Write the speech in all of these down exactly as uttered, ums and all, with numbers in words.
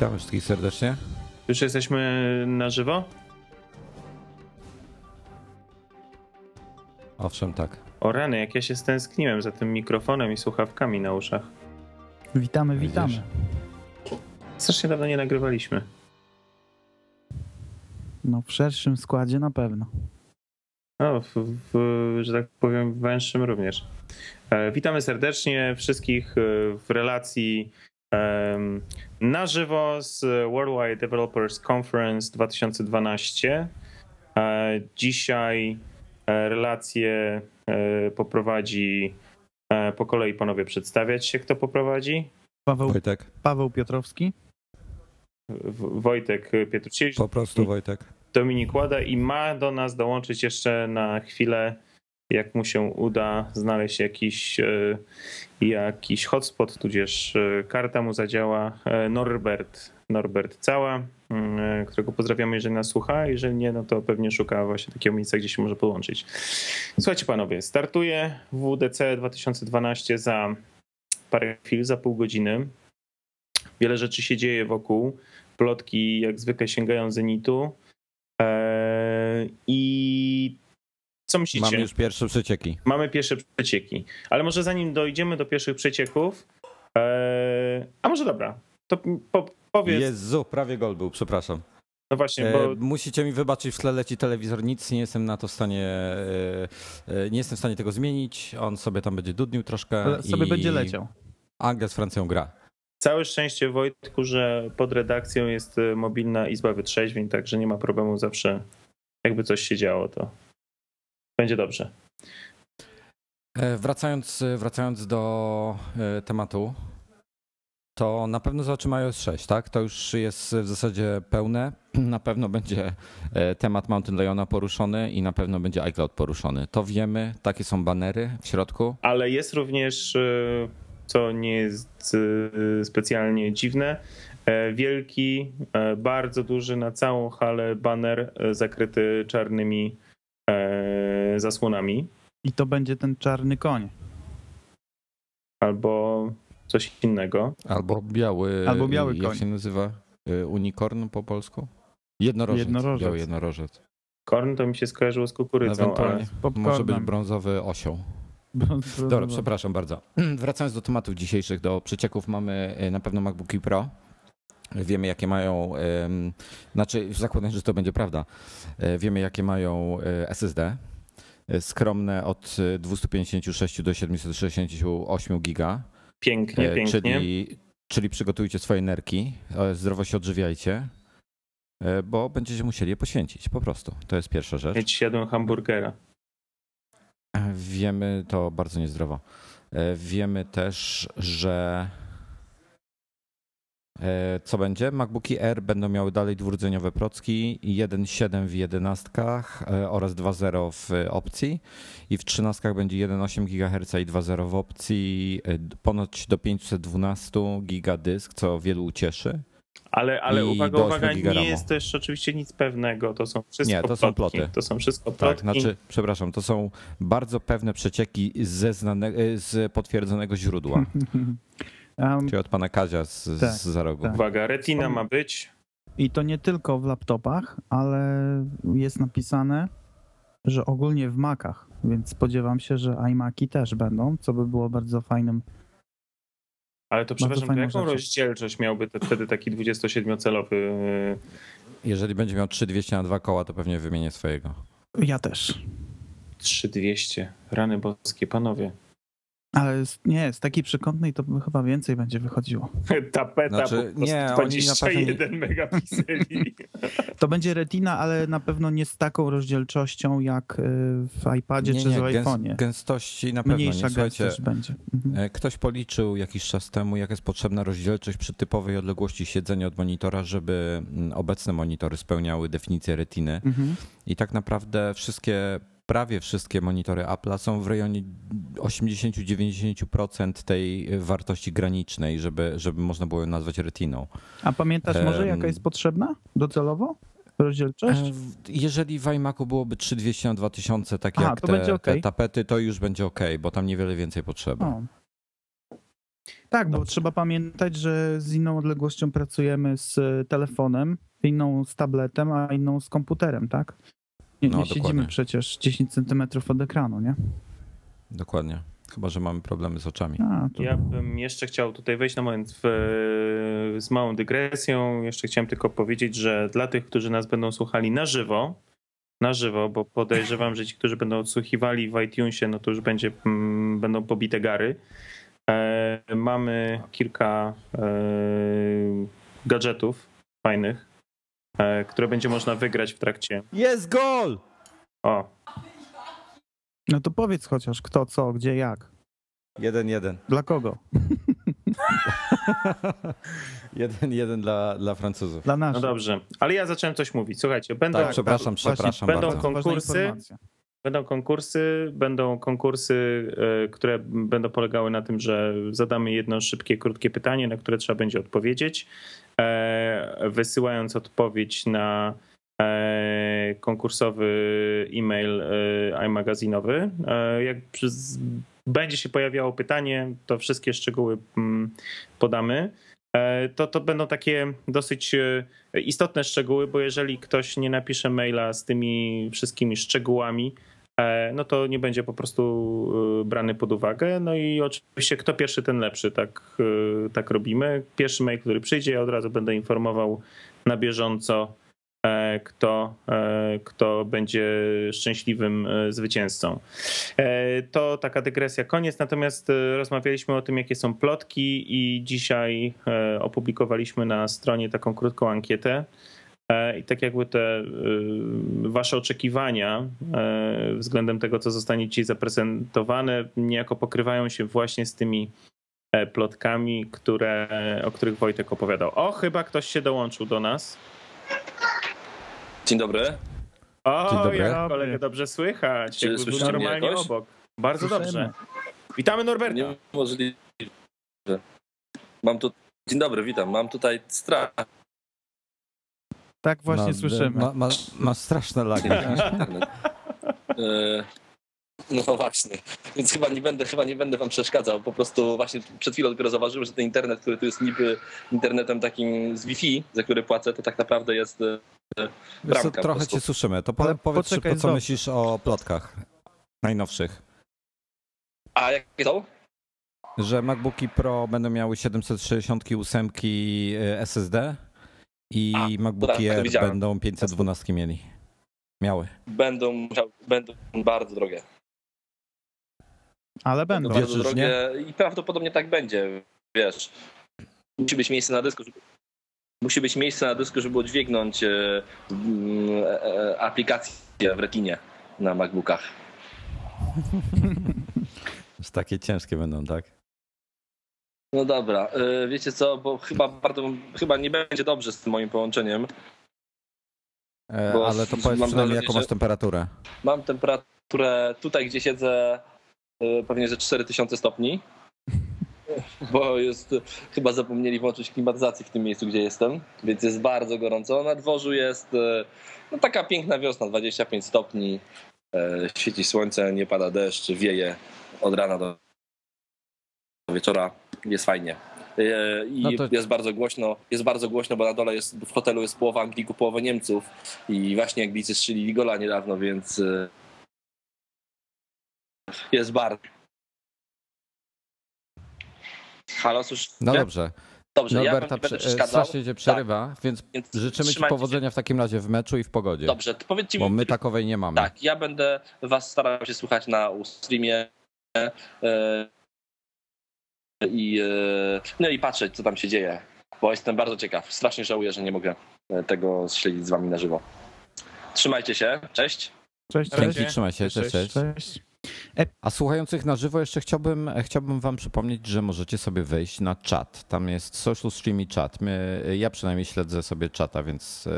Witamy wszystkich serdecznie. Już jesteśmy na żywo? Owszem, tak. O rany, jak ja się stęskniłem za tym mikrofonem i słuchawkami na uszach. Witamy, witamy. Widzisz? Strasznie dawno nie nagrywaliśmy. No w szerszym składzie na pewno. No, w, w, że tak powiem, węższym również. E, witamy serdecznie wszystkich w relacji um, na żywo z Worldwide Developers Conference dwa tysiące dwanaście. E, dzisiaj relacje e, poprowadzi, e, po kolei panowie przedstawiać się, kto poprowadzi. Paweł, Wojtek. Paweł Piotrowski. W, Wojtek Piotrowski. Po prostu Wojtek. Dominik Łada i ma do nas dołączyć jeszcze na chwilę, jak mu się uda znaleźć jakiś, jakiś hotspot, tudzież karta mu zadziała, Norbert, Norbert Cała, którego pozdrawiamy, jeżeli nas słucha, jeżeli nie, no to pewnie szuka właśnie takiego miejsca, gdzie się może podłączyć. Słuchajcie panowie, startuje W D C dwa tysiące dwanaście za parę chwil, za pół godziny. Wiele rzeczy się dzieje wokół, plotki jak zwykle sięgają zenitu. I co myślicie? Mamy już pierwsze przecieki. Mamy pierwsze przecieki, ale może zanim dojdziemy do pierwszych przecieków, a może dobra, to po, powiedz... Jezu, prawie gol był, przepraszam. No właśnie, bo... Musicie mi wybaczyć, w tle leci telewizor, nic, nie jestem na to w stanie, nie jestem w stanie tego zmienić, on sobie tam będzie dudnił troszkę. Ale sobie i... będzie leciał. Anglia z Francją gra. Całe szczęście, Wojtku, że pod redakcją jest mobilna izba wytrzeźwień, także nie ma problemu, zawsze jakby coś się działo, to będzie dobrze. Wracając, wracając do tematu, to na pewno zobaczymy iOS sześć, tak? To już jest w zasadzie pełne. Na pewno będzie temat Mountain Liona poruszony i na pewno będzie iCloud poruszony. To wiemy, takie są banery w środku. Ale jest również... co nie jest specjalnie dziwne. Wielki, bardzo duży, na całą halę baner zakryty czarnymi zasłonami. I to będzie ten czarny koń. Albo coś innego. Albo biały, Albo biały jak koń. Się nazywa? Unikorn po polsku? Jednorożec. Jednorożec. Biały jednorożec. Korn to mi się skojarzyło z kukurydzą. Ale... Może być brązowy osioł. Dobra, przepraszam bardzo. Wracając do tematów dzisiejszych, do przecieków, mamy na pewno MacBooki Pro. Wiemy, jakie mają, znaczy zakładam, że to będzie prawda, wiemy, jakie mają S S D. Skromne od dwieście pięćdziesiąt sześć do siedemset sześćdziesiąt osiem giga. Pięknie, pięknie. Czyli, czyli przygotujcie swoje nerki, zdrowo się odżywiajcie, bo będziecie musieli je poświęcić po prostu. To jest pierwsza rzecz. Mieć jeden hamburgera. Wiemy, to bardzo niezdrowo. Wiemy też, że co będzie? MacBooki Air będą miały dalej dwurdzeniowe procki, jeden przecinek siedem w jedenastkach oraz dwa przecinek zero w opcji i w trzynastkach będzie jeden przecinek osiem gigaherca i dwa przecinek zero w opcji, ponoć do pięćset dwanaście giga dysk, co wielu ucieszy. Ale, ale uwaga, uwaga, nie jest to jeszcze oczywiście nic pewnego, to są wszystko nie, to plotki. Są ploty. To są wszystko plotki. Tak, znaczy, przepraszam, to są bardzo pewne przecieki ze znane, z potwierdzonego źródła. um, Czyli od pana Kazia z, tak, z za rogu. Tak. Uwaga, Retina ma być. I to nie tylko w laptopach, ale jest napisane, że ogólnie w Macach, więc spodziewam się, że iMaki też będą, co by było bardzo fajnym. Ale to przepraszam, jaką rzecz. rozdzielczość miałby te, wtedy taki dwudziestosiedmiocalowy? Jeżeli będzie miał trzy dwieście na dwa koła, to pewnie wymienię swojego. Ja też. trzy dwieście, rany boskie, panowie. Ale nie, z takiej przekątnej to chyba więcej będzie wychodziło. Tapeta znaczy, po nie, dwadzieścia jeden megapikseli. To będzie Retina, ale na pewno nie z taką rozdzielczością jak w iPadzie nie, czy nie, w iPhone'ie. Gęstości na pewno mniejsza nie. Gęstość będzie. Mhm. Ktoś policzył jakiś czas temu, jaka jest potrzebna rozdzielczość przy typowej odległości siedzenia od monitora, żeby obecne monitory spełniały definicję Retiny. Mhm. I tak naprawdę wszystkie... Prawie wszystkie monitory Apple'a są w rejonie osiemdziesiąt do dziewięćdziesięciu procent tej wartości granicznej, żeby, żeby można było ją nazwać retiną. A pamiętasz może jaka jest potrzebna docelowo? Rozdzielczość? Jeżeli w iMacu byłoby trzy dwieście na dwa tysiące, tak Aha, jak te, okay. te tapety, to już będzie ok, bo tam niewiele więcej potrzeba. O. Tak, bo trzeba pamiętać, że z inną odległością pracujemy z telefonem, inną z tabletem, a inną z komputerem, tak? Nie, no, nie siedzimy przecież dziesięć centymetrów od ekranu, nie? Dokładnie. Chyba że mamy problemy z oczami. A, to... Ja bym jeszcze chciał tutaj wejść na moment w, z małą dygresją. Jeszcze chciałem tylko powiedzieć, że dla tych, którzy nas będą słuchali na żywo, na żywo, bo podejrzewam, że ci, którzy będą odsłuchiwali w iTunesie, no to już będzie, m, będą pobite gary. E, mamy kilka e, gadżetów fajnych, e, które będzie można wygrać w trakcie. Jest gol! O. No to powiedz chociaż kto, co, gdzie, jak. Jeden, jeden. Dla kogo? jeden, jeden dla, dla Francuzów. Dla naszych. No dobrze, ale ja zacząłem coś mówić. Słuchajcie, będą, tak, przepraszam, przepraszam będą bardzo. konkursy, będą konkursy, będą konkursy, które będą polegały na tym, że zadamy jedno szybkie, krótkie pytanie, na które trzeba będzie odpowiedzieć, wysyłając odpowiedź na konkursowy e-mail iMagazine'owy. Jak będzie się pojawiało pytanie, to wszystkie szczegóły podamy. To, to będą takie dosyć istotne szczegóły, bo jeżeli ktoś nie napisze maila z tymi wszystkimi szczegółami, no to nie będzie po prostu brany pod uwagę. No i oczywiście kto pierwszy, ten lepszy. Tak, tak robimy. Pierwszy mail, który przyjdzie, ja od razu będę informował na bieżąco, Kto, kto będzie szczęśliwym zwycięzcą. To taka dygresja, koniec. Natomiast rozmawialiśmy o tym, jakie są plotki i dzisiaj opublikowaliśmy na stronie taką krótką ankietę i tak jakby te wasze oczekiwania względem tego, co zostanie dzisiaj zaprezentowane, niejako pokrywają się właśnie z tymi plotkami, które, o których Wojtek opowiadał. O, chyba ktoś się dołączył do nas. Dzień dobry. O, Dzień dobry. Ja kolegę dobrze słychać. Czy słyszycie normalnie mnie obok. Bardzo Słyszymy. dobrze. Witamy Norberta. Niemożliwe. Mam tu... Dzień dobry, witam. Mam tutaj strach. Tak właśnie ma, słyszymy. Ma, ma, ma straszne lagi. No właśnie, więc chyba nie będę chyba nie będę wam przeszkadzał. Po prostu właśnie przed chwilą dopiero zauważyłem, że ten internet, który tu jest niby internetem takim z Wi-Fi, za który płacę, to tak naprawdę jest bramka. Co, trochę cię suszymy. To po, powiedz Poczekaj, szybko, co myślisz o plotkach najnowszych. A jakie są? Że MacBooki Pro będą miały siedemset sześćdziesiąt osiem S S D i A, MacBooki tak, Air będą pięćset dwanaście mieli. Miały. Będą, będą bardzo drogie. Ale będą. Bardzo Wierzysz, drogie nie? I prawdopodobnie tak będzie, wiesz. Musi być miejsce na dysku, żeby, musi być miejsce na dysku, żeby odźwignąć e, e, aplikację w Retinie na MacBookach. Takie ciężkie będą, tak? No dobra, e, wiecie co, bo chyba, bardzo, chyba nie będzie dobrze z tym moim połączeniem. E, ale to powiedz przynajmniej jaką masz temperaturę. Mam temperaturę tutaj, gdzie siedzę, pewnie, że cztery tysiące stopni, bo jest, chyba zapomnieli włączyć klimatyzację w tym miejscu, gdzie jestem, więc jest bardzo gorąco. Na dworzu jest no, taka piękna wiosna, dwadzieścia pięć stopni, świeci słońce, nie pada deszcz, wieje od rana do wieczora, jest fajnie. I no to... jest bardzo głośno, jest bardzo głośno, bo na dole jest, w hotelu jest połowa Anglików, połowa Niemców i właśnie Anglicy strzelili gola niedawno, więc... Jest bar. Halo, słyszycie? No dobrze. Dobrze, Norberta, ja prze, strasznie cię przerywa, tak. więc, więc życzymy ci powodzenia się. W takim razie w meczu i w pogodzie. Dobrze, to powiedzcie mi. Bo my takowej nie mamy. Tak, ja będę was starał się słuchać na streamie i, no i patrzeć, co tam się dzieje, bo jestem bardzo ciekaw. Strasznie żałuję, że nie mogę tego śledzić z wami na żywo. Trzymajcie się, cześć. Cześć, cześć. Dzięki, trzymaj się, cześć, cześć. cześć. A słuchających na żywo jeszcze chciałbym, chciałbym wam przypomnieć, że możecie sobie wejść na czat. Tam jest social stream i czat. My, ja przynajmniej śledzę sobie czata, więc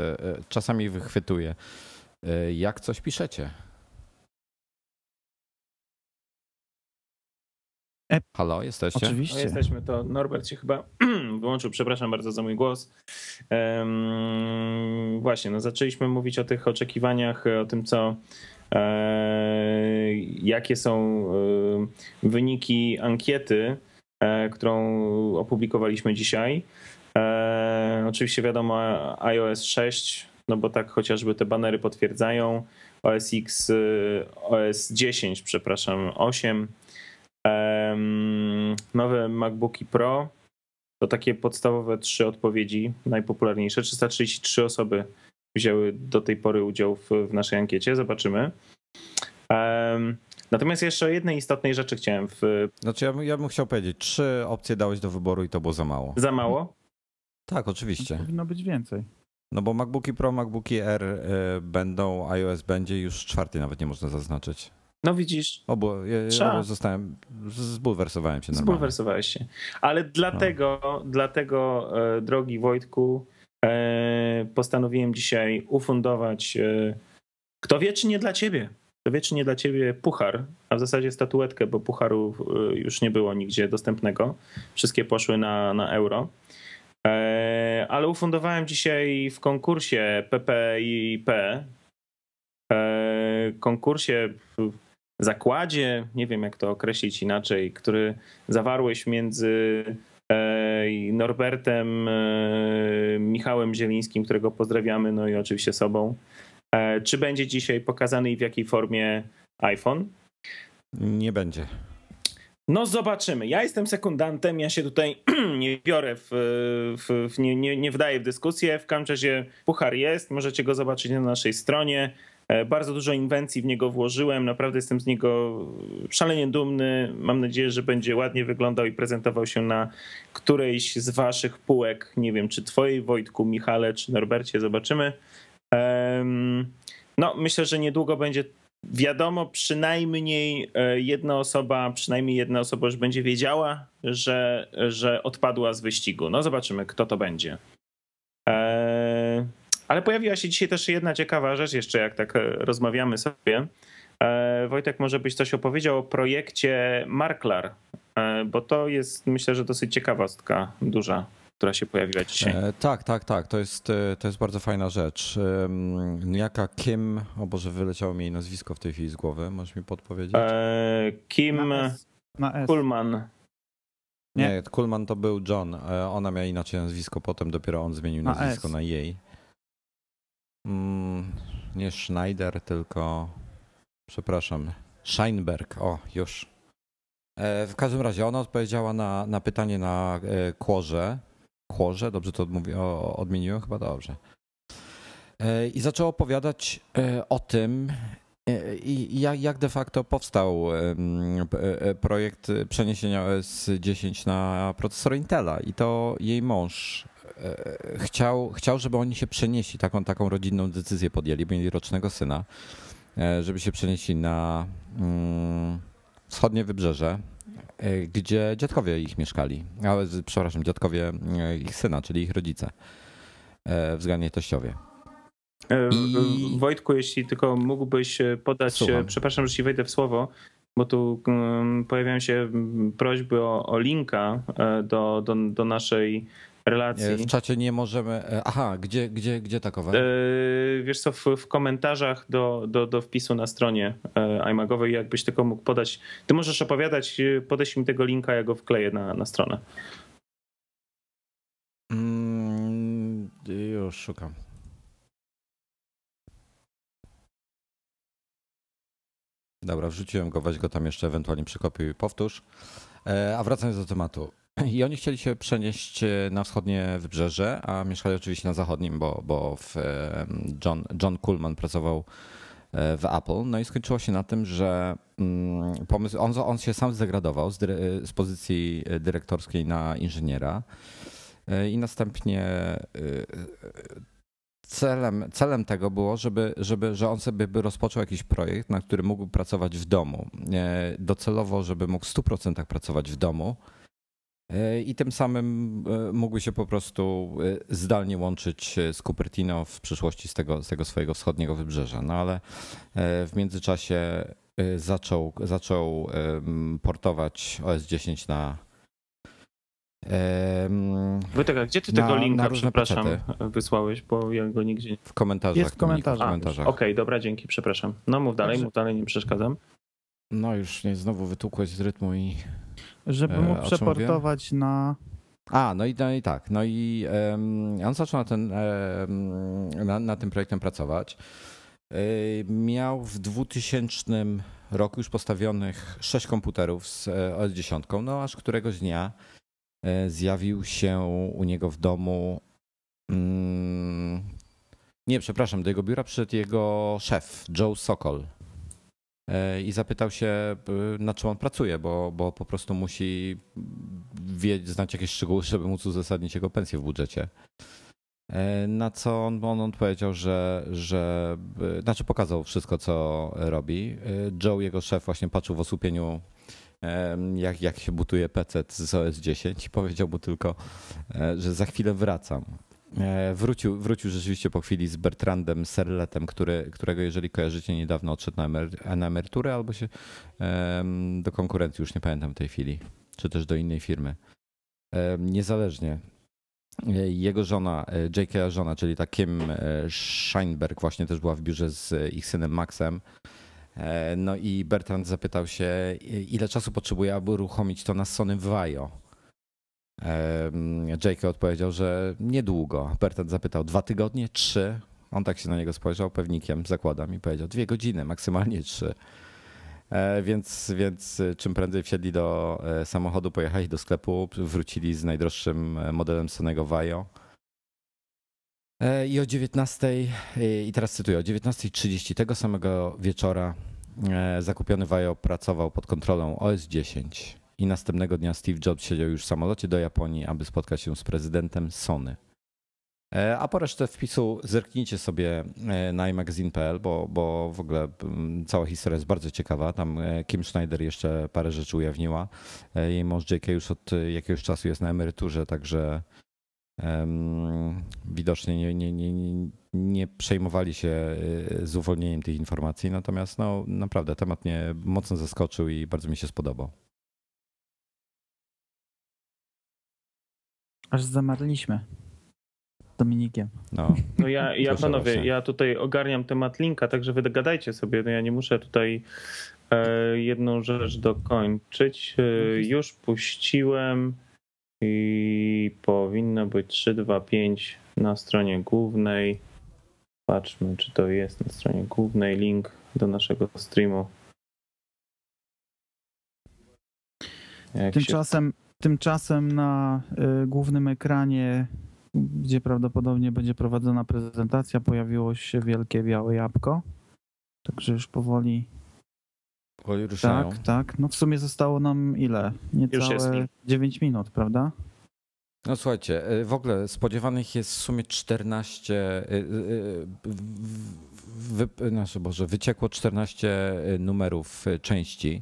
czasami wychwytuję, jak coś piszecie. Halo, jesteście? Oczywiście. No, jesteśmy, to Norbert się chyba wyłączył, przepraszam bardzo za mój głos. Um, właśnie, no zaczęliśmy mówić o tych oczekiwaniach, o tym co... jakie są wyniki ankiety którą opublikowaliśmy dzisiaj. Oczywiście wiadomo, iOS sześć, no bo tak chociażby te banery potwierdzają, O S X, O S dziesięć, przepraszam, osiem, nowe MacBooki Pro, to takie podstawowe trzy odpowiedzi, najpopularniejsze. trzysta trzydzieści trzy osoby wzięły do tej pory udział w, w naszej ankiecie, zobaczymy. Natomiast jeszcze o jednej istotnej rzeczy chciałem. W... Znaczy ja, ja bym chciał powiedzieć, trzy opcje dałeś do wyboru i to było za mało. Za mało? Tak, oczywiście. Powinno być więcej. No bo MacBooki Pro, MacBooki Air będą, iOS będzie, już czwarty nawet nie można zaznaczyć. No widzisz. O, bo ja, ja zostałem, zbulwersowałem się normalnie. Zbulwersowałeś się. Ale dlatego, no. dlatego drogi Wojtku, postanowiłem dzisiaj ufundować, kto wie czy nie dla ciebie, kto wie czy nie dla ciebie puchar, a w zasadzie statuetkę, bo pucharu już nie było nigdzie dostępnego. Wszystkie poszły na, na euro. Ale ufundowałem dzisiaj w konkursie P P I P, konkursie, zakładzie, nie wiem jak to określić inaczej, który zawarłeś między Norbertem, Michałem Zielińskim, którego pozdrawiamy, no i oczywiście sobą. Czy będzie dzisiaj pokazany i w jakiej formie iPhone? Nie będzie. No zobaczymy. Ja jestem sekundantem, ja się tutaj nie biorę, w, w, w, nie, nie, nie wdaję w dyskusję. W każdym razie puchar jest, możecie go zobaczyć na naszej stronie. Bardzo dużo inwencji w niego włożyłem, naprawdę jestem z niego szalenie dumny. Mam nadzieję, że będzie ładnie wyglądał i prezentował się na którejś z waszych półek. Nie wiem, czy twojej, Wojtku, Michale, czy Norbercie, zobaczymy. No myślę, że niedługo będzie wiadomo, przynajmniej jedna osoba, przynajmniej jedna osoba już będzie wiedziała, że, że odpadła z wyścigu. No zobaczymy, kto to będzie. Eee, ale pojawiła się dzisiaj też jedna ciekawa rzecz, jeszcze jak tak rozmawiamy sobie. Eee, Wojtek, może byś coś opowiedział o projekcie Marklar, eee, bo to jest, myślę, że dosyć ciekawostka duża, która się pojawiła dzisiaj. E, tak, tak, tak. To jest, to jest bardzo fajna rzecz. Jaka Kim, o Boże, wyleciało mi jej nazwisko w tej chwili z głowy. Możesz mi podpowiedzieć? E, Kim na S. Na S. Kullman. Nie, nie, Kullman to był John. Ona miała inaczej nazwisko, potem dopiero on zmienił na nazwisko S. na jej. Mm, nie Schneider, tylko przepraszam, Scheinberg. O, już. E, w każdym razie ona odpowiedziała na, na pytanie na e, Quorze. Chorze, dobrze to odmówi, o, odmieniłem? Chyba dobrze. I zaczął opowiadać o tym, i jak de facto powstał projekt przeniesienia O S dziesięć na procesor Intela. I to jej mąż chciał, chciał żeby oni się przenieśli, taką, taką rodzinną decyzję podjęli, bo mieli rocznego syna, żeby się przenieśli na wschodnie wybrzeże, gdzie dziadkowie ich mieszkali, ale przepraszam, dziadkowie ich syna, czyli ich rodzice, względnie teściowie. I... Wojtku, jeśli tylko mógłbyś podać, Słucham. przepraszam, że ci wejdę w słowo, bo tu pojawiają się prośby o, o linka do, do, do naszej relacji. W czacie nie możemy, aha, gdzie, gdzie, gdzie takowe? Wiesz co, w, w komentarzach do, do, do wpisu na stronie iMagowej, jakbyś tylko mógł podać, ty możesz opowiadać, podeś mi tego linka, ja go wkleję na, na stronę. Mm, już szukam. Dobra, wrzuciłem go, weź go tam jeszcze ewentualnie przykopiuj i powtórz. A wracając do tematu. I oni chcieli się przenieść na wschodnie wybrzeże, a mieszkali oczywiście na zachodnim, bo, bo w John, John Kullman pracował w Apple. No i skończyło się na tym, że pomysł, on, on się sam zdegradował z, dyre, z pozycji dyrektorskiej na inżyniera i następnie celem, celem tego było, żeby, żeby, że on sobie by rozpoczął jakiś projekt, na którym mógł pracować w domu. Docelowo, żeby mógł w stu procentach pracować w domu. I tym samym mógłby się po prostu zdalnie łączyć z Cupertino w przyszłości z tego, z tego swojego wschodniego wybrzeża. No ale w międzyczasie zaczął, zaczął portować O S dziesięć na... Wojtek, a gdzie ty tego na, linka, na przepraszam, pecety. wysłałeś, bo ja go nigdzie nie... W komentarzach. Jest w komentarzach. komentarzach. Okej, okay, dobra, dzięki, przepraszam. No mów dalej, Dobrze. mów dalej, nie przeszkadzam. No już nie, znowu wytłukłeś z rytmu i... Żeby mógł e, przeportować na... A, no i, no i tak. No i um, on zaczął na, ten, um, na, na tym projektem pracować. Miał w dwutysięcznym roku już postawionych sześć komputerów z O S dziesięć, no aż któregoś dnia zjawił się u niego w domu, nie, przepraszam, do jego biura przyszedł jego szef, Joe Sokol, i zapytał się, na czym on pracuje, bo, bo po prostu musi wiedzieć, znać jakieś szczegóły, żeby móc uzasadnić jego pensję w budżecie. Na co on, on odpowiedział, że, że, znaczy pokazał wszystko, co robi. Joe, jego szef, właśnie patrzył w osłupieniu, jak, jak się butuje P C z O S dziesięć i powiedział mu tylko, że za chwilę wracam. Wrócił, wrócił rzeczywiście po chwili z Bertrandem Serletem, który, którego, jeżeli kojarzycie, niedawno odszedł na emeryturę albo się do konkurencji, już nie pamiętam w tej chwili, czy też do innej firmy. Niezależnie. Jego żona, J K żona, czyli ta Kim Scheinberg, właśnie też była w biurze z ich synem Maxem. No i Bertrand zapytał się, ile czasu potrzebuje, aby uruchomić to na Sony Vaio. J K odpowiedział, że niedługo. Bertrand zapytał, dwa tygodnie, trzy. On tak się na niego spojrzał, pewnikiem zakładam, i powiedział, dwie godziny, maksymalnie trzy. Więc, więc czym prędzej wsiedli do samochodu, pojechali do sklepu, wrócili z najdroższym modelem Sonego Vaio. I o dziewiętnastej, i teraz cytuję, o dziewiętnasta trzydzieści tego samego wieczora zakupiony Vaio pracował pod kontrolą O S dziesięć i następnego dnia Steve Jobs siedział już w samolocie do Japonii, aby spotkać się z prezydentem Sony. A po resztę wpisu zerknijcie sobie na iMagazine kropka p l, bo, bo w ogóle cała historia jest bardzo ciekawa. Tam Kim Schneider jeszcze parę rzeczy ujawniła. Jej mąż J K już od jakiegoś czasu jest na emeryturze, także um, widocznie nie, nie, nie, nie przejmowali się z uwolnieniem tych informacji. Natomiast no, naprawdę temat mnie mocno zaskoczył i bardzo mi się spodobał. Aż zamarliśmy. Dominikiem. No, no ja, ja panowie, się. ja tutaj ogarniam temat linka, także wy dogadajcie sobie. No ja nie muszę tutaj e, jedną rzecz dokończyć. E, już puściłem i powinno być trzy dwa pięć na stronie głównej. Patrzmy, czy to jest na stronie głównej link do naszego streamu. Jak tymczasem, się... tymczasem na y, głównym ekranie, gdzie prawdopodobnie będzie prowadzona prezentacja, pojawiło się wielkie białe jabłko. Także już powoli... Powoli ruszają. Tak, tak. No w sumie zostało nam ile? Niecałe dziewięć minut, prawda? No słuchajcie, w ogóle spodziewanych jest w sumie czternaście... Wy, nasze Boże, wyciekło czternaście numerów części.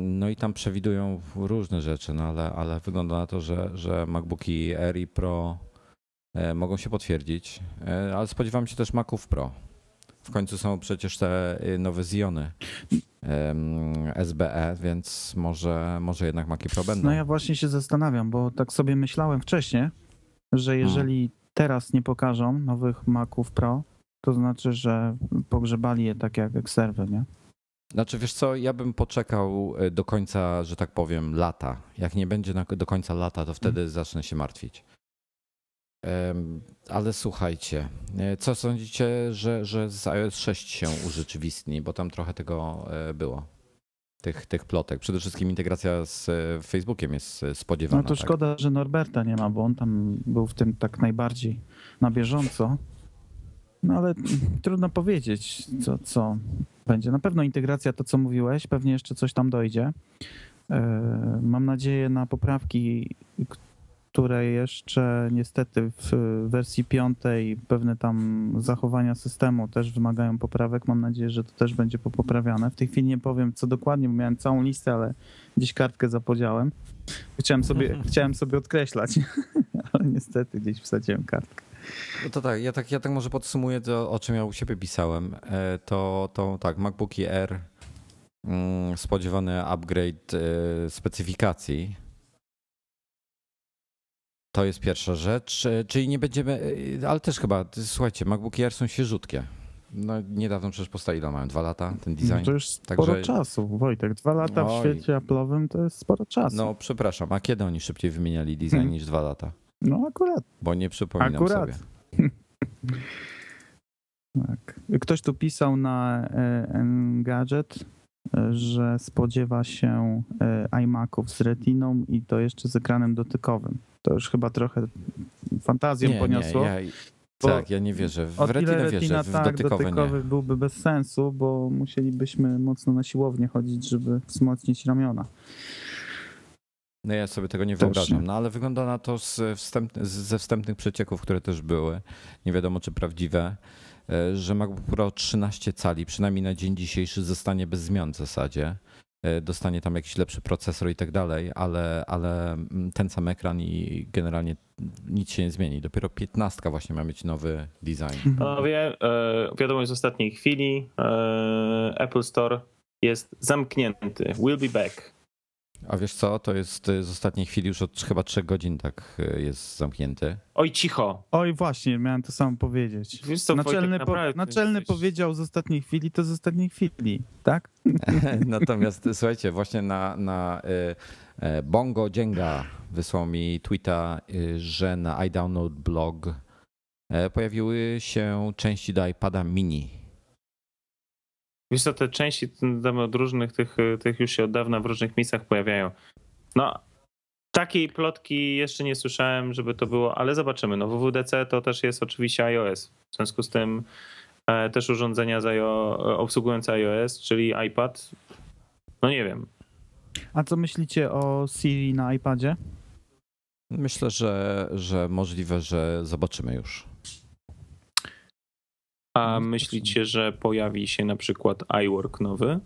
No i tam przewidują różne rzeczy, no ale, ale wygląda na to, że, że MacBooki Air i Pro mogą się potwierdzić, ale spodziewam się też Maców Pro. W końcu są przecież te nowe Ziony S B E, więc może, może jednak Maci Pro będą. No ja właśnie się zastanawiam, bo tak sobie myślałem wcześniej, że jeżeli hmm. teraz nie pokażą nowych Maców Pro, to znaczy, że pogrzebali je tak jak X-Server, nie? Znaczy wiesz co, ja bym poczekał do końca, że tak powiem, lata. Jak nie będzie do końca lata, to wtedy zacznę się martwić. Ale słuchajcie, co sądzicie, że, że z iOS sześć się urzeczywistni? Bo tam trochę tego było, tych, tych plotek. Przede wszystkim integracja z Facebookiem jest spodziewana. No to szkoda, tak? że Norberta nie ma, bo on tam był w tym tak najbardziej na bieżąco. No ale trudno powiedzieć, co, co będzie. Na pewno integracja, to co mówiłeś, pewnie jeszcze coś tam dojdzie. Mam nadzieję na poprawki, które jeszcze niestety w wersji piątej pewne tam zachowania systemu też wymagają poprawek. Mam nadzieję, że to też będzie poprawiane. W tej chwili nie powiem co dokładnie, bo miałem całą listę, ale gdzieś kartkę zapodziałem. Chciałem sobie, chciałem sobie odkreślać, ale niestety gdzieś wsadziłem kartkę. No to tak, ja tak, ja tak może podsumuję to, o czym ja u siebie pisałem. To, to tak, MacBooki Air, spodziewany upgrade specyfikacji. To jest pierwsza rzecz, czyli nie będziemy, ale też chyba, słuchajcie, MacBooki Air są świeżutkie. No niedawno przecież powstał, ile mają? Dwa lata ten design? No to już sporo Także... czasu, Wojtek. Dwa lata Oj. w świecie Apple'owym to jest sporo czasu. No przepraszam, a kiedy oni szybciej wymieniali design hmm. niż dwa lata? No akurat. Bo nie przypominam akurat. sobie. Tak. Ktoś tu pisał na Engadget, że spodziewa się iMaców z Retiną i to jeszcze z ekranem dotykowym. To już chyba trochę fantazję nie, poniosło. Nie, ja, tak, ja nie wierzę. W Retinę wierzę, w tak, dotykowy, dotykowy nie. byłby bez sensu, bo musielibyśmy mocno na siłownię chodzić, żeby wzmocnić ramiona. No ja sobie tego nie też. wyobrażam, no ale wygląda na to z wstępny, ze wstępnych przecieków, które też były, nie wiadomo czy prawdziwe, że MacBook Pro trzynaście cali, przynajmniej na dzień dzisiejszy, zostanie bez zmian w zasadzie. Dostanie tam jakiś lepszy procesor i tak dalej, ale, ale ten sam ekran i generalnie nic się nie zmieni. Dopiero piętnastka właśnie ma mieć nowy design. Panowie, wiadomość z ostatniej chwili, Apple Store jest zamknięty, we'll be back. A wiesz co, to jest z ostatniej chwili już od chyba trzech godzin tak jest zamknięty. Oj cicho. Oj właśnie, miałem to samo powiedzieć. Wiesz co, naczelny Wojtek, po, naczelny powiedział z ostatniej chwili, to z ostatniej chwili, tak? Natomiast słuchajcie, właśnie na, na Bongo Dzięga wysłał mi tweeta, że na iDownload blog pojawiły się części do iPada mini. Wiesz co, te części od różnych tych, tych już się od dawna w różnych miejscach pojawiają. No, takiej plotki jeszcze nie słyszałem, żeby to było, ale zobaczymy. No W W D C to też jest oczywiście iOS, w związku z tym e, też urządzenia za, obsługujące iOS, czyli iPad. No nie wiem. A co myślicie o Siri na iPadzie? Myślę, że, że możliwe, że zobaczymy już. A myślicie, że pojawi się na przykład iWork nowy?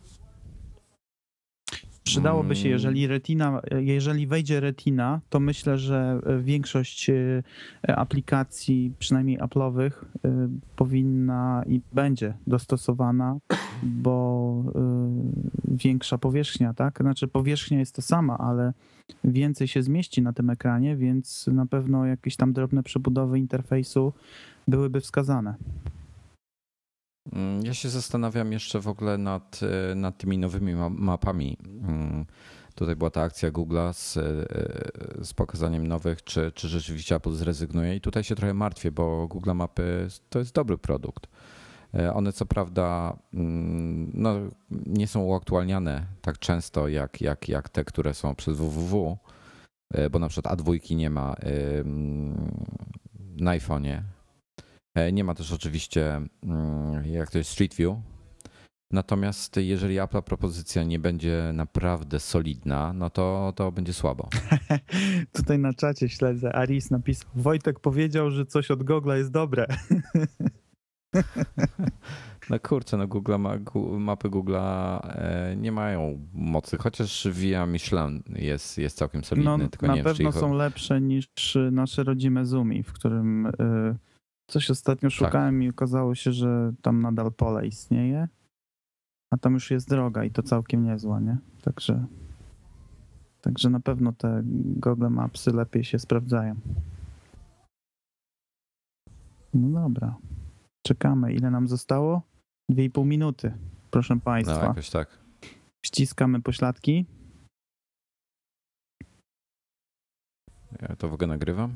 Przydałoby się, jeżeli Retina, jeżeli wejdzie Retina, to myślę, że większość aplikacji, przynajmniej Apple'owych, powinna i będzie dostosowana, bo większa powierzchnia, tak? Znaczy powierzchnia jest to sama, ale więcej się zmieści na tym ekranie, więc na pewno jakieś tam drobne przebudowy interfejsu byłyby wskazane. Ja się zastanawiam jeszcze w ogóle nad, nad tymi nowymi mapami. Tutaj była ta akcja Google'a z, z pokazaniem nowych, czy, czy rzeczywiście Apple zrezygnuje. I tutaj się trochę martwię, bo Google Mapy to jest dobry produkt. One co prawda no, nie są uaktualniane tak często jak, jak, jak te, które są przez W W W, bo na przykład A dwa nie ma na iPhone'ie. Nie ma też oczywiście, jak to jest, Street View. Natomiast jeżeli Apple'a propozycja nie będzie naprawdę solidna, no to, to będzie słabo. Tutaj na czacie śledzę, Aris napisał, Wojtek powiedział, że coś od Google'a jest dobre. No kurczę, no Google ma, mapy Google'a nie mają mocy, chociaż Via Michelin jest, jest całkiem solidny. No, tylko na nie pewno są lepsze niż nasze rodzime Zoomi, w którym... Yy... Coś ostatnio szukałem tak. i okazało się, że tam nadal pole istnieje, a tam już jest droga i to całkiem niezła, nie? Także, także na pewno te Google Mapsy lepiej się sprawdzają. No dobra, czekamy. Ile nam zostało? Dwie i pół minuty, proszę państwa. No jakoś tak. Ściskamy pośladki. Ja to w ogóle nagrywam.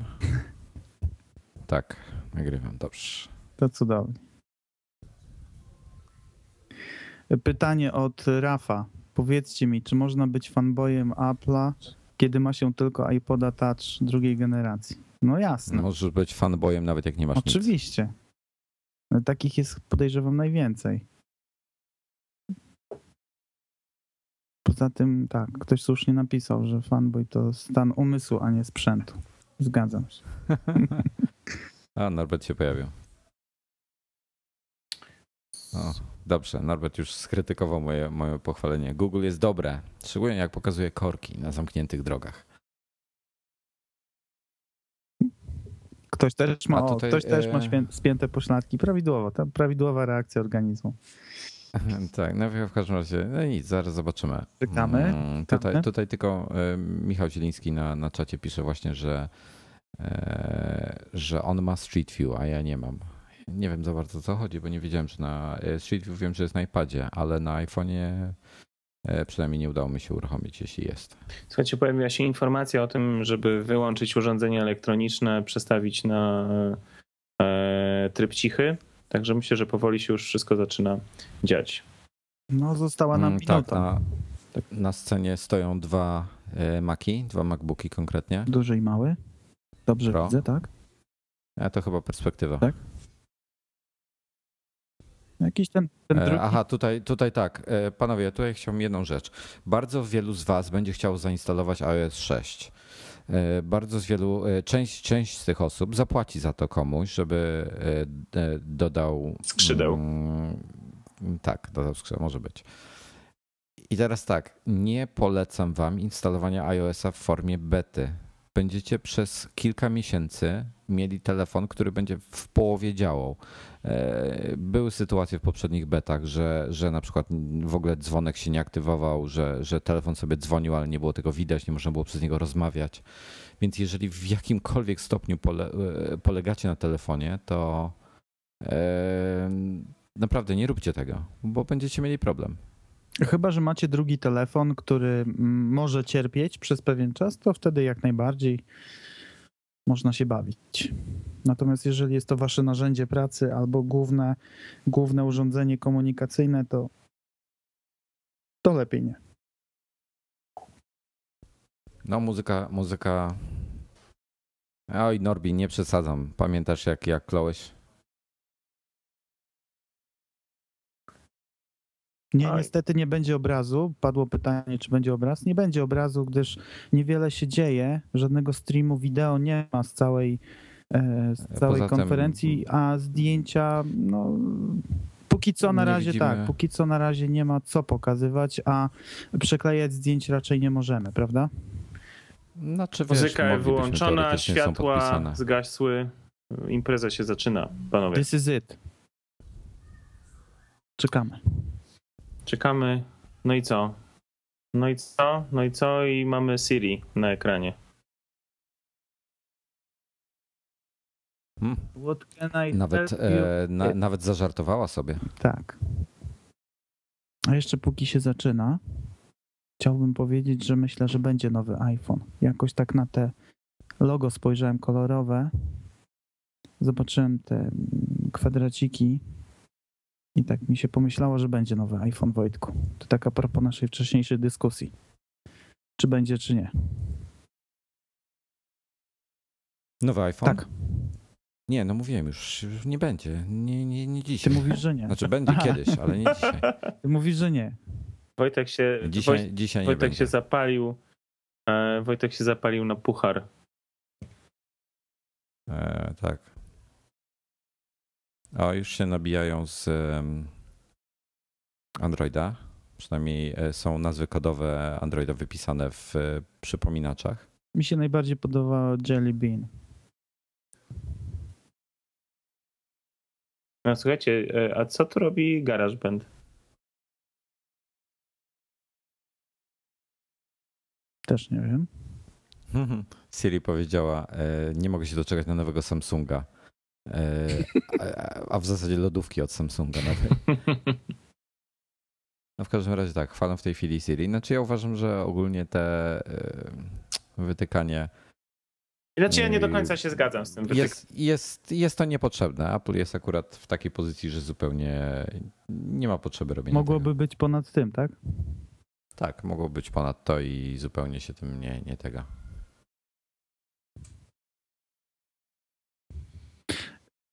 Tak, nagrywam, dobrze. To cudownie. Pytanie od Rafa. Powiedzcie mi, czy można być fanboyem Apple'a, kiedy ma się tylko iPoda Touch drugiej generacji? No jasne. Możesz być fanboyem nawet jak nie masz Oczywiście. nic. Oczywiście. No, takich jest, podejrzewam, najwięcej. Poza tym tak, ktoś słusznie napisał, że fanboy to stan umysłu, a nie sprzętu. Zgadzam się. A, Norbert się pojawił. O, dobrze, Norbert już skrytykował moje, moje pochwalenie. Google jest dobre, szczególnie jak pokazuje korki na zamkniętych drogach. Ktoś też ma, tutaj, o, ktoś też ma świę, spięte pośladki. Prawidłowo, ta prawidłowa reakcja organizmu. Tak, no w każdym razie, no nic, zaraz zobaczymy. Czekamy. Tutaj, tutaj tylko Michał Zieliński na, na czacie pisze właśnie, że, że on ma Street View, a ja nie mam. Nie wiem za bardzo, co chodzi, bo nie wiedziałem, czy na Street View wiem, że jest na iPadzie, ale na iPhone'ie przynajmniej nie udało mi się uruchomić, jeśli jest. Słuchajcie, pojawiła się informacja o tym, żeby wyłączyć urządzenia elektroniczne, przestawić na e, tryb cichy. Także myślę, że powoli się już wszystko zaczyna dziać. No, została nam minuta. Tak, na, na scenie stoją dwa Maci, dwa MacBooki konkretnie. Duży i mały. Dobrze Pro. Widzę, tak? A to chyba perspektywa. Tak? Jakiś ten, ten drugi. Aha, tutaj, tutaj tak. Panowie, tutaj chciałbym jedną rzecz. Bardzo wielu z was będzie chciało zainstalować iOS sześć. Bardzo z wielu, część, część z tych osób zapłaci za to komuś, żeby dodał... Skrzydeł. Tak, dodał skrzydeł, może być. I teraz tak, nie polecam wam instalowania iOS-a w formie bety. Będziecie przez kilka miesięcy mieli telefon, który będzie w połowie działał. Były sytuacje w poprzednich betach, że, że na przykład w ogóle dzwonek się nie aktywował, że, że telefon sobie dzwonił, ale nie było tego widać, nie można było przez niego rozmawiać. Więc jeżeli w jakimkolwiek stopniu pole, polegacie na telefonie, to e, naprawdę nie róbcie tego, bo będziecie mieli problem. Chyba że macie drugi telefon, który może cierpieć przez pewien czas, to wtedy jak najbardziej można się bawić. Natomiast jeżeli jest to wasze narzędzie pracy albo główne, główne urządzenie komunikacyjne, to, to lepiej nie. No muzyka, muzyka... Oj Norbi, nie przesadzam. Pamiętasz jak, jak kląłeś? Nie, niestety nie będzie obrazu. Padło pytanie, czy będzie obraz. Nie będzie obrazu, gdyż niewiele się dzieje. Żadnego streamu wideo nie ma z całej, z całej Poza konferencji, tym... a zdjęcia, no póki co na razie widzimy... tak, póki co na razie nie ma co pokazywać, a przeklejać zdjęć raczej nie możemy, prawda? Znaczy, muzyka wyłączona, światła zgasły, impreza się zaczyna, panowie. This is it. Czekamy. Czekamy. No i co? No i co? No i co? I mamy Siri na ekranie. Hmm. What can I nawet, e, na, nawet zażartowała sobie. Tak. A jeszcze póki się zaczyna, chciałbym powiedzieć, że myślę, że będzie nowy iPhone. Jakoś tak na te logo spojrzałem kolorowe. Zobaczyłem te kwadraciki. I tak mi się pomyślało, że będzie nowy iPhone, Wojtku. To tak a propos naszej wcześniejszej dyskusji. Czy będzie, czy nie. Nowy iPhone? Tak. Nie, no mówiłem już, nie będzie. Nie, nie, nie dzisiaj. Ty mówisz, że nie. Znaczy będzie Aha. kiedyś, ale nie dzisiaj. Ty mówisz, że nie. Wojtek się, dzisiaj, Woj... dzisiaj nie Wojtek będzie. się zapalił. E, Wojtek się zapalił na puchar. E, tak. O, już się nabijają z Androida, przynajmniej są nazwy kodowe Androida wypisane w przypominaczach. Mi się najbardziej podobało Jelly Bean. No słuchajcie, a co tu robi GarageBand? Też nie wiem. Siri powiedziała, nie mogę się doczekać na nowego Samsunga. A w zasadzie lodówki od Samsunga nawet. No w każdym razie tak, chwalę w tej chwili Siri. Znaczy ja uważam, że ogólnie te wytykanie... Znaczy ja nie do końca się zgadzam z tym. Wytyk... Jest, jest, jest to niepotrzebne. Apple jest akurat w takiej pozycji, że zupełnie nie ma potrzeby robienia Mogłoby tego. być ponad tym, tak? Tak, mogło być ponad to i zupełnie się tym nie, nie tego.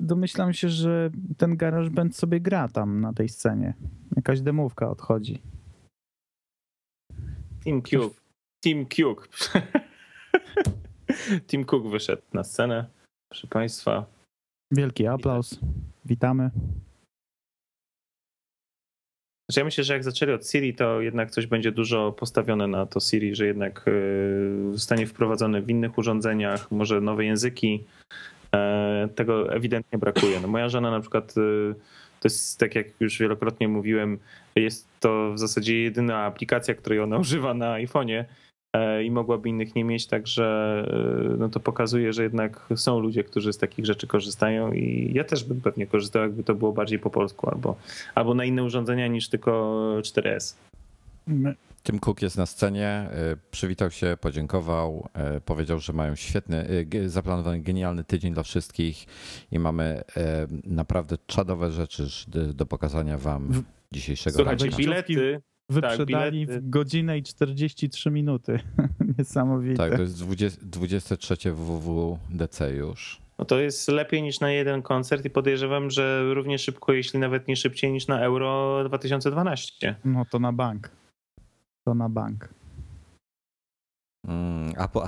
Domyślam się, że ten GarageBand sobie gra tam na tej scenie. Jakaś demówka odchodzi. Tim Cook. Tim Cook. Tim Cook wyszedł na scenę. Proszę Państwa. Wielki aplauz. Witamy. Ja myślę, że jak zaczęli od Siri, to jednak coś będzie dużo postawione na to Siri, że jednak zostanie wprowadzone w innych urządzeniach, może nowe języki. Tego ewidentnie brakuje. No moja żona na przykład, to jest tak jak już wielokrotnie mówiłem, jest to w zasadzie jedyna aplikacja, której ona używa na iPhonie i mogłaby innych nie mieć, także no to pokazuje, że jednak są ludzie, którzy z takich rzeczy korzystają i ja też bym pewnie korzystał, jakby to było bardziej po polsku albo, albo na inne urządzenia niż tylko cztery S. Tim Cook jest na scenie, przywitał się, podziękował, powiedział, że mają świetny, zaplanowany genialny tydzień dla wszystkich i mamy naprawdę czadowe rzeczy do pokazania wam dzisiejszego dnia. Słuchajcie, bilety wyprzedali tak, w godzinę i czterdzieści trzy minuty. Niesamowite. Tak, to jest dwudzieste trzecie W W D C już. No to jest lepiej niż na jeden koncert i podejrzewam, że równie szybko, jeśli nawet nie szybciej niż na Euro dwa tysiące dwanaście. No to na bank. To na bank. Mm, Apple,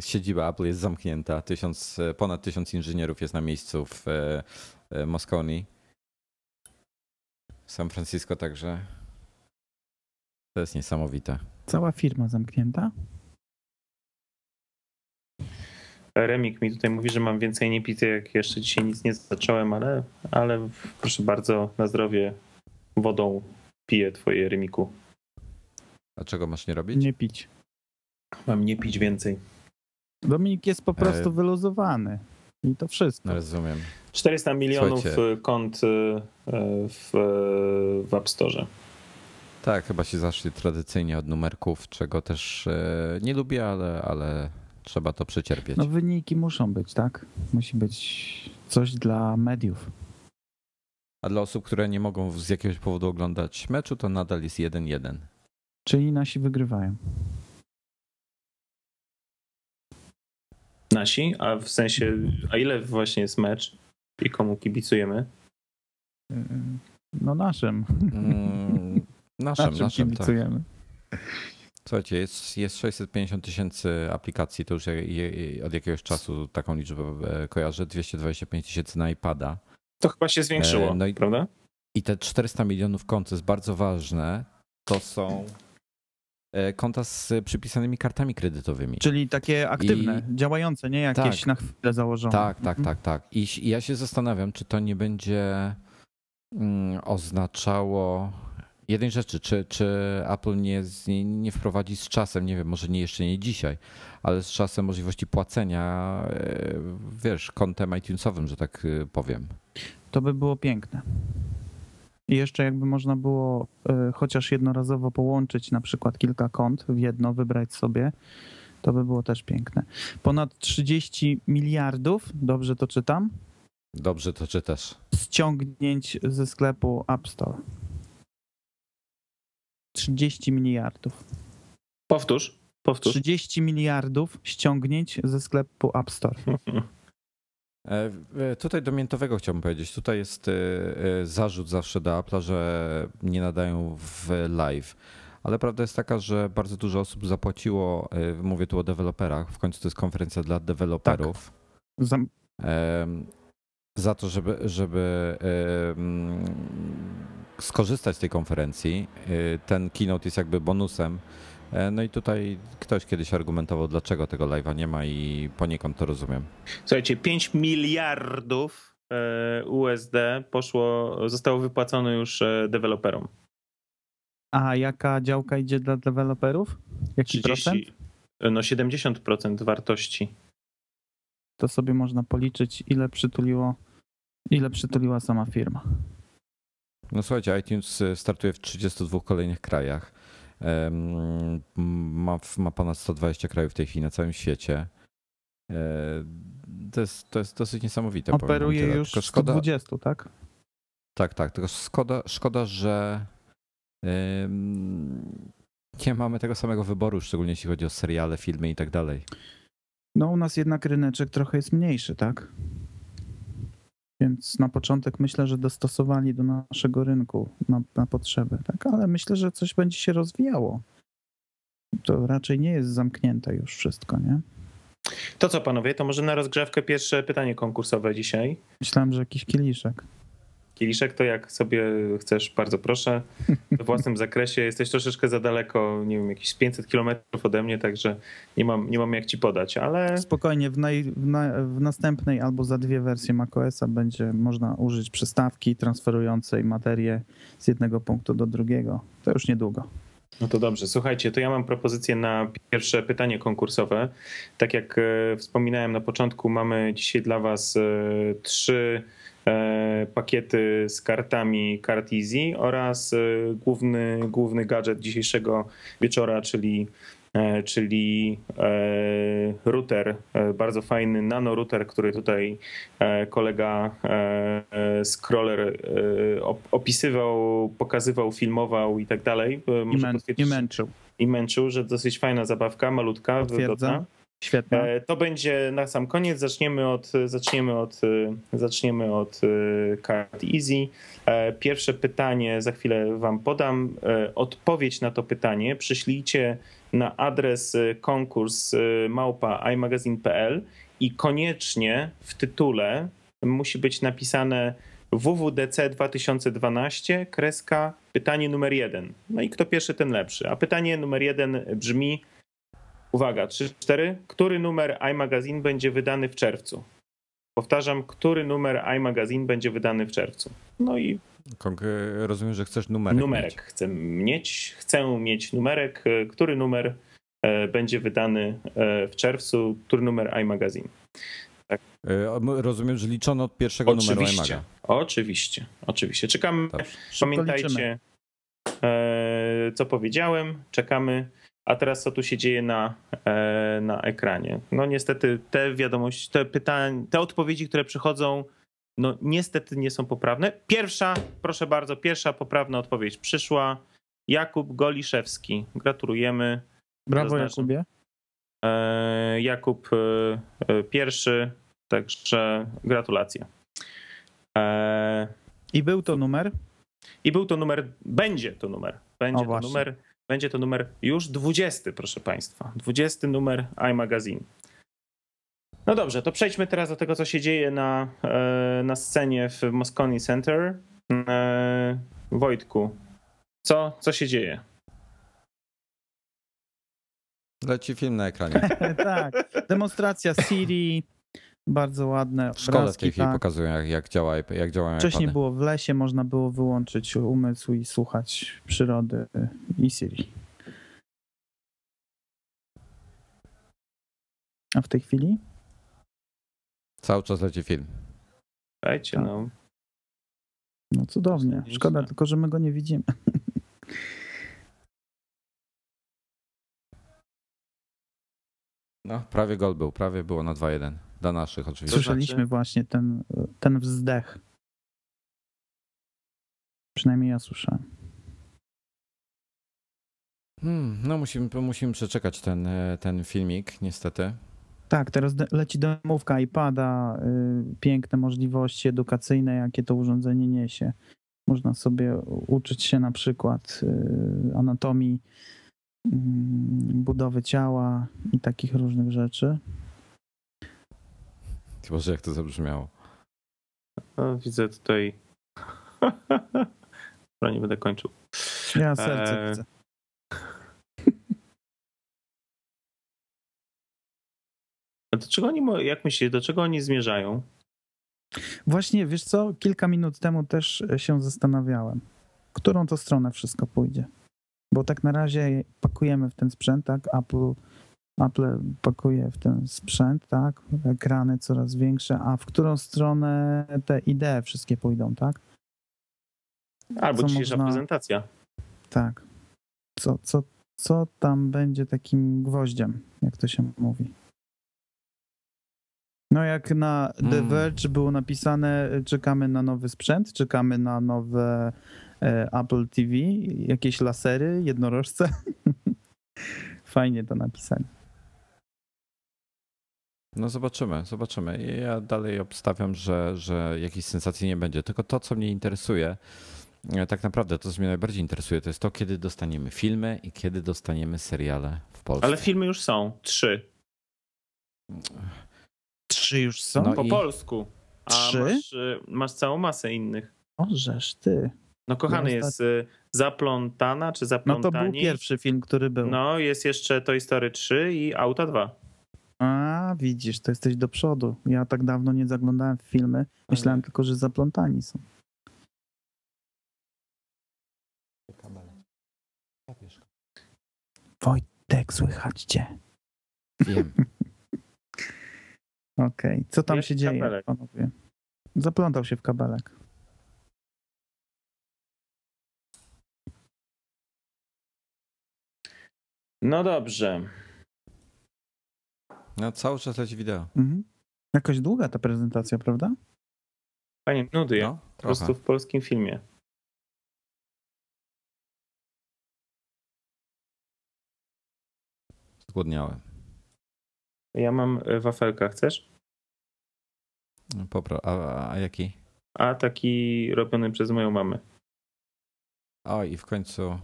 siedziba Apple jest zamknięta. Tysiąc, ponad tysiąc inżynierów jest na miejscu w Mosconi. W San Francisco także. To jest niesamowite. Cała firma zamknięta? Remik mi tutaj mówi, że mam więcej nie pity, jak jeszcze dzisiaj nic nie zacząłem, ale, ale proszę bardzo, na zdrowie, wodą piję twoje, Remiku. A czego masz nie robić? Nie pić. Mam nie pić więcej. Dominik jest po prostu e... wyluzowany i to wszystko. No rozumiem. czterysta milionów Słuchajcie. Kont w, w App Store. Tak, chyba się zaszli tradycyjnie od numerków, czego też nie lubię, ale, ale trzeba to przecierpieć. No wyniki muszą być, tak? Musi być coś dla mediów. A dla osób, które nie mogą z jakiegoś powodu oglądać meczu, to nadal jest jeden jeden. Czyli nasi wygrywają. Nasi? A w sensie, a ile właśnie jest mecz i komu kibicujemy? No naszym. Mm, naszym, naszym, naszym kibicujemy. Tak. Słuchajcie, jest, jest sześćset pięćdziesiąt tysięcy aplikacji, to już je, je, od jakiegoś czasu taką liczbę kojarzę, dwieście dwadzieścia pięć tysięcy na iPada. To chyba się zwiększyło, no i, prawda? I te czterysta milionów kont jest bardzo ważne, to są konta z przypisanymi kartami kredytowymi. Czyli takie aktywne, I... działające, nie jakieś tak, na chwilę założone. Tak, tak, tak, tak. I ja się zastanawiam, czy to nie będzie oznaczało jednej rzeczy, czy, czy Apple nie, nie wprowadzi z czasem, nie wiem, może nie jeszcze nie dzisiaj, ale z czasem możliwości płacenia, wiesz, kontem iTunesowym, że tak powiem. To by było piękne. I jeszcze jakby można było y, chociaż jednorazowo połączyć na przykład kilka kont w jedno, wybrać sobie, to by było też piękne. Ponad trzydzieści miliardów, dobrze to czytam? Dobrze to czytasz. Ściągnięć ze sklepu App Store. trzydzieści miliardów. Powtórz, powtórz. trzydzieści miliardów ściągnięć ze sklepu App Store. Tutaj do miętowego chciałbym powiedzieć. Tutaj jest zarzut zawsze do Apple'a, że nie nadają w live. Ale prawda jest taka, że bardzo dużo osób zapłaciło, mówię tu o deweloperach, w końcu to jest konferencja dla deweloperów, tak. za to, żeby, żeby skorzystać z tej konferencji. Ten keynote jest jakby bonusem. No i tutaj ktoś kiedyś argumentował, dlaczego tego live'a nie ma i poniekąd to rozumiem. Słuchajcie, pięć miliardów U S D poszło, zostało wypłacone już deweloperom. A jaka działka idzie dla deweloperów? Jaki procent? No siedemdziesiąt procent wartości. To sobie można policzyć, ile przytuliło, ile przytuliła sama firma. No słuchajcie, iTunes startuje w trzydziestu dwóch kolejnych krajach. Ma, ma ponad sto dwadzieścia krajów w tej chwili na całym świecie. To jest, to jest dosyć niesamowite. Operuje już sto dwadzieścia, tak? Tak, tak. Tylko szkoda, szkoda, że nie mamy tego samego wyboru, szczególnie jeśli chodzi o seriale, filmy i tak dalej. No u nas jednak ryneczek trochę jest mniejszy, tak? Więc na początek myślę, że dostosowali do naszego rynku na, na potrzeby, tak? Ale myślę, że coś będzie się rozwijało. To raczej nie jest zamknięte już wszystko, nie? To co, panowie, to może na rozgrzewkę pierwsze pytanie konkursowe dzisiaj. Myślałem, że jakiś kieliszek. Kieliszek to jak sobie chcesz, bardzo proszę, we własnym zakresie. Jesteś troszeczkę za daleko, nie wiem, jakieś pięćset kilometrów ode mnie, także nie mam, nie mam jak ci podać, ale... Spokojnie, w, naj, w, na, w następnej albo za dwie wersje macOS-a będzie można użyć przystawki transferującej materię z jednego punktu do drugiego. To już niedługo. No to dobrze. Słuchajcie, to ja mam propozycję na pierwsze pytanie konkursowe. Tak jak wspominałem na początku, mamy dzisiaj dla was trzy pakiety z kartami Kart Easy oraz główny, główny gadżet dzisiejszego wieczora, czyli, czyli router, bardzo fajny nanorouter, który tutaj kolega scroller opisywał, pokazywał, filmował i tak dalej. I, mę, i męczył. I męczył, że dosyć fajna zabawka, malutka, wygodna. Świetnie. To będzie na sam koniec. Zaczniemy od, zaczniemy od, zaczniemy od Kart Easy. Pierwsze pytanie za chwilę wam podam. Odpowiedź na to pytanie przyślijcie na adres konkurs małpa i magazine kropka p l i koniecznie w tytule musi być napisane W W D C dwa tysiące dwanaście kreska pytanie numer jeden. No i kto pierwszy, ten lepszy. A pytanie numer jeden brzmi, uwaga, trzy cztery. Który numer iMagazine będzie wydany w czerwcu? Powtarzam, który numer iMagazine będzie wydany w czerwcu? No i... Rozumiem, że chcesz numerek. Numerek mieć. Chcę mieć. Chcę mieć numerek. Który numer będzie wydany w czerwcu? Który numer iMagazine? Tak. Rozumiem, że liczono od pierwszego oczywiście, numeru iMaga. Oczywiście, oczywiście. Czekamy. Dobrze. Pamiętajcie, co powiedziałem. Czekamy. A teraz co tu się dzieje na, na ekranie? No niestety te wiadomości, te pytania, te odpowiedzi, które przychodzą, no niestety nie są poprawne. Pierwsza, proszę bardzo, pierwsza poprawna odpowiedź przyszła. Jakub Goliszewski. Gratulujemy. Brawo Jakubie. Jakub pierwszy, także gratulacje. I był to numer? I był to numer, będzie to numer. Będzie o, to właśnie. numer. Będzie to numer już dwudziesty, proszę Państwa. dwudziesty numer iMagazine. No dobrze, to przejdźmy teraz do tego, co się dzieje na, na scenie w Moscone Center. Wojtku, co, co się dzieje? Leci film na ekranie. Tak, demonstracja Siri, bardzo ładne. W szkole obrazki, w tej chwili tak. pokazują, jak, jak, działa, jak działają Wcześniej iPady. Było w lesie, można było wyłączyć umysł i słuchać przyrody i Siri. A w tej chwili? Cały czas leci film. Słuchajcie, no. No cudownie. Szkoda tylko, że my go nie widzimy. No, prawie gol był, prawie było na dwa jeden. Dla naszych oczywiście. Słyszeliśmy właśnie ten, ten wzdech. Przynajmniej ja słyszałem. Hmm, no musimy, musimy przeczekać ten, ten filmik niestety. Tak, teraz leci domówka iPada, yy, piękne możliwości edukacyjne, jakie to urządzenie niesie. Można sobie uczyć się na przykład yy, anatomii, yy, budowy ciała i takich różnych rzeczy. Chyba, że jak to zabrzmiało. No, widzę tutaj. Dobra, nie będę kończył. Ja serce e... widzę. A do czego oni, jak myślisz, do czego oni zmierzają? Właśnie, wiesz co, kilka minut temu też się zastanawiałem, którą to stronę wszystko pójdzie. Bo tak na razie pakujemy w ten sprzęt, tak? Apple... Apple pakuje w ten sprzęt, tak? Ekrany coraz większe, a w którą stronę te idee wszystkie pójdą, tak? Albo co dzisiejsza można... prezentacja. Tak. Co, co, co tam będzie takim gwoździem, jak to się mówi? No jak na The Verge hmm. było napisane, czekamy na nowy sprzęt, czekamy na nowe Apple T V, jakieś lasery, jednorożce. Fajnie to napisali. No zobaczymy, zobaczymy. Ja dalej obstawiam, że, że jakiejś sensacji nie będzie. Tylko to, co mnie interesuje, tak naprawdę to, co mnie najbardziej interesuje, to jest to, kiedy dostaniemy filmy i kiedy dostaniemy seriale w Polsce. Ale filmy już są. Trzy. Trzy już są? No po i... polsku. A Trzy? Masz, masz całą masę innych. Możesz ty. No kochany no jest... Zaplątana czy Zaplątani. No to był pierwszy film, który był. No jest jeszcze Toy Story trzy i Auta dwa. A widzisz, to jesteś do przodu. Ja tak dawno nie zaglądałem w filmy. Myślałem tylko, że Zaplątani są. Wojtek, słychać cię. Wiem. Okej, okay. Co tam jest się kabelek. Dzieje, panowie? Zaplątał się w kabelek. No dobrze. No cały czas leci wideo. Mhm. Jakoś długa ta prezentacja, prawda? Panie, nudy, no, po prostu w polskim filmie. Zgłodniałem. Ja mam wafelka, chcesz? Popro, a, a jaki? A taki robiony przez moją mamę. O, i w końcu...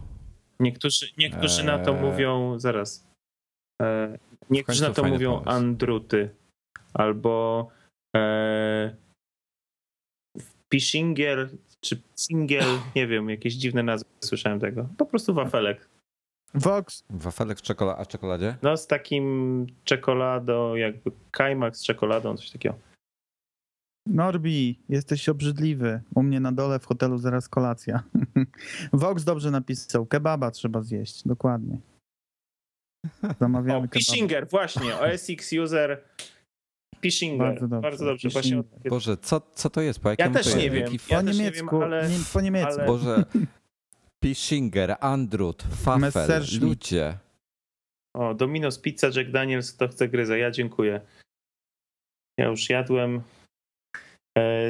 Niektórzy, niektórzy eee... na to mówią, zaraz, eee, niektórzy na to mówią pomysł. Andruty albo eee, pishingier czy singiel, nie wiem, jakieś dziwne nazwy, słyszałem tego. Po prostu wafelek. Vox. Wafelek z czekolad- a czekoladzie? No z takim czekoladą, jakby kajmak z czekoladą, coś takiego. Norbi, jesteś obrzydliwy. U mnie na dole w hotelu zaraz kolacja. Vox dobrze napisał. Kebaba trzeba zjeść, dokładnie. Zamawiamy o, Pishinger, właśnie. O S X User Pishinger. Bardzo dobrze. Bardzo dobrze. Właśnie... Boże, co, co to jest? Po jakim ja też to nie jest? Wiem. Ja po też niemiecku, nie wiem, ale... nie, po niemiecku. Ale... Boże, Pishinger, Andrut, Fafel, ludzie. O, Domino's Pizza, Jack Daniels, kto chce gryza. Ja dziękuję. Ja już jadłem.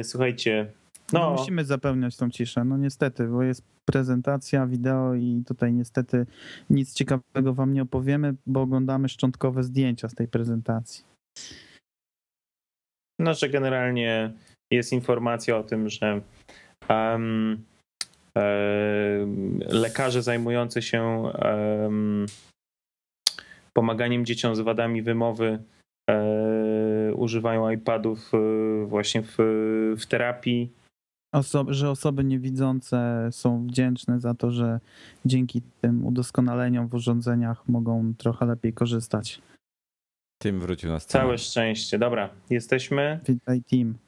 Słuchajcie, no. no... Musimy zapełniać tą ciszę, no niestety, bo jest prezentacja, wideo i tutaj niestety nic ciekawego wam nie opowiemy, bo oglądamy szczątkowe zdjęcia z tej prezentacji. No, że generalnie jest informacja o tym, że um, um, lekarze zajmujący się um, pomaganiem dzieciom z wadami wymowy Yy, używają iPadów yy, właśnie w, w terapii. Oso- że osoby niewidzące są wdzięczne za to, że dzięki tym udoskonaleniom w urządzeniach mogą trochę lepiej korzystać. Tim wrócił na scenę. Całe szczęście. Dobra, jesteśmy. Witaj, Tim.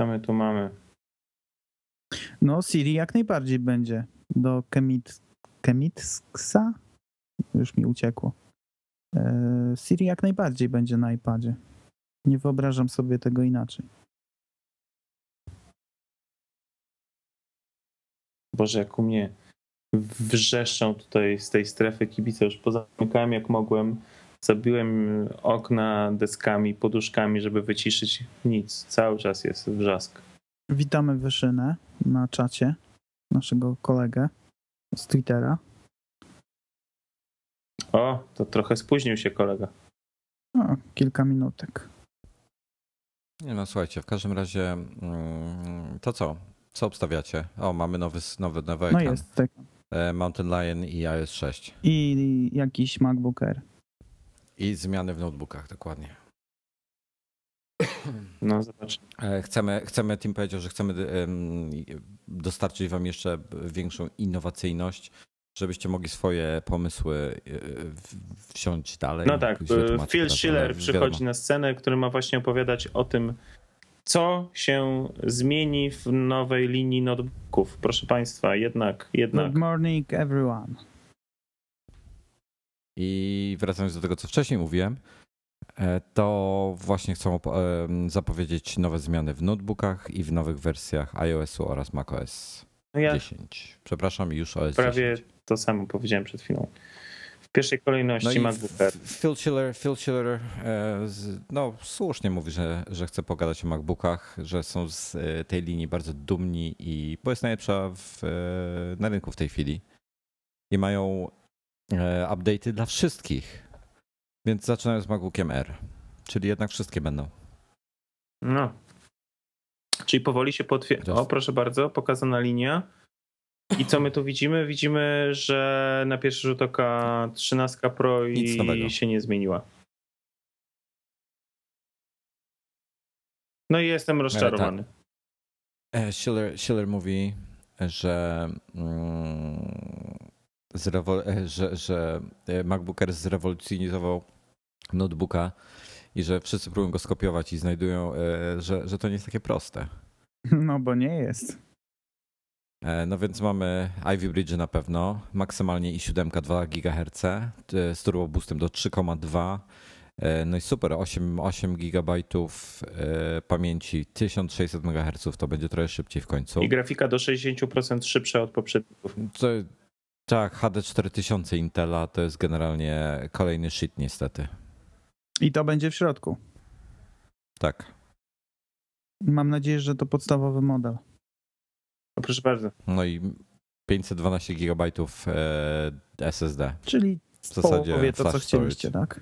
Co my tu mamy? No Siri jak najbardziej będzie do Kemit. Kemitsksa? Już mi uciekło. Yy, Siri jak najbardziej będzie na iPadzie. Nie wyobrażam sobie tego inaczej. Boże, jak u mnie wrzeszczą tutaj z tej strefy kibice, już pozamykałem jak mogłem. Zabiłem okna deskami, poduszkami, żeby wyciszyć. Nic, cały czas jest wrzask. Witamy Wyszynę na czacie, naszego kolegę z Twittera. O, to trochę spóźnił się kolega. O, kilka minutek. Nie no, słuchajcie, w każdym razie to co? Co obstawiacie? O, mamy nowy, nowy, nowy ekran. No jest tak. Mountain Lion i iOS sześć. I jakiś MacBook Air. I zmiany w notebookach, dokładnie. No, zobacz. Chcemy, chcemy, Tim powiedział, że chcemy dostarczyć wam jeszcze większą innowacyjność, żebyście mogli swoje pomysły wziąć dalej. No tak, Phil Schiller przychodzi na scenę, który ma właśnie opowiadać o tym, co się zmieni w nowej linii notebooków. Proszę państwa, jednak... jednak. Good morning everyone. I wracając do tego, co wcześniej mówiłem, to właśnie chcą zapowiedzieć nowe zmiany w notebookach i w nowych wersjach iOS-u oraz macOS ja dziesięć. Przepraszam, już O S prawie dziesięć. To samo powiedziałem przed chwilą. W pierwszej kolejności no MacBook Air. Phil Schiller, Phil Schiller no, słusznie mówi, że, że chce pogadać o MacBookach, że są z tej linii bardzo dumni i bo jest najlepsza w, na rynku w tej chwili. I mają update'y dla wszystkich. Więc zaczynają z MacBookiem Air, czyli jednak wszystkie będą. No, czyli powoli się potwierdza. O, proszę bardzo, pokazana linia. I co my tu widzimy? Widzimy, że na pierwszy rzut oka trzynaście Pro i się nie zmieniła. No i jestem rozczarowany. Tak. Schiller, Schiller mówi, że... Mm, Zrewol- że, że MacBook Air zrewolucjonizował notebooka i że wszyscy próbują go skopiować i znajdują, że, że to nie jest takie proste. No bo nie jest. No więc mamy Ivy Bridge na pewno, maksymalnie i siedem dwa gigaherce z turbo boostem do trzy przecinek dwa. No i super, osiem, osiem giga pamięci, tysiąc sześćset megaherców, to będzie trochę szybciej w końcu. I grafika do sześćdziesiąt procent szybsza od poprzedników. To, tak, H D cztery tysiące Intela to jest generalnie kolejny shit niestety. I to będzie w środku. Tak. Mam nadzieję, że to podstawowy model. No proszę bardzo. No i pięćset dwanaście giga S S D. Czyli w zasadzie to, co chcieliście, tak?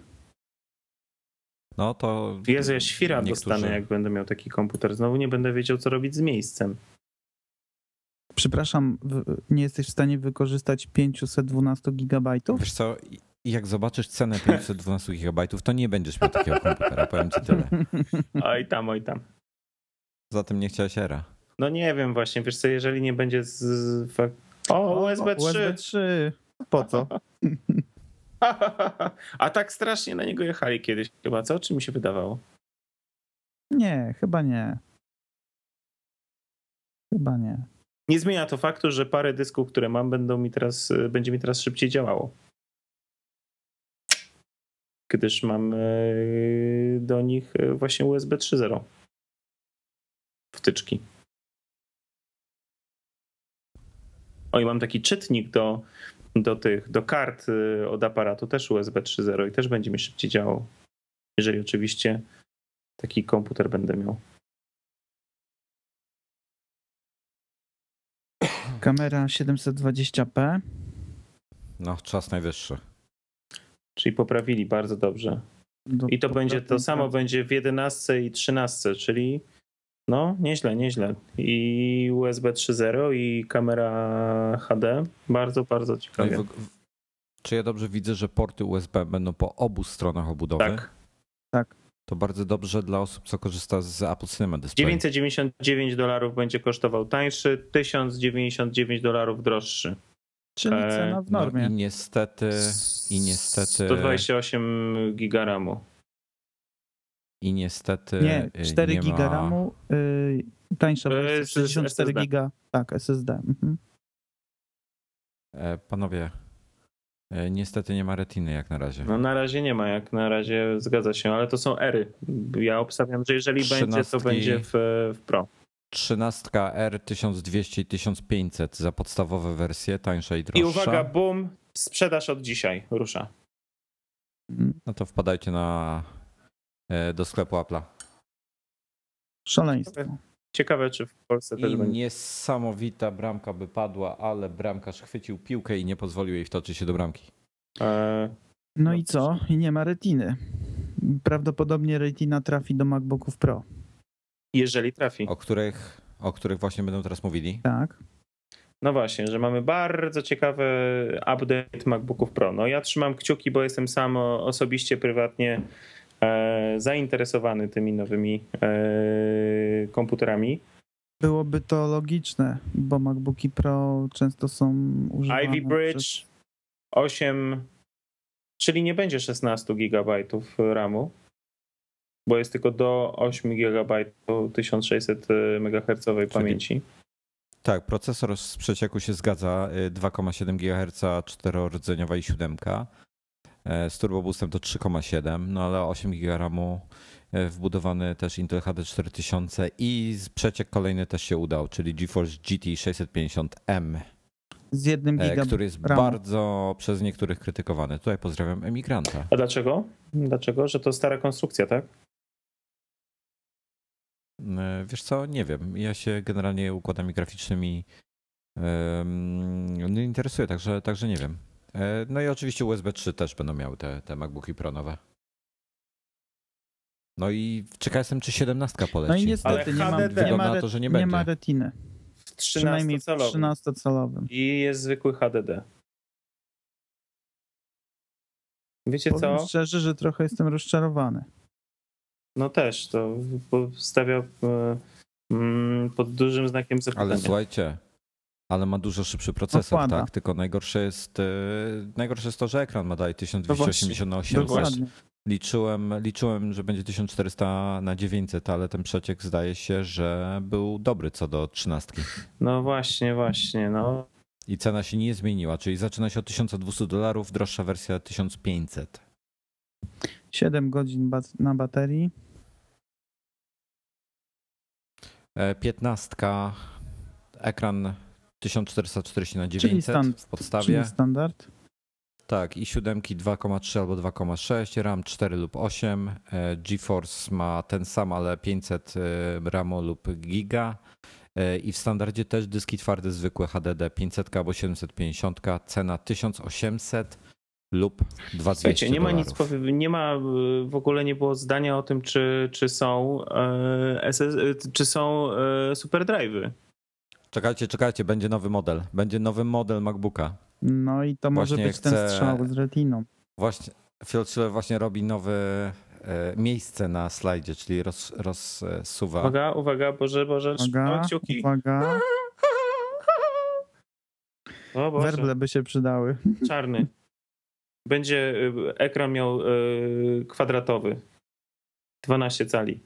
No to... Jezu, ja świra niektórzy... dostanę, jak będę miał taki komputer. Znowu nie będę wiedział, co robić z miejscem. Przepraszam, nie jesteś w stanie wykorzystać pięćset dwanaście gigabajtów? Wiesz co, jak zobaczysz cenę pięćset dwanaście gigabajtów, to nie będziesz miał takiego komputera, powiem ci tyle. Oj tam, oj tam. Zatem nie chciałaś era. No nie wiem właśnie, wiesz co, jeżeli nie będzie... Z... O, U S B trzy! U S B trzy! Po co? A tak strasznie na niego jechali kiedyś chyba, co? Czy mi się wydawało? Nie, chyba nie. Chyba nie. Nie zmienia to faktu, że parę dysków, które mam, będą mi teraz, będzie mi teraz szybciej działało. Gdyż mam do nich właśnie U S B trzy zero. Wtyczki. O, i mam taki czytnik do... Do tych, do kart od aparatu też U S B trzy zero i też będzie mi szybciej działał, jeżeli oczywiście taki komputer będę miał. Kamera siedemset dwadzieścia p. No, czas najwyższy. Czyli poprawili bardzo dobrze. Do, I to będzie to samo będzie w jedenastce i trzynastce, czyli no, nieźle, nieźle. I U S B trzy zero i kamera H D. Bardzo, bardzo ciekawe. Czy ja dobrze widzę, że porty U S B będą po obu stronach obudowy? Tak. Tak. To bardzo dobrze dla osób, co korzysta z Apple Cinema Display. dziewięćset dziewięćdziesiąt dziewięć dolarów będzie kosztował tańszy, tysiąc dziewięćdziesiąt dziewięć dolarów droższy. Czyli cena w normie. No i niestety... i niestety sto dwadzieścia osiem giga ramu. I niestety nie, cztery nie giga ma... ramu, yy, tańsza wersja, sześćdziesiąt cztery giga, tak, S S D. Mhm. Panowie, niestety nie ma retiny jak na razie. No na razie nie ma, jak na razie zgadza się, ale to są ery. Ja obstawiam, że jeżeli trzynastki, będzie, to będzie w, w Pro. Trzynastka R tysiąc dwieście i tysiąc pięćset za podstawowe wersje, tańsza i droższa. I uwaga, boom, sprzedaż od dzisiaj rusza. No to wpadajcie na... do sklepu Apple'a. Szaleństwo. Ciekawe, ciekawe, czy w Polsce I też będzie. Niesamowita bramka by padła, ale bramkarz chwycił piłkę i nie pozwolił jej wtoczyć się do bramki. Eee, no i co? I nie ma retiny. Prawdopodobnie retina trafi do MacBooków Pro. Jeżeli trafi. O których, o których właśnie będą teraz mówili. Tak. No właśnie, że mamy bardzo ciekawy update MacBooków Pro. No ja trzymam kciuki, bo jestem sam osobiście, prywatnie zainteresowany tymi nowymi komputerami. Byłoby to logiczne, bo MacBooki Pro często są używane. Ivy Bridge przez... osiem, czyli nie będzie szesnaście giga ramu, bo jest tylko do osiem giga tysiąc sześćset megaherców czyli... pamięci. Tak, procesor z przecieku się zgadza, dwa przecinek siedem gigaherca, czterordzeniowa i siódemka. Z turbo boostem to trzy przecinek siedem, no ale osiem giga ramu, wbudowany też Intel H D cztery tysiące i przeciek kolejny też się udał, czyli GeForce G T sześćset pięćdziesiąt M. Z jednym giga, który jest ramu. Bardzo przez niektórych krytykowany. Tutaj pozdrawiam emigranta. A dlaczego? Dlaczego? Że to stara konstrukcja, tak? Wiesz co, nie wiem. Ja się generalnie układami graficznymi um, nie interesuję, także, także nie wiem. No i oczywiście U S B trzy też będą miały te, te MacBooki Pro nowe. No i czekaj, jestem, czy siedemnastka poleci. No i niestety nie, mam, nie, ma, na to, że nie, nie ma retiny. W trzynastocalowym. I jest zwykły H D D. Wiecie co? Powiem szczerze, że trochę jestem rozczarowany. No też, to stawia pod dużym znakiem zapytania. Ale słuchajcie, Ale ma dużo szybszy procesor, Dokładnie. tak? Tylko najgorsze jest, najgorsze jest to, że ekran ma dalej tysiąc dwieście osiemdziesiąt na osiemset. Liczyłem, liczyłem, że będzie tysiąc czterysta na dziewięćset, ale ten przeciek zdaje się, że był dobry co do trzynastki. No właśnie, właśnie. No. I cena się nie zmieniła, czyli zaczyna się od tysiąc dwieście dolarów, droższa wersja tysiąc pięćset. siedem godzin na baterii. Piętnastka, ekran tysiąc czterysta czterdzieści na dziewięćset w podstawie. Czyli standard. Tak, i siódemki dwa przecinek trzy albo dwa przecinek sześć, RAM cztery lub osiem, GeForce ma ten sam, ale pięćset RAMu lub giga i w standardzie też dyski twarde zwykłe H D D pięćset albo siedemset pięćdziesiąt, cena tysiąc osiemset lub dwa tysiące dwieście. Słuchajcie, nie ma nic, nie ma, w ogóle nie było zdania o tym, czy, czy są czy są superdrive'y. Czekajcie, czekajcie, będzie nowy model. Będzie nowy model MacBooka. No i to może właśnie być chcę, ten strzał z retiną. Właśnie, Phil Schiller właśnie robi nowe e, miejsce na slajdzie, czyli roz, rozsuwa. Uwaga, uwaga, Boże, Boże, uwaga, kciuki. Uwaga. O Boże. Werble by się przydały. Czarny. Będzie ekran miał y, kwadratowy. dwanaście cali.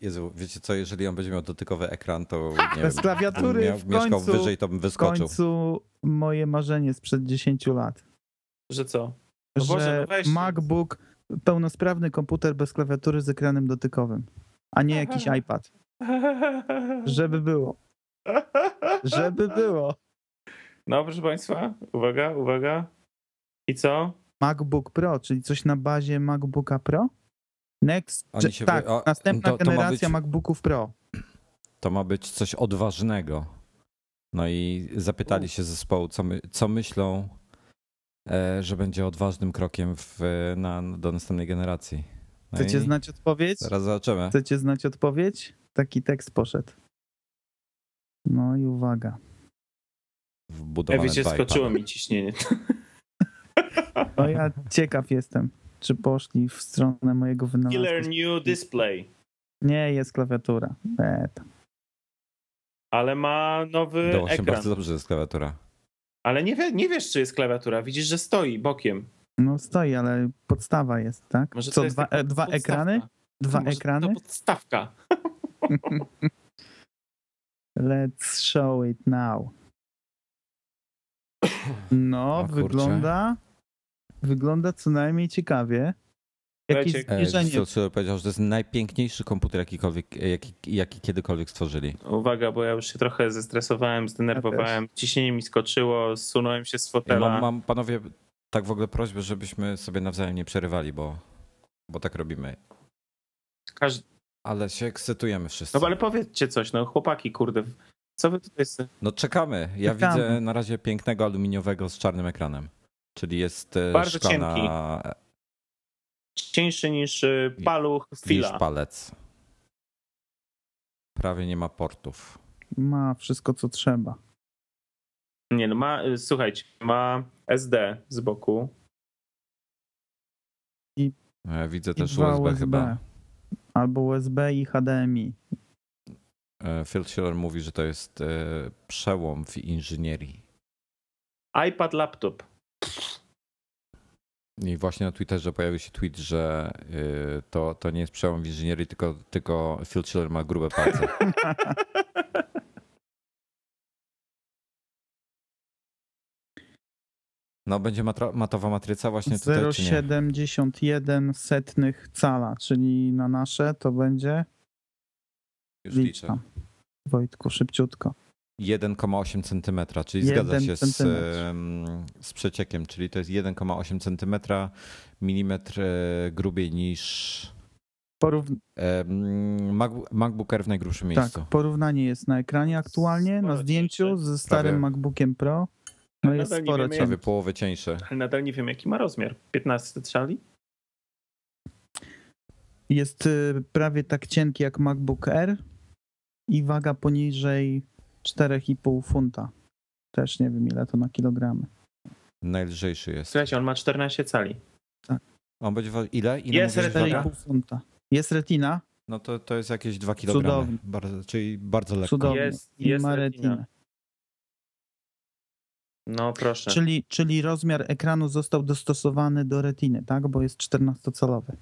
Jezu, wiecie co, jeżeli on będzie miał dotykowy ekran, to nie bez wiem, klawiatury miał, w końcu, mieszkał wyżej, to bym wyskoczył. W końcu moje marzenie sprzed dziesięciu lat. Że co? No że Boże, no MacBook, pełnosprawny komputer bez klawiatury z ekranem dotykowym, a nie jakiś iPad. Żeby było. Żeby było. No proszę Państwa, uwaga, uwaga. I co? MacBook Pro, czyli coś na bazie MacBooka Pro? Next, czy, tak, wy... o, następna to, to generacja być, MacBooków Pro. To ma być coś odważnego. No i zapytali U. się zespołu, co, my, co myślą, e, że będzie odważnym krokiem w, na, do następnej generacji. No Chcecie znać odpowiedź? Zaraz zobaczymy. Chcecie znać odpowiedź? Taki tekst poszedł. No i uwaga. Ja wiecie, skoczyło mi ciśnienie. No ja ciekaw jestem. Czy poszli w stronę mojego wynalazku? Killer New Display. Nie, jest klawiatura. E, Ale ma nowy do ekran. Bardzo dobrze jest klawiatura. Ale nie, wie, nie wiesz, czy jest klawiatura. Widzisz, że stoi bokiem. No stoi, ale podstawa jest, tak? Może Co, to jest dwa, e, dwa ekrany? Dwa Może ekrany? To podstawka. Let's show it now. No, o, wygląda... Wygląda co najmniej ciekawie. Jakie zbliżenie. E, powiedział, że to jest najpiękniejszy komputer, jakikolwiek, jaki, jaki kiedykolwiek stworzyli. Uwaga, bo ja już się trochę zestresowałem, zdenerwowałem, ja ciśnienie mi skoczyło, zsunąłem się z fotela. Mam, mam panowie tak w ogóle prośbę, żebyśmy sobie nawzajem nie przerywali, bo, bo tak robimy. Każdy... Ale się ekscytujemy wszyscy. No ale powiedzcie coś, no chłopaki, kurde. Co wy tutaj sobie... No czekamy. Ja czekamy. Widzę na razie pięknego aluminiowego z czarnym ekranem. Czyli jest bardzo szklana... cienki. Cieńszy niż paluch Phila. Niż palec. Prawie nie ma portów. Ma wszystko, co trzeba. Nie no, ma, słuchajcie, ma S D z boku. I, ja widzę i też U S B, U S B chyba. Albo U S B i H D M I. Phil Schiller mówi, że to jest przełom w inżynierii. iPad, laptop. I właśnie na Twitterze pojawił się tweet, że to, to nie jest przełom w inżynierii, tylko, tylko Phil Schiller ma grube palce. No będzie matowa matryca właśnie tutaj, zero przecinek siedemdziesiąt jeden setnych cala, czyli na nasze to będzie... Już liczę. liczę. Wojtku, szybciutko. jeden przecinek osiem centymetra, czyli zgadza się z, z przeciekiem, czyli to jest jeden przecinek osiem centymetra, milimetr grubiej niż Porówna... MacBook Air w najgrubszym tak, miejscu. Tak, porównanie jest na ekranie aktualnie, sporo na zdjęciu ze starym prawie, MacBookiem Pro. No jest sporo cień. Prawie połowę cieńsze. Ale nadal nie wiem, jaki ma rozmiar. piętnaście cali? Jest prawie tak cienki jak MacBook Air i waga poniżej cztery przecinek pięć funta. Też nie wiem, ile to na kilogramy. Najlżejszy jest. Słuchajcie, on ma czternaście cali. Tak. On będzie ile? ile jest retina. Jest retina, No to, to jest jakieś dwa kilogramy, bardzo, czyli bardzo lekko. Cudownie. Jest, jest ma retina. retina. No proszę. Czyli, czyli rozmiar ekranu został dostosowany do retiny, tak? Bo jest czternastocalowy.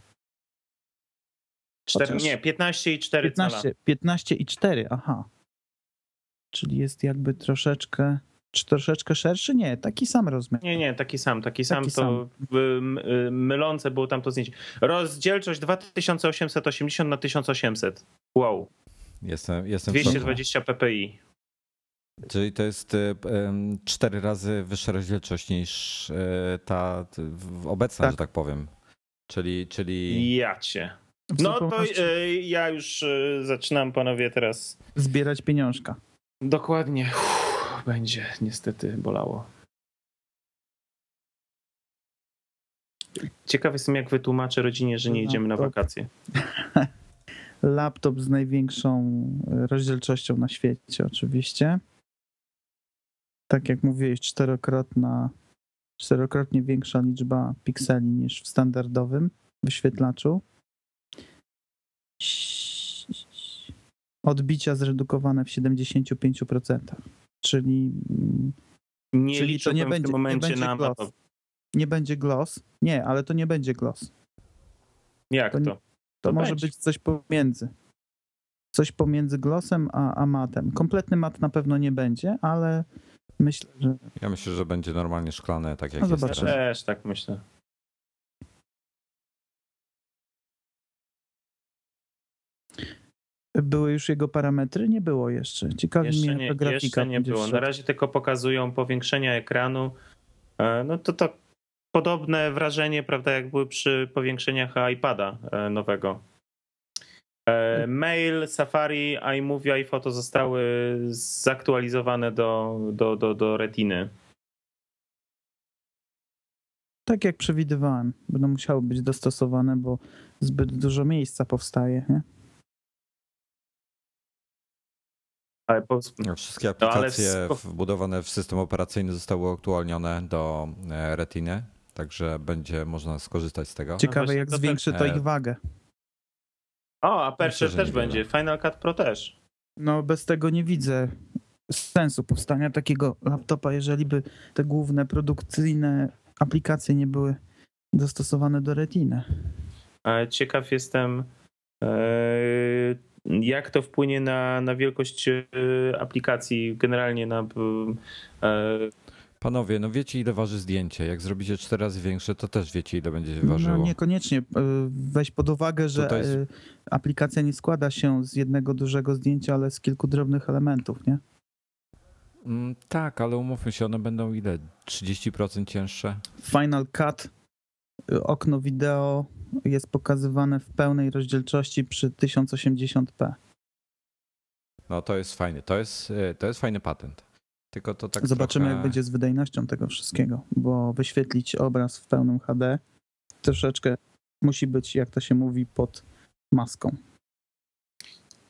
Chociaż... Nie, piętnaście i cztery cala. piętnaście i cztery, aha. Czyli jest jakby troszeczkę... Czy troszeczkę szerszy? Nie, taki sam rozmiar. Nie, nie, taki sam, taki sam. Taki to sam. Mylące było tam to zdjęcie. Rozdzielczość dwa tysiące osiemset osiemdziesiąt na tysiąc osiemset. Wow. Jestem, jestem dwieście dwadzieścia p p i. Czyli to jest cztery razy wyższa rozdzielczość niż ta obecna, tak, że tak powiem. Czyli... czyli... Ja cię. No to ja już zaczynam, panowie, teraz... Zbierać pieniążka. Dokładnie. Będzie niestety bolało. Ciekaw jestem, jak wytłumaczę rodzinie, że nie jedziemy Laptop. na wakacje. Laptop z największą rozdzielczością na świecie oczywiście. Tak jak mówiłeś, czterokrotna, czterokrotnie większa liczba pikseli niż w standardowym wyświetlaczu. Odbicia zredukowane w siedemdziesiąt pięć procent. Czyli, nie czyli to nie będzie, w tym momencie nie będzie na gloss. Nie będzie gloss. Nie, ale to nie będzie gloss. Jak to? Nie, to, to może będzie. być coś pomiędzy. Coś pomiędzy glossem a, a matem. Kompletny mat na pewno nie będzie, ale myślę, że... Ja myślę, że będzie normalnie szklane, tak jak no jest teraz. Też tak myślę. Były już jego parametry? Nie było jeszcze. Ciekawi jeszcze mnie, nie, jaka grafika. Jeszcze nie było. Na razie tylko pokazują powiększenia ekranu. No to, to podobne wrażenie, prawda, jak były przy powiększeniach iPada nowego. Mail, Safari, iMovie, iPhoto zostały zaktualizowane do, do, do, do retiny. Tak jak przewidywałem. Będą musiały być dostosowane, bo zbyt dużo miejsca powstaje, nie? Ale po... Wszystkie aplikacje no, ale... wbudowane w system operacyjny zostały aktualnione do retiny, także będzie można skorzystać z tego. Ciekawe, no jak to zwiększy ten... to ich wagę. O, a Aperture też będzie, Final Cut Pro też. No bez tego nie widzę sensu powstania takiego laptopa, jeżeli by te główne produkcyjne aplikacje nie były dostosowane do retiny. Ciekaw jestem... Yy... Jak to wpłynie na, na wielkość aplikacji, generalnie na... Panowie, no wiecie, ile waży zdjęcie. Jak zrobicie cztery razy większe, to też wiecie, ile będzie ważyło. No niekoniecznie. Weź pod uwagę, że jest... aplikacja nie składa się z jednego dużego zdjęcia, ale z kilku drobnych elementów, nie? Tak, ale umówmy się, one będą ile? trzydzieści procent cięższe? Final Cut, okno wideo... jest pokazywane w pełnej rozdzielczości przy tysiąc osiemdziesiąt p. No to jest fajny, to jest, to jest fajny patent. Tylko to tak zobaczymy, trochę... jak będzie z wydajnością tego wszystkiego, bo wyświetlić obraz w pełnym H D troszeczkę musi być, jak to się mówi, pod maską.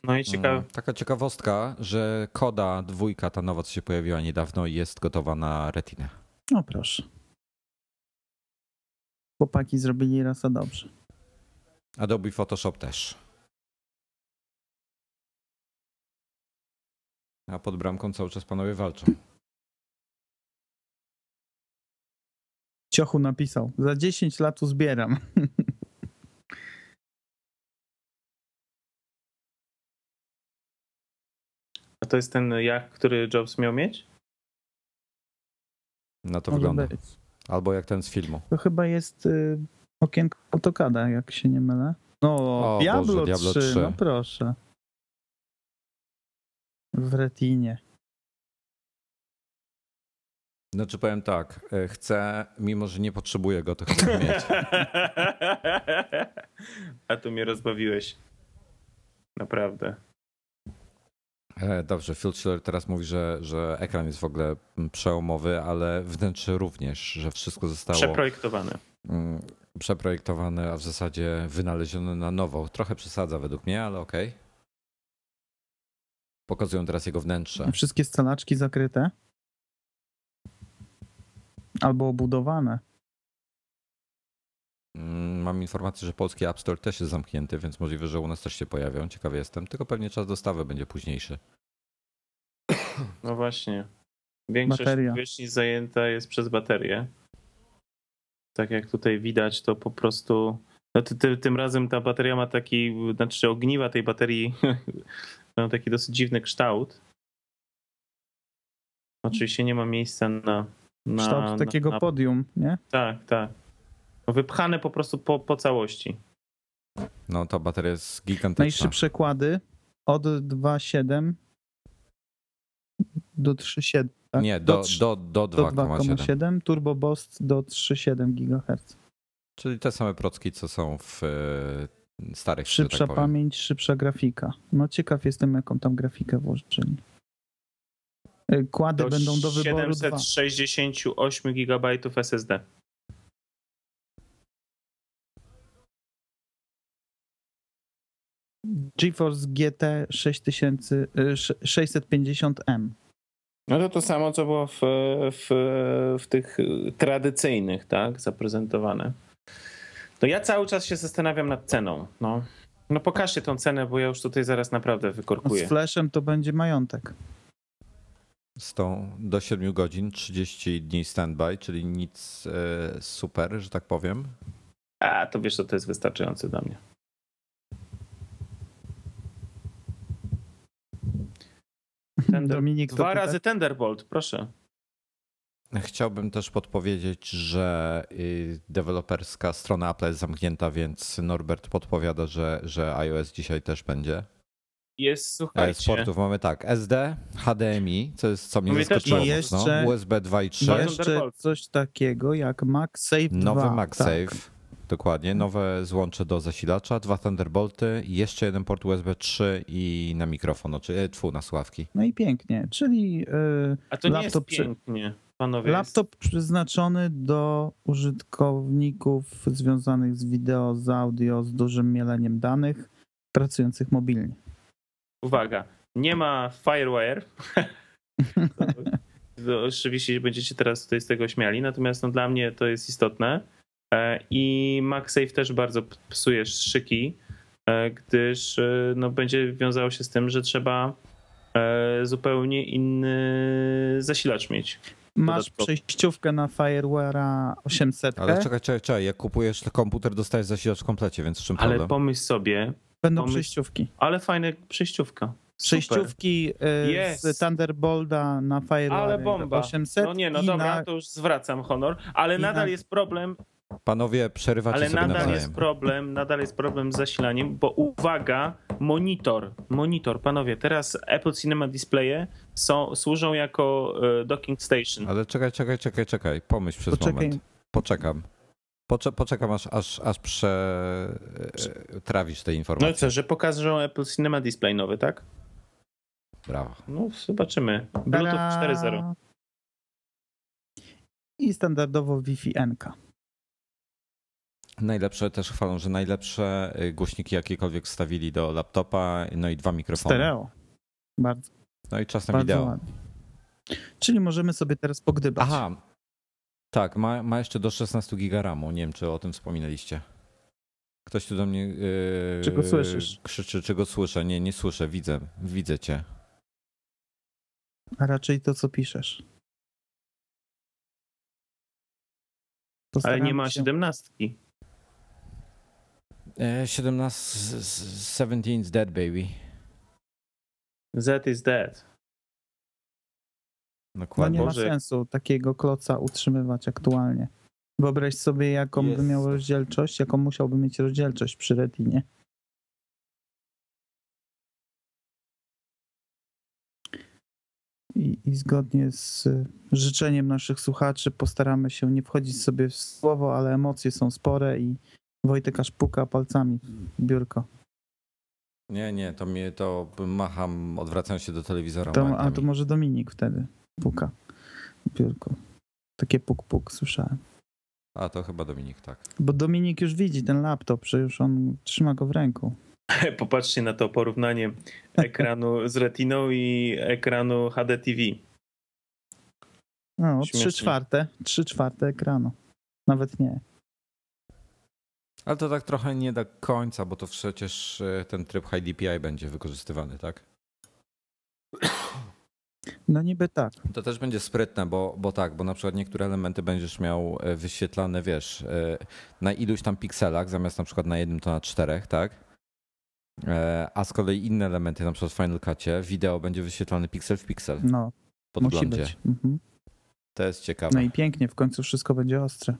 No i ciekawe. Taka ciekawostka, że Koda dwójka, ta nowa, co się pojawiła niedawno, jest gotowa na retinę. No proszę. Chłopaki zrobili raz a dobrze. Adobe Photoshop też. A pod bramką cały czas panowie walczą. Ciochu napisał. Za dziesięć lat uzbieram. A to jest ten jacht, który Jobs miał mieć? Na to Może wygląda. Być. Albo jak ten z filmu. To chyba jest y, okienko AutoCada, jak się nie mylę. No, o, Diablo, Boże, Diablo trzy, trzy, no proszę. W retinie. Znaczy powiem tak, chcę, mimo że nie potrzebuję go, to chcę mieć. A tu mnie rozbawiłeś. Naprawdę. Dobrze, Phil Schiller teraz mówi, że, że ekran jest w ogóle przełomowy, ale wnętrze również, że wszystko zostało przeprojektowane. Przeprojektowane, a w zasadzie wynalezione na nowo. Trochę przesadza według mnie, ale okej. Okay. Pokazują teraz jego wnętrze. Wszystkie scalaczki zakryte? Albo obudowane? Mam informację, że polski App Store też jest zamknięty, więc możliwe, że u nas też się pojawią. Ciekawy jestem, tylko pewnie czas dostawy będzie późniejszy. No właśnie. Większość powierzchni zajęta jest przez baterię. Tak jak tutaj widać, to po prostu... No ty, ty, tym razem ta bateria ma taki... Znaczy ogniwa tej baterii mają taki dosyć dziwny kształt. Oczywiście nie ma miejsca na... na kształt takiego na, na... podium, nie? Tak, tak. Wypchane po prostu po, po całości. No ta bateria jest gigantyczna. Najszybsze kłady od dwa przecinek siedem do trzy przecinek siedem. Tak? Nie, do, do, do, do dwa przecinek siedem. Turbo Boost do trzy przecinek siedem gigaherca. Czyli te same procki, co są w y, starych. Szybsza tak pamięć, szybsza grafika. No ciekaw jestem, jaką tam grafikę włożyli. Kłady do będą do wyboru siedemset sześćdziesiąt osiem gigabajtów S S D. GeForce G T sześć tysięcy sześćset pięćdziesiąt M. No to to samo, co było w, w, w tych tradycyjnych, tak, zaprezentowane. No ja cały czas się zastanawiam nad ceną. No, no pokażcie tą cenę, bo ja już tutaj zaraz naprawdę wykorkuję. No z flashem to będzie majątek. Z tą do siedmiu godzin, trzydzieści dni standby, czyli nic yy, super, że tak powiem. A to wiesz, co to jest wystarczające dla mnie. Tender... Dominik, Dwa razy pyta? Thunderbolt, proszę. Chciałbym też podpowiedzieć, że deweloperska strona Apple jest zamknięta, więc Norbert podpowiada, że, że iOS dzisiaj też będzie. Jest, słuchajcie. Z portów mamy tak, S D, H D M I, co jest co mnie Mówię zaskoczyło też, mocno, jeszcze, U S B dwa przecinek trzy. Jeszcze coś takiego jak MagSafe dwa. Nowy MagSafe, tak. Dokładnie, nowe złącze do zasilacza, dwa Thunderbolty, jeszcze jeden port U S B trzy i na mikrofon, czy tfu, na słuchawki. No i pięknie, czyli yy, A to nie laptop jest pięknie. Panowie, laptop jest przeznaczony do użytkowników związanych z wideo, z audio, z dużym mieleniem danych, pracujących mobilnie. Uwaga, nie ma Firewire. Oczywiście będziecie teraz tutaj z tego śmiali, natomiast no, dla mnie to jest istotne. I MagSafe też bardzo psuje szyki, gdyż no, będzie wiązało się z tym, że trzeba zupełnie inny zasilacz mieć. Masz przejściówkę na Firewire'a osiemset. Ale czekaj, czekaj, czekaj, jak kupujesz komputer, dostajesz zasilacz w komplecie, więc z czym problem? Ale pomyśl sobie. Będą pomyśl... przejściówki. Ale fajne przejściówka. Super. Przejściówki yes. z Thunderbolta na Firewire osiemset. No nie, no dobra, na... to już zwracam honor, ale nadal na... jest problem. Panowie, przerywacie ale sobie nadal nawzajem. Jest problem, nadal jest problem z zasilaniem, bo uwaga, monitor, monitor, panowie, teraz Apple Cinema Displaye są, służą jako docking station. Ale czekaj, czekaj, czekaj, czekaj, pomyśl przez Poczekaj. moment. Poczekam. Pocze, poczekam, aż, aż, aż przetrawisz te informacje. No co, że pokażą Apple Cinema Display nowy, tak? Brawo. No zobaczymy. Bluetooth cztery zero. I standardowo Wi-Fi N K. Najlepsze też chwalą, że najlepsze głośniki jakiekolwiek wstawili do laptopa, no i dwa mikrofony. Stereo. Bardzo. No i czas na wideo. Ładnie. Czyli możemy sobie teraz pogdybać. Aha, tak, ma, ma jeszcze do szesnastu giga ramu. Nie wiem, czy o tym wspominaliście. Ktoś tu do mnie yy, czy go słyszysz? Krzyczy, czy go słyszę. Nie, nie słyszę, widzę, widzę cię. A raczej to, co piszesz. Postaram Ale nie ma się... siedemnastki. siedemnaście, seventeen is dead, baby. Z is dead. Dokładnie. No nie ma sensu takiego kloca utrzymywać aktualnie. Wyobraź sobie, jaką Jest. by miał rozdzielczość, jaką musiałby mieć rozdzielczość przy Retinie. I, I zgodnie z życzeniem naszych słuchaczy postaramy się nie wchodzić sobie w słowo, ale emocje są spore i Wojtek aż puka palcami w biurko. Nie, nie, to mnie to macham, odwracam się do telewizora. To, a to może Dominik wtedy puka w biurko. Takie puk, puk słyszałem. A to chyba Dominik, tak. Bo Dominik już widzi ten laptop, przecież on trzyma go w ręku. Popatrzcie na to porównanie ekranu z Retiną i ekranu H D T V. No, trzy czwarte, trzy czwarte ekranu. Nawet nie. Ale to tak trochę nie do końca, bo to przecież ten tryb High D P I będzie wykorzystywany, tak? No niby tak. To też będzie sprytne, bo, bo tak, bo na przykład niektóre elementy będziesz miał wyświetlane, wiesz, na iluś tam pikselach, zamiast na przykład na jednym to na czterech, tak? A z kolei inne elementy, na przykład w Final Cutie, wideo będzie wyświetlane piksel w piksel. No, musi być. Mhm. To jest ciekawe. No i pięknie, w końcu wszystko będzie ostre.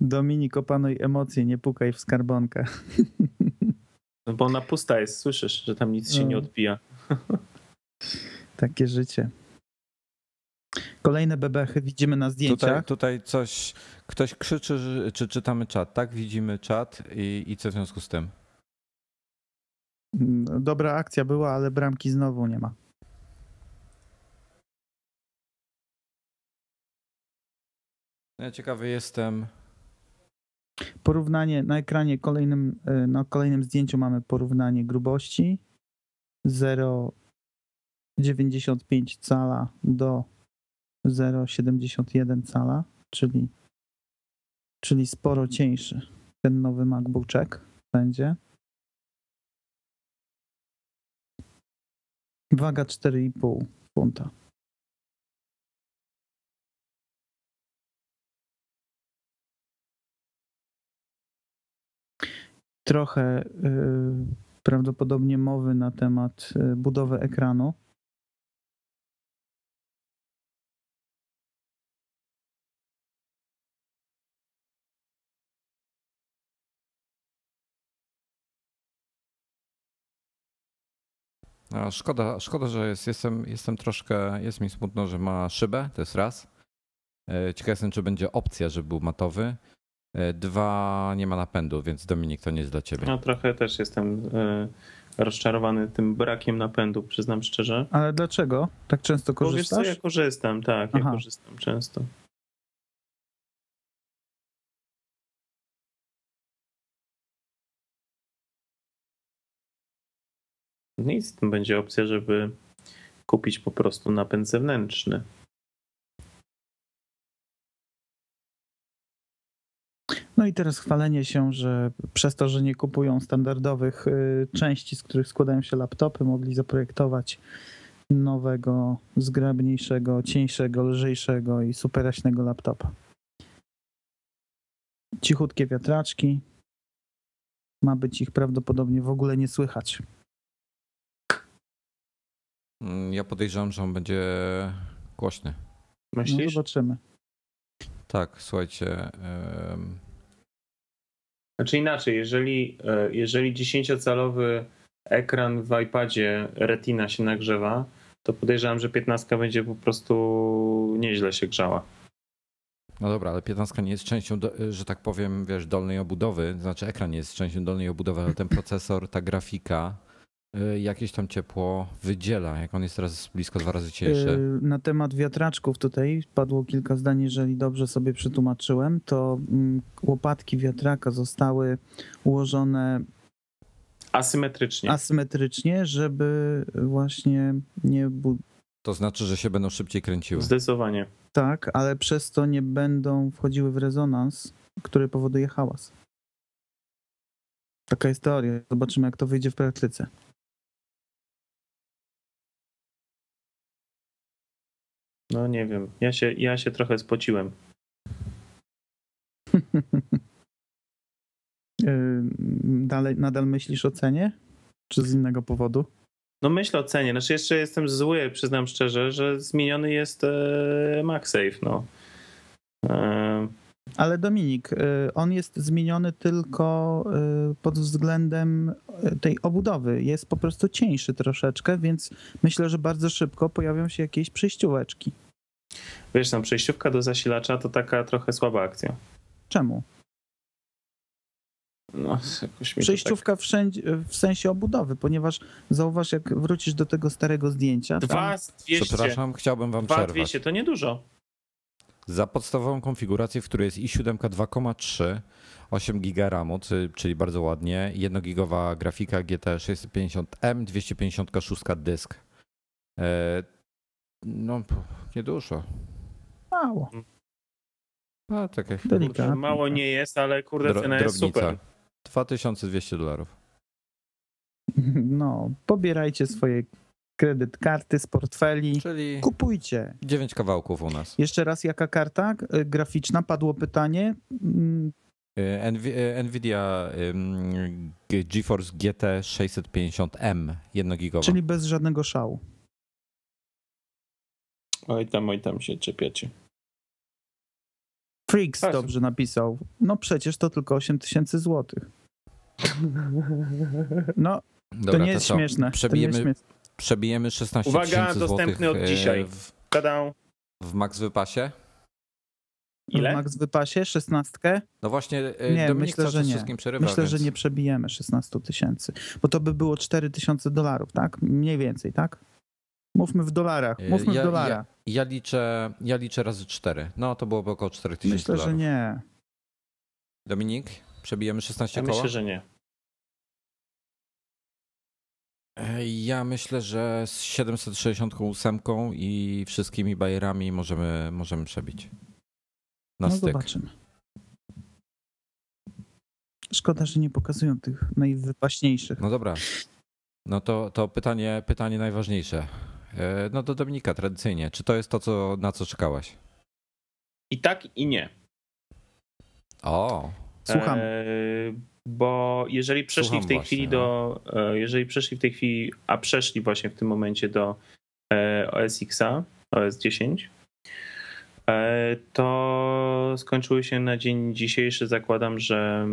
Dominik, opanuj emocje, nie pukaj w skarbonkę. No bo ona pusta jest, słyszysz, że tam nic się no. nie odbija. Takie życie. Kolejne bebechy widzimy na zdjęciach. Tutaj, tutaj coś, ktoś krzyczy, że, czy czytamy czat, tak? Widzimy czat i, i co w związku z tym? Dobra akcja była, ale bramki znowu nie ma. Ja ciekawy jestem. Porównanie na ekranie kolejnym, na kolejnym zdjęciu mamy porównanie grubości zero przecinek dziewięćdziesiąt pięć cala do zero przecinek siedemdziesiąt jeden cala, czyli, czyli sporo cieńszy ten nowy MacBooczek będzie. Waga cztery i pół funta. Trochę yy, prawdopodobnie mowy na temat budowy ekranu. A szkoda, szkoda, że jest, jestem, jestem troszkę, jest mi smutno, że ma szybę, to jest raz. Ciekaw jestem, czy będzie opcja, żeby był matowy. Dwa, nie ma napędu, więc Dominik, to nie jest dla ciebie. No trochę też jestem rozczarowany tym brakiem napędu, przyznam szczerze. Ale dlaczego? Tak często korzystasz? Bo wiesz co, ja korzystam, tak, Aha. ja korzystam często. Nic, to będzie opcja, żeby kupić po prostu napęd zewnętrzny. No i teraz chwalenie się, że przez to, że nie kupują standardowych części, z których składają się laptopy, mogli zaprojektować nowego, zgrabniejszego, cieńszego, lżejszego i superaśnego laptopa. Cichutkie wiatraczki. Ma być ich prawdopodobnie w ogóle nie słychać. Ja podejrzewam, że on będzie głośny. Myślisz? No zobaczymy. Tak, słuchajcie. Um... Znaczy inaczej, jeżeli, jeżeli dziesięciocalowy ekran w iPadzie Retina się nagrzewa, to podejrzewam, że piętnastka będzie po prostu nieźle się grzała. No dobra, ale piętnastka nie jest częścią, że tak powiem, wiesz, dolnej obudowy, znaczy ekran nie jest częścią dolnej obudowy, ale ten procesor, ta grafika, jakieś tam ciepło wydziela, jak on jest teraz blisko dwa razy cieńszy. Na temat wiatraczków tutaj padło kilka zdań, jeżeli dobrze sobie przetłumaczyłem, to łopatki wiatraka zostały ułożone asymetrycznie, asymetrycznie, żeby właśnie nie... Bu- to znaczy, że się będą szybciej kręciły. Zdecydowanie. Tak, ale przez to nie będą wchodziły w rezonans, który powoduje hałas. Taka jest teoria. Zobaczymy, jak to wyjdzie w praktyce. No nie wiem, ja się, ja się trochę spociłem. Dalej, nadal myślisz o cenie? Czy z innego powodu? No myślę o cenie. Znaczy jeszcze jestem zły, przyznam szczerze, że zmieniony jest e, MagSafe. No. E... Ale Dominik, on jest zmieniony tylko pod względem tej obudowy. Jest po prostu cieńszy troszeczkę, więc myślę, że bardzo szybko pojawią się jakieś przejścióweczki. Wiesz, tam przejściówka do zasilacza to taka trochę słaba akcja. Czemu? No, jakoś mi przejściówka tak... wszędzie, w sensie obudowy, ponieważ zauważ, jak wrócisz do tego starego zdjęcia. Dwa dwieście. Przepraszam, chciałbym wam przerwać. Dwa dwieście, to niedużo. Za podstawową konfigurację, w której jest i siedem dwa przecinek trzy, osiem giga ramu, czyli bardzo ładnie, jedno gigowa grafika G T sześćset pięćdziesiąt M, dwieście pięćdziesiąt sześć dysk. No, niedużo. Mało. A, tak jak delikatnie. Mało nie jest, ale kurde cena Dro- jest super. dwa tysiące dwieście dolarów. No, pobierajcie swoje kredyt karty z portfeli, czyli kupujcie. dziewięć kawałków u nas. Jeszcze raz, jaka karta graficzna? Padło pytanie. Nvidia GeForce G T sześćset pięćdziesiąt M, jedno gigowa. Czyli bez żadnego szału. Oj tam, oj tam się czepiacie. Freaks dobrze napisał. No przecież to tylko osiem tysięcy złotych. No, dobra, to nie jest to śmieszne. Przebijemy, to nie jest śmieszne. Przebijemy szesnaście tysięcy złotych. Uwaga, dostępny od dzisiaj. W, w Max Wypasie? Ile? W Max Wypasie? szesnaście? No właśnie, nie, Dominik myślę, że nie. Przerywa, myślę, więc... że nie przebijemy szesnaście tysięcy, bo to by było cztery tysiące dolarów, tak? Mniej więcej, tak? Mówmy w dolarach, mówmy ja, w dolarach. Ja, ja, liczę, ja liczę razy cztery. No to byłoby około cztery tysiące myślę, dolarów. Myślę, że nie. Dominik, przebijemy szesnaście ja koła? Myślę, że nie. Ja myślę, że z siedemset sześćdziesiąt osiem i wszystkimi bajerami możemy, możemy przebić. Na no styk. Zobaczymy. Szkoda, że nie pokazują tych najwypaśniejszych. No dobra. No to, to pytanie, pytanie najważniejsze. No do Dominika tradycyjnie. Czy to jest to, co, na co czekałaś? I tak, i nie. O. Słucham. Eee, bo jeżeli przeszli Słucham w tej właśnie. chwili do, jeżeli przeszli w tej chwili, a przeszli właśnie w tym momencie do O S X-a, O S dziesięć, to skończyły się na dzień dzisiejszy, zakładam, że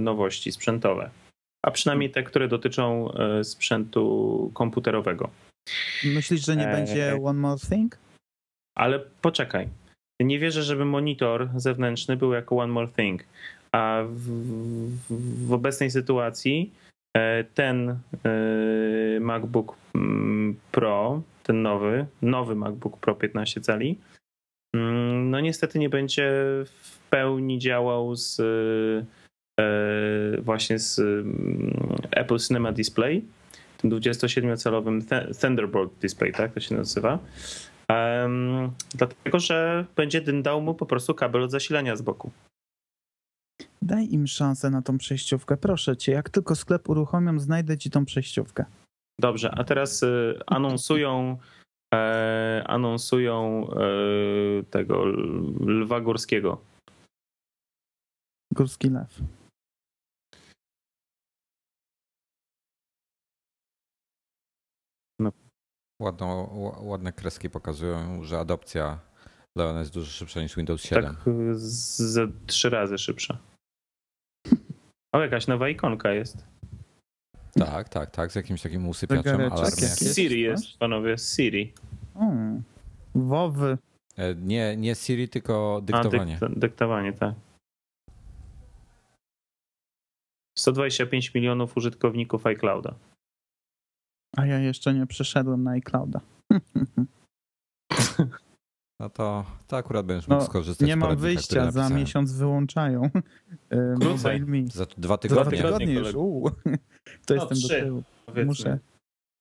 nowości sprzętowe. A przynajmniej te, które dotyczą sprzętu komputerowego. Myślisz, że nie będzie One More Thing? Ale poczekaj. Nie wierzę, żeby monitor zewnętrzny był jako One More Thing. A w, w, w obecnej sytuacji ten MacBook Pro, ten nowy, nowy MacBook Pro piętnaście cali, no niestety nie będzie w pełni działał z właśnie z Apple Cinema Display, tym dwudziestosiedmiocalowym Thunderbolt Display, tak to się nazywa, um, dlatego, że będzie dyndał mu po prostu kabel od zasilania z boku. Daj im szansę na tą przejściówkę, proszę cię, jak tylko sklep uruchomią, znajdę ci tą przejściówkę. Dobrze, a teraz y, anonsują e, anonsują e, tego Lwa Górskiego. Górski Lew. No. Ładno, ładne kreski pokazują, że adopcja Leona jest dużo szybsza niż Windows siedem. Tak, ze trzy razy szybsza. O, jakaś nowa ikonka jest. Tak, tak, tak, z jakimś takim usypiaczem. Jest? Siri jest, panowie, Siri. Hmm. Wowy. Nie, nie Siri, tylko dyktowanie. A, dykt, dyktowanie, tak. sto dwadzieścia pięć milionów użytkowników iClouda. A ja jeszcze nie przeszedłem na iClouda. No to, to akurat będziesz mógł no, skorzystać. Nie mam wyjścia, za miesiąc wyłączają. Krócej. Za dwa tygodnie. Dwa tygodnie już. Uu. To no, jestem trzy, do tyłu. Muszę,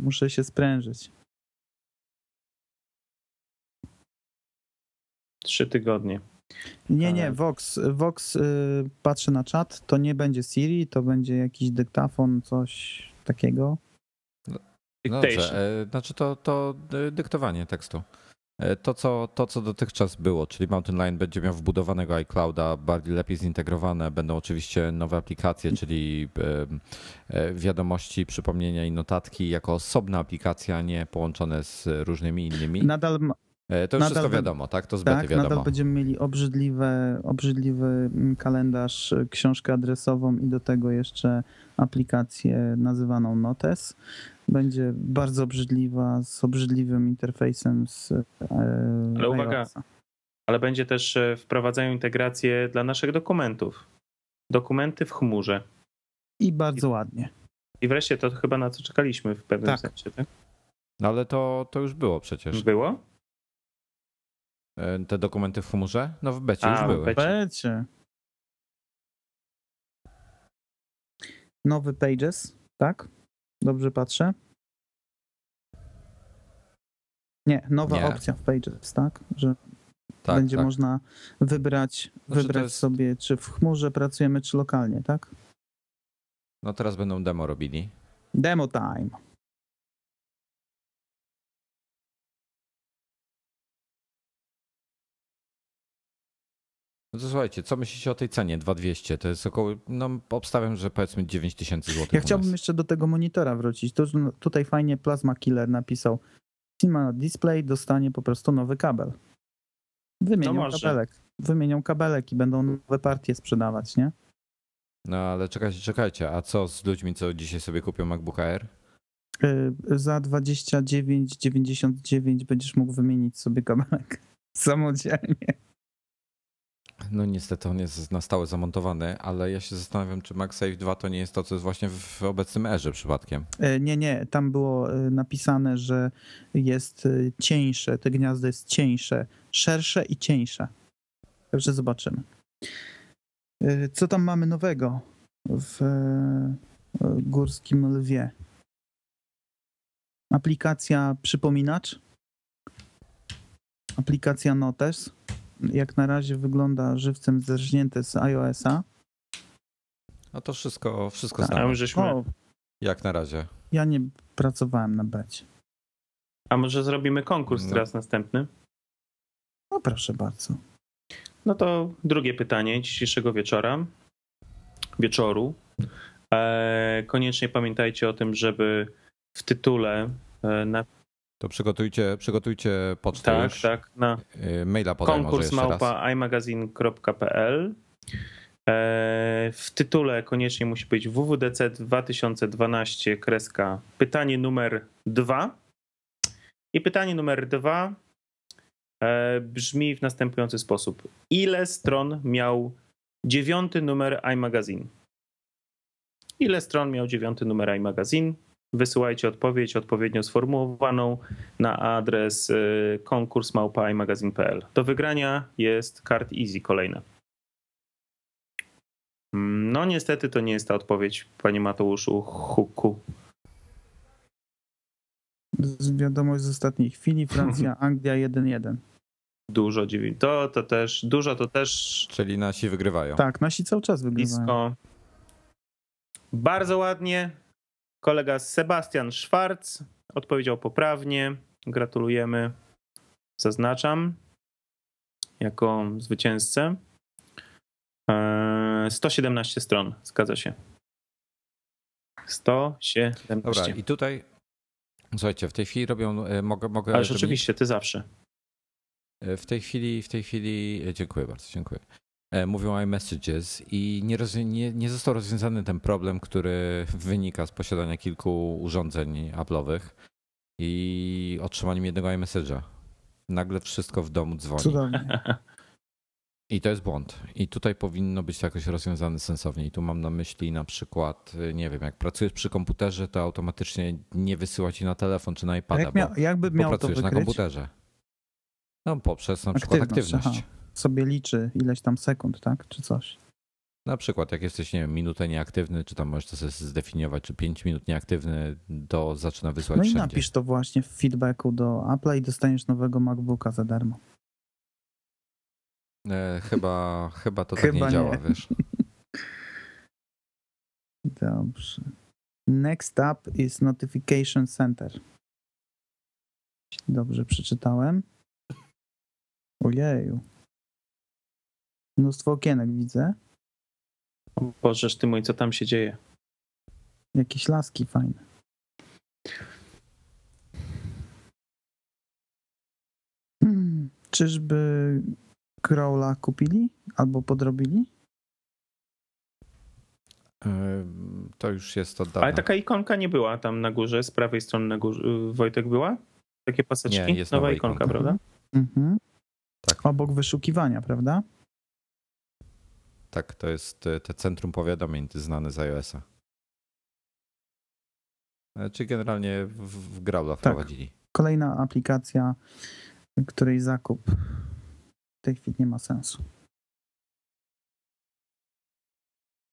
muszę się sprężyć. Trzy tygodnie. Nie, nie, Vox, Vox yy, patrzę na czat, to nie będzie Siri, to będzie jakiś dyktafon, coś takiego. No dobrze, yy, znaczy to, to dyktowanie tekstu. Yy, to, co, to, co dotychczas było, czyli Mountain Lion będzie miał wbudowanego iClouda, bardziej lepiej zintegrowane, będą oczywiście nowe aplikacje, czyli yy, yy, wiadomości, przypomnienia i notatki jako osobna aplikacja, nie połączone z różnymi innymi. Nadal ma... To już nadal wszystko wiadomo, tak? To zbyt tak, wiadomo. Nadal będziemy mieli obrzydliwe, obrzydliwy kalendarz, książkę adresową i do tego jeszcze aplikację nazywaną Notes. Będzie bardzo obrzydliwa, z obrzydliwym interfejsem z e, ale uwaga, iOS-a. Ale będzie też wprowadzają integrację dla naszych dokumentów. Dokumenty w chmurze. I bardzo I, ładnie. I wreszcie to chyba na co czekaliśmy w pewnym tak. sensie, tak? No ale to, to już było przecież. Było? Te dokumenty w chmurze? No w becie A, już były. W becie. Nowy Pages, tak? Dobrze patrzę. Nie, nowa Nie. opcja w Pages, tak? Że tak, będzie tak. można wybrać, znaczy wybrać jest... sobie, czy w chmurze pracujemy, czy lokalnie, tak? No teraz będą demo robili. Demo time. No to słuchajcie, co myślicie o tej cenie dwa tysiące dwieście? To jest około, no obstawiam, że powiedzmy dziewięć tysięcy złotych. Ja chciałbym jeszcze do tego monitora wrócić. Tu, tutaj fajnie Plasma Killer napisał. Cinema Display dostanie po prostu nowy kabel. Wymienią kabelek. Wymienią kabelek i będą nowe partie sprzedawać, nie? No ale czekajcie, czekajcie. A co z ludźmi, co dzisiaj sobie kupią MacBook Air? Yy, za dwadzieścia dziewięć dziewięćdziesiąt dziewięć będziesz mógł wymienić sobie kabelek samodzielnie. No niestety on jest na stałe zamontowany, ale ja się zastanawiam, czy MagSafe dwa to nie jest to, co jest właśnie w obecnym Airze przypadkiem. Nie, nie, tam było napisane, że jest cieńsze, te gniazdo jest cieńsze, szersze i cieńsze. Także zobaczymy. Co tam mamy nowego w Górskim Lwie? Aplikacja Przypominacz, aplikacja Notes. Jak na razie wygląda żywcem zerżnięte z iOS-a. No to wszystko, wszystko tak. znamy. Żeśmy... O, jak na razie. Ja nie pracowałem na becie. A może zrobimy konkurs no. teraz następny? No proszę bardzo. No to drugie pytanie dzisiejszego wieczora. Wieczoru. Eee, koniecznie pamiętajcie o tym, żeby w tytule e, na To przygotujcie, przygotujcie pocztę tak, już. Tak, na maila podaj może jeszcze raz. konkurs małpa i magazine kropka p l. W tytule koniecznie musi być W W D C dwa tysiące dwanaście kreska pytanie numer dwa. I pytanie numer dwa brzmi w następujący sposób. Ile stron miał dziewiąty numer iMagazine? Ile stron miał dziewiąty numer iMagazine? Wysyłajcie odpowiedź odpowiednio sformułowaną na adres konkurs małpa i magazine kropka p l. Do wygrania jest kart Easy kolejna. No niestety to nie jest ta odpowiedź, panie Mateuszu Huku. Wiadomość z ostatniej chwili, Francja, Anglia jeden jeden. Dużo dziewięć. To, to też, dużo to też... Czyli nasi wygrywają. Tak, nasi cały czas wygrywają. Blisko. Bardzo ładnie. Kolega Sebastian Schwarz odpowiedział poprawnie. Gratulujemy. Zaznaczam jako zwycięzcę. sto siedemnaście stron. Zgadza się. sto siedemnaście. Dobra, i tutaj, słuchajcie, w tej chwili robią... Mogę, mogę Ale rzeczywiście, ty zawsze. W tej chwili, w tej chwili... Dziękuję bardzo, dziękuję. Mówią o Messages i nie, rozwi- nie, nie został rozwiązany ten problem, który wynika z posiadania kilku urządzeń Apple'owych i otrzymaniem jednego iMessage'a. Nagle wszystko w domu dzwoni. Cudownie. I to jest błąd. I tutaj powinno być to jakoś rozwiązane sensownie. I tu mam na myśli na przykład, nie wiem, jak pracujesz przy komputerze, to automatycznie nie wysyła ci na telefon czy na iPada, jak mia- jakby bo, miał bo pracujesz to na komputerze. No poprzez na przykład aktywność. aktywność. Sobie liczy ileś tam sekund, tak? Czy coś. Na przykład jak jesteś, nie wiem, minutę nieaktywny, czy tam możesz to sobie zdefiniować, czy pięć minut nieaktywny, to zaczyna wysłać wszędzie. No i wszędzie. Napisz to właśnie w feedbacku do Apple'a i dostaniesz nowego MacBooka za darmo. E, chyba, chyba to tak chyba nie, nie działa, wiesz. Dobrze. Next up is Notification Center. Dobrze przeczytałem. Ojeju. Mnóstwo okienek widzę. O Bożeż ty mój, co tam się dzieje? Jakieś laski fajne. Hmm, czyżby Crowla kupili albo podrobili? Yy, to już jest oddane. Ale taka ikonka nie była tam na górze, z prawej strony na górze. Wojtek była? Takie paseczki? Nie, jest nowa, nowa ikonka, ikonka, prawda? Mhm. Tak. Obok wyszukiwania, prawda? Tak, to jest te centrum powiadomień znane z iOS-a. Czy generalnie w Growla wprowadzili. Tak. Kolejna aplikacja, której zakup w tej chwili nie ma sensu.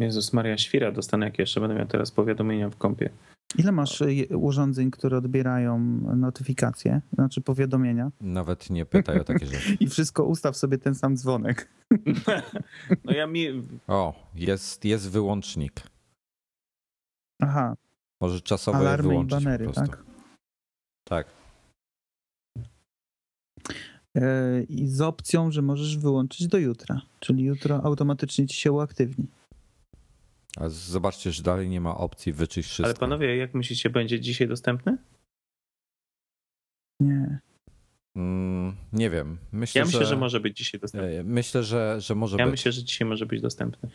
Jezus Maria Świra, dostanę jak jeszcze będę miał teraz powiadomienia w kompie. Ile masz urządzeń, które odbierają notyfikacje, znaczy powiadomienia? Nawet nie pytaj o takie rzeczy. I wszystko ustaw sobie ten sam dzwonek. No ja mi... O, jest, jest wyłącznik. Aha. Może czasowo alarmy wyłączyć i banery, po prostu. Tak. Tak. Yy, I z opcją, że możesz wyłączyć do jutra, czyli jutro automatycznie ci się uaktywni. A zobaczcie, że dalej nie ma opcji wyczyść wszystko. Ale panowie, jak myślicie, będzie dzisiaj dostępny? Nie. Mm, nie wiem. Myślę, ja myślę, że... że może być dzisiaj dostępny. Myślę, że, że może ja być. Ja myślę, że dzisiaj może być dostępny.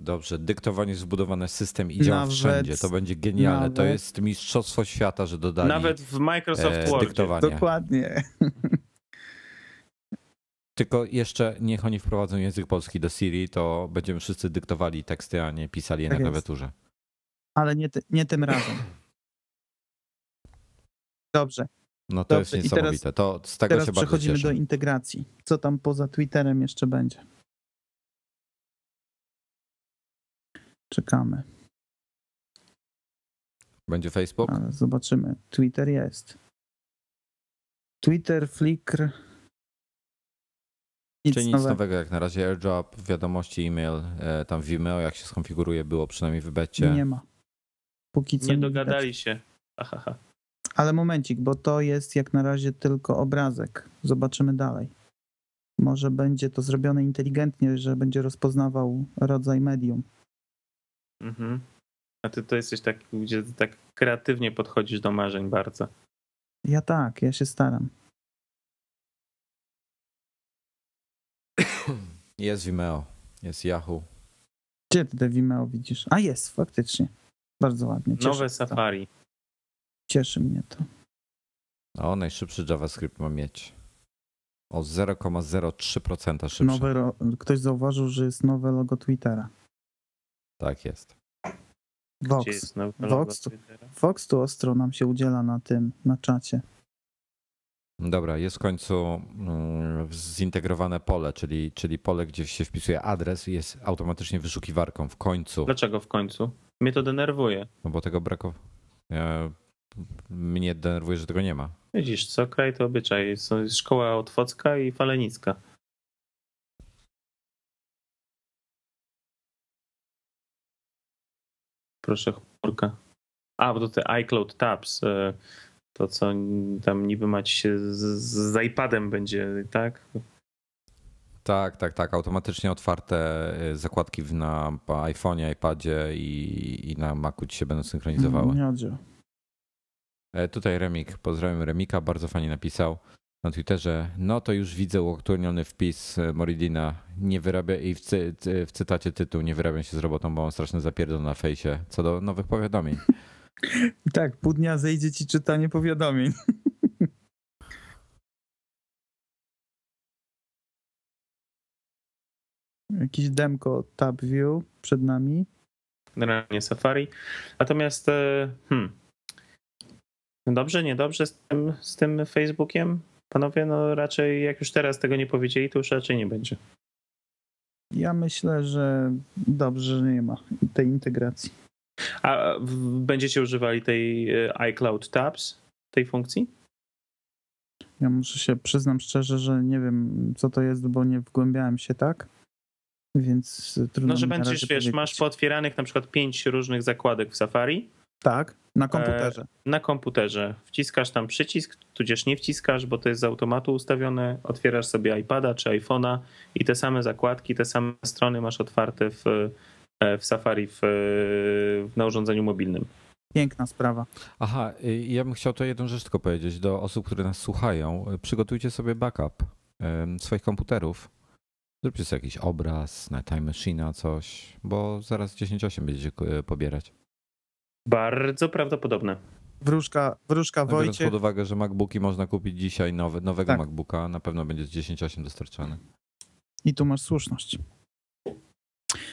Dobrze, dyktowanie zbudowane system i działa nawet, wszędzie. To będzie genialne. Nawet, to jest mistrzostwo świata, że dodali. Nawet w Microsoft Wordzie. Dyktowanie. Dokładnie. Tylko jeszcze niech oni wprowadzą język polski do Siri, to będziemy wszyscy dyktowali teksty, a nie pisali je tak na jest. klawiaturze. Ale nie, ty, nie tym razem. Dobrze. No to Dobrze. jest niesamowite. Teraz, to z tego teraz się bardzo cieszę. Przechodzimy do integracji. Co tam poza Twitterem jeszcze będzie? Czekamy. Będzie Facebook? Ale zobaczymy. Twitter jest. Twitter, Flickr. Nic Czyli nic nowego. nowego jak na razie. AirDrop, wiadomości, e-mail, tam Vimeo, jak się skonfiguruje, było przynajmniej w becie. Nie ma. Póki co nie, nie dogadali widać. się. Aha, aha. Ale momencik, bo to jest jak na razie tylko obrazek. Zobaczymy dalej. Może będzie to zrobione inteligentnie, że będzie rozpoznawał rodzaj medium. Mhm. A ty to jesteś taki, gdzie ty tak kreatywnie podchodzisz do marzeń bardzo. Ja tak, ja się staram. Jest Vimeo, jest Yahoo. Gdzie ty te Vimeo widzisz? A jest, faktycznie. Bardzo ładnie. Cieszy Nowe Safari. To. Cieszy mnie to. O, najszybszy JavaScript ma mieć. O zero przecinek zero trzy procent szybszy. Nowe ro... Ktoś zauważył, że jest nowe logo Twittera. Tak jest. Vox. Jest nowe logo Vox, tu, Vox tu ostro nam się udziela na tym, na czacie. Dobra, jest w końcu zintegrowane pole, czyli, czyli pole, gdzie się wpisuje adres i jest automatycznie wyszukiwarką w końcu. Dlaczego w końcu? Mnie to denerwuje. No bo tego brakowało. Mnie denerwuje, że tego nie ma. Widzisz, co kraj to obyczaj. Jest szkoła otwocka i falenicka. Proszę, chmurka. A, bo to te iCloud Tabs. To, co tam niby macie się z, z iPadem będzie, tak? Tak, tak, tak. Automatycznie otwarte zakładki na iPhone'ie, iPadzie i, i na Macu ci się będą synchronizowały. Nie oddział. Tutaj Remik, pozdrawiam Remika, bardzo fajnie napisał na Twitterze. No to już widzę uaktualniony wpis Moridina. Nie wyrabia i w, cy, w cytacie tytuł nie wyrabiam się z robotą, bo mam straszny zapierdol na fejsie co do nowych powiadomień. Tak, pół dnia zejdzie ci czytanie powiadomień. Jakiś demko Tab View przed nami. Generalnie Safari. Natomiast hmm, dobrze, niedobrze z tym, z tym Facebookiem? Panowie, no raczej jak już teraz tego nie powiedzieli, to już raczej nie będzie. Ja myślę, że dobrze, że nie ma tej integracji. A będziecie używali tej iCloud Tabs, tej funkcji? Ja muszę się przyznam szczerze, że nie wiem, co to jest, bo nie wgłębiałem się tak, więc trudno. No, że będziesz, wiesz, powiedzieć. Masz pootwieranych na przykład pięć różnych zakładek w Safari. Tak, na komputerze. E, na komputerze. Wciskasz tam przycisk, tudzież nie wciskasz, bo to jest z automatu ustawione. Otwierasz sobie iPada czy iPhone'a i te same zakładki, te same strony masz otwarte w w Safari w, na urządzeniu mobilnym. Piękna sprawa. Aha, ja bym chciał to jedną rzecz tylko powiedzieć do osób, które nas słuchają. Przygotujcie sobie backup swoich komputerów. Zróbcie sobie jakiś obraz na Time Machine'a, coś, bo zaraz dziesięć osiem będziecie pobierać. Bardzo prawdopodobne. Wróżka, wróżka Wojciech. Biorąc pod uwagę, że MacBooki można kupić dzisiaj, nowe, nowego tak. MacBooka, na pewno będzie z dziesięć osiem dostarczany. I tu masz słuszność.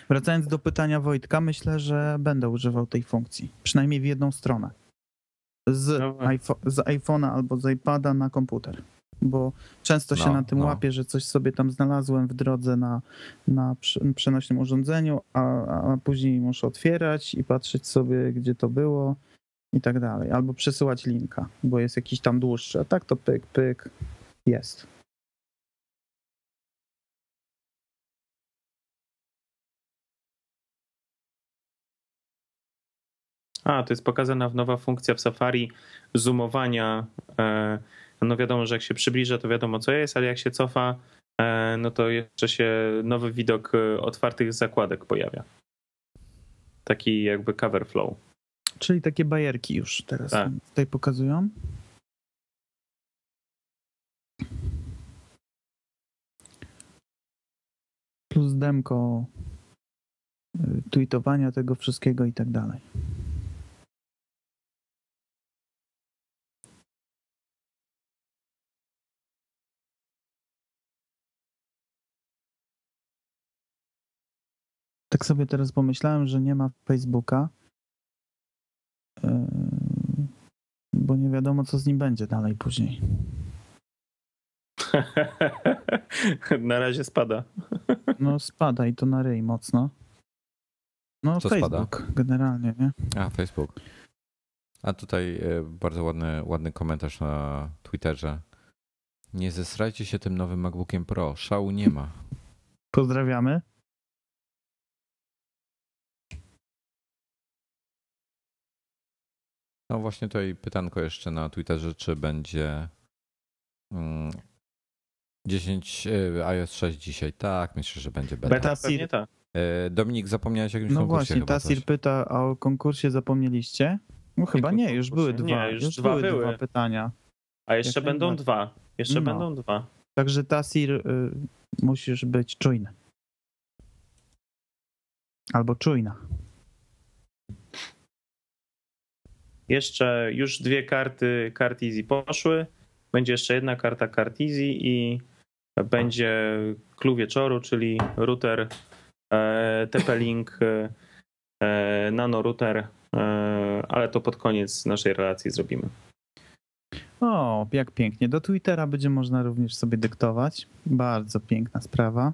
Wracając do pytania Wojtka, myślę, że będę używał tej funkcji. Przynajmniej w jedną stronę. Z, no. iPho- z iPhone'a albo z iPada na komputer. Bo często się no, na tym no. łapię, że coś sobie tam znalazłem w drodze na, na przenośnym urządzeniu, a, a później muszę otwierać i patrzeć sobie, gdzie to było i tak dalej. Albo przesyłać linka, bo jest jakiś tam dłuższy. A tak to pyk, pyk, jest. A, to jest pokazana nowa funkcja w Safari zoomowania. No wiadomo, że jak się przybliża, to wiadomo co jest, ale jak się cofa, no to jeszcze się nowy widok otwartych zakładek pojawia. Taki jakby cover flow. Czyli takie bajerki już teraz tak tutaj pokazują. Plus demko tweetowania tego wszystkiego i tak dalej. Tak sobie teraz pomyślałem, że nie ma Facebooka, bo nie wiadomo, co z nim będzie dalej później. Na razie spada. No spada i to na ryj mocno. No co Facebook spada? Generalnie, nie? A, Facebook. A tutaj bardzo ładny, ładny komentarz na Twitterze. Nie zesrajcie się tym nowym MacBookiem Pro, szału nie ma. Pozdrawiamy. No właśnie tutaj pytanko jeszcze na Twitterze, czy będzie dziesięć iOS sześć dzisiaj? Tak, myślę, że będzie beta. Beta Sir. Dominik, zapomniałeś o jakimś no konkursie? No właśnie, Tasir pyta, a o konkursie zapomnieliście? No chyba nie, nie już były dwa. Nie, już, już dwa były dwa pytania. A jeszcze Jak będą dwa. dwa. Jeszcze no. będą dwa. Także Tasir, y, musisz być czujny. Albo czujna. Jeszcze już dwie karty kart Easy poszły. Będzie jeszcze jedna karta kart Easy i będzie clue wieczoru, czyli router e, T P-Link e, nano router, e, ale to pod koniec naszej relacji zrobimy. O, jak pięknie. Do Twittera będzie można również sobie dyktować. Bardzo piękna sprawa.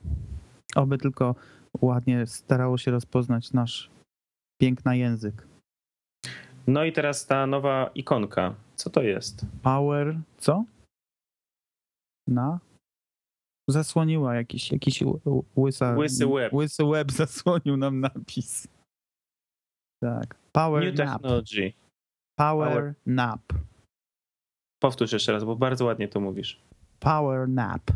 Oby tylko ładnie starało się rozpoznać nasz piękny język. No i teraz ta nowa ikonka. Co to jest? Power, co? Na? Zasłoniła jakiś, jakiś łysa, łysy, łeb. łysy łeb zasłonił nam napis. Tak. Power New nap. Technology. Power, Power nap. Powtórz jeszcze raz, bo bardzo ładnie to mówisz. Power nap.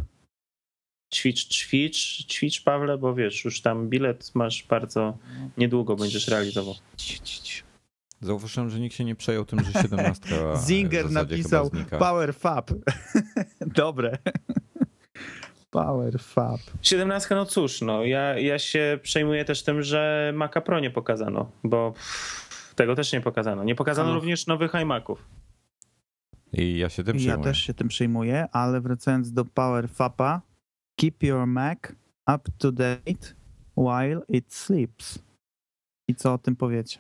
Ćwicz, ćwicz, ćwicz Pawle, bo wiesz, już tam bilet masz bardzo niedługo, będziesz realizował. Zauważyłem, że nikt się nie przejął tym, że siedemnastka Zinger napisał Power Fab. Dobre. Power Fab. siedemnastka, no cóż, no ja, ja się przejmuję też tym, że Maca Pro nie pokazano, bo pff, tego też nie pokazano. Nie pokazano no. również nowych iMaców. I ja się tym przejmuję. Ja też się tym przejmuję, ale wracając do Power Faba, keep your Mac up to date while it sleeps. I co o tym powiecie?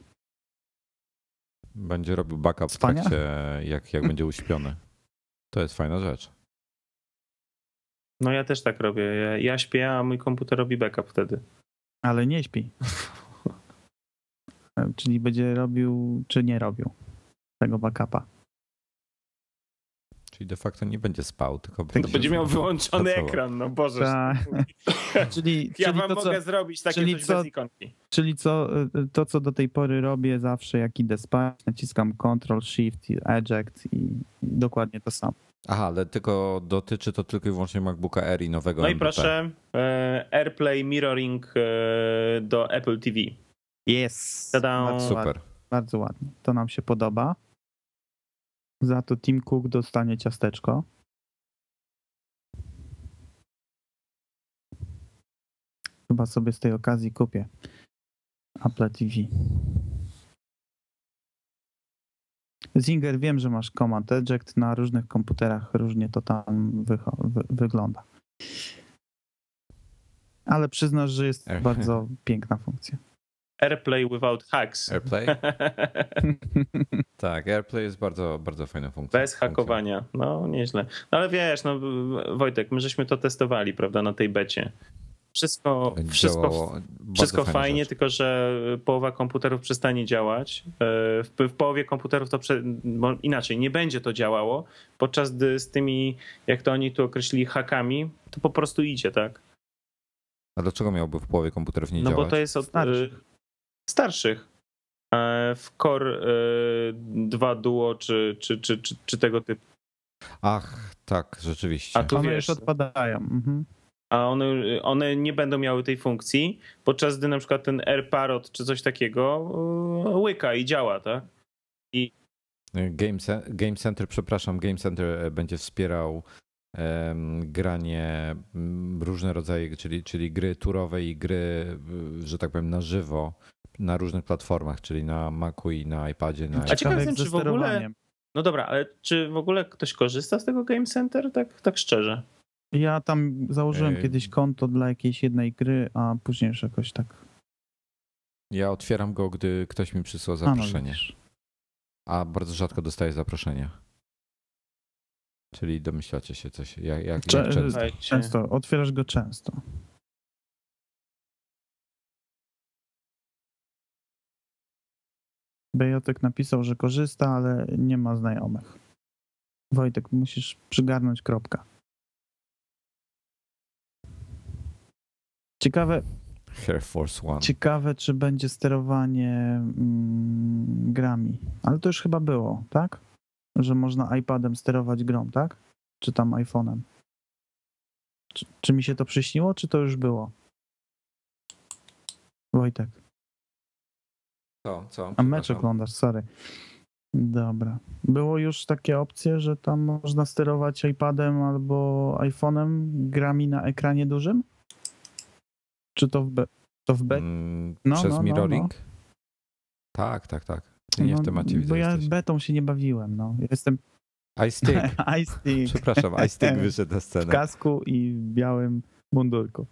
Będzie robił backup w trakcie, jak, jak będzie uśpiony. To jest fajna rzecz. No ja też tak robię. Ja, ja śpię, a mój komputer robi backup wtedy. Ale nie śpi. Czyli będzie robił, czy nie robił tego backupa. Czyli de facto nie będzie spał, tylko będzie, będzie miał wyłączony pracował. ekran, no Boże. Ta... czyli, ja czyli wam to, mogę co, zrobić takie czyli coś co, bez ikonki. Czyli co, to, co do tej pory robię zawsze, jak idę spać, naciskam Ctrl, Shift, Eject i, i dokładnie to samo. Aha, ale tylko dotyczy to tylko i wyłącznie MacBooka Air i nowego No M B P. I proszę, AirPlay mirroring do Apple T V. Yes. Tada. Super. Ładnie, bardzo ładnie, to nam się podoba. Za to Tim Cook dostanie ciasteczko. Chyba sobie z tej okazji kupię Apple T V. Zinger, wiem, że masz Command Eject. Na różnych komputerach różnie to tam wy wygląda. Ale przyznasz, że jest Air. bardzo piękna funkcja. AirPlay without hacks. AirPlay? Tak, AirPlay jest bardzo, bardzo fajna funkcja. Bez hakowania, no nieźle. No ale wiesz, no Wojtek, my żeśmy to testowali, prawda, na tej becie. Wszystko, wszystko, wszystko fajnie, fajnie tylko że połowa komputerów przestanie działać. W, w połowie komputerów to prze, bo inaczej, nie będzie to działało, podczas gdy z tymi, jak to oni tu określili, hakami, to po prostu idzie, tak? A dlaczego miałby w połowie komputerów nie no działać? No bo to jest od starszych. starszych. W Core dwa Duo czy, czy, czy, czy, czy tego typu. Ach, tak, rzeczywiście. A tu one wiesz, już odpadają. Mhm. A one, one nie będą miały tej funkcji, podczas gdy na przykład ten Air Parrot czy coś takiego łyka i działa, tak? I... Game, Game Center, przepraszam, Game Center będzie wspierał um, granie um, różne rodzaje, czyli, czyli gry turowe i gry, że tak powiem, na żywo na różnych platformach, czyli na Macu i na iPadzie. Na A ciekawe jestem, czy w ogóle... No dobra, ale czy w ogóle ktoś korzysta z tego Game Center? Tak, tak szczerze. Ja tam założyłem Ej. kiedyś konto dla jakiejś jednej gry, a później już jakoś tak. Ja otwieram go, gdy ktoś mi przysłał zaproszenie. A, no, a bardzo rzadko dostaję zaproszenia. Czyli domyślacie się coś. Jak, jak, Cze- jak często? Często. Otwierasz go często. Bejotek napisał, że korzysta, ale nie ma znajomych. Wojtek, musisz przygarnąć kropkę. Ciekawe, Air Force One. Ciekawe, czy będzie sterowanie mm, grami. Ale to już chyba było, tak? Że można iPadem sterować grą, tak? Czy tam iPhone'em. Czy, czy mi się to przyśniło, czy to już było? Wojtek. Co? Co? A mecz oglądasz, sorry. Dobra. Było już takie opcje, że tam można sterować iPadem albo iPhone'em grami na ekranie dużym? Czy to w, be- to w be- no, przez no, mirroring? No, no. Tak, tak, tak. Nie no, w temacie widzę. Bo ja jesteś. betą się nie bawiłem. No. Ja jestem... iStick. iStick. Przepraszam, iStick wyszedł na scenę. W kasku i białym mundurku.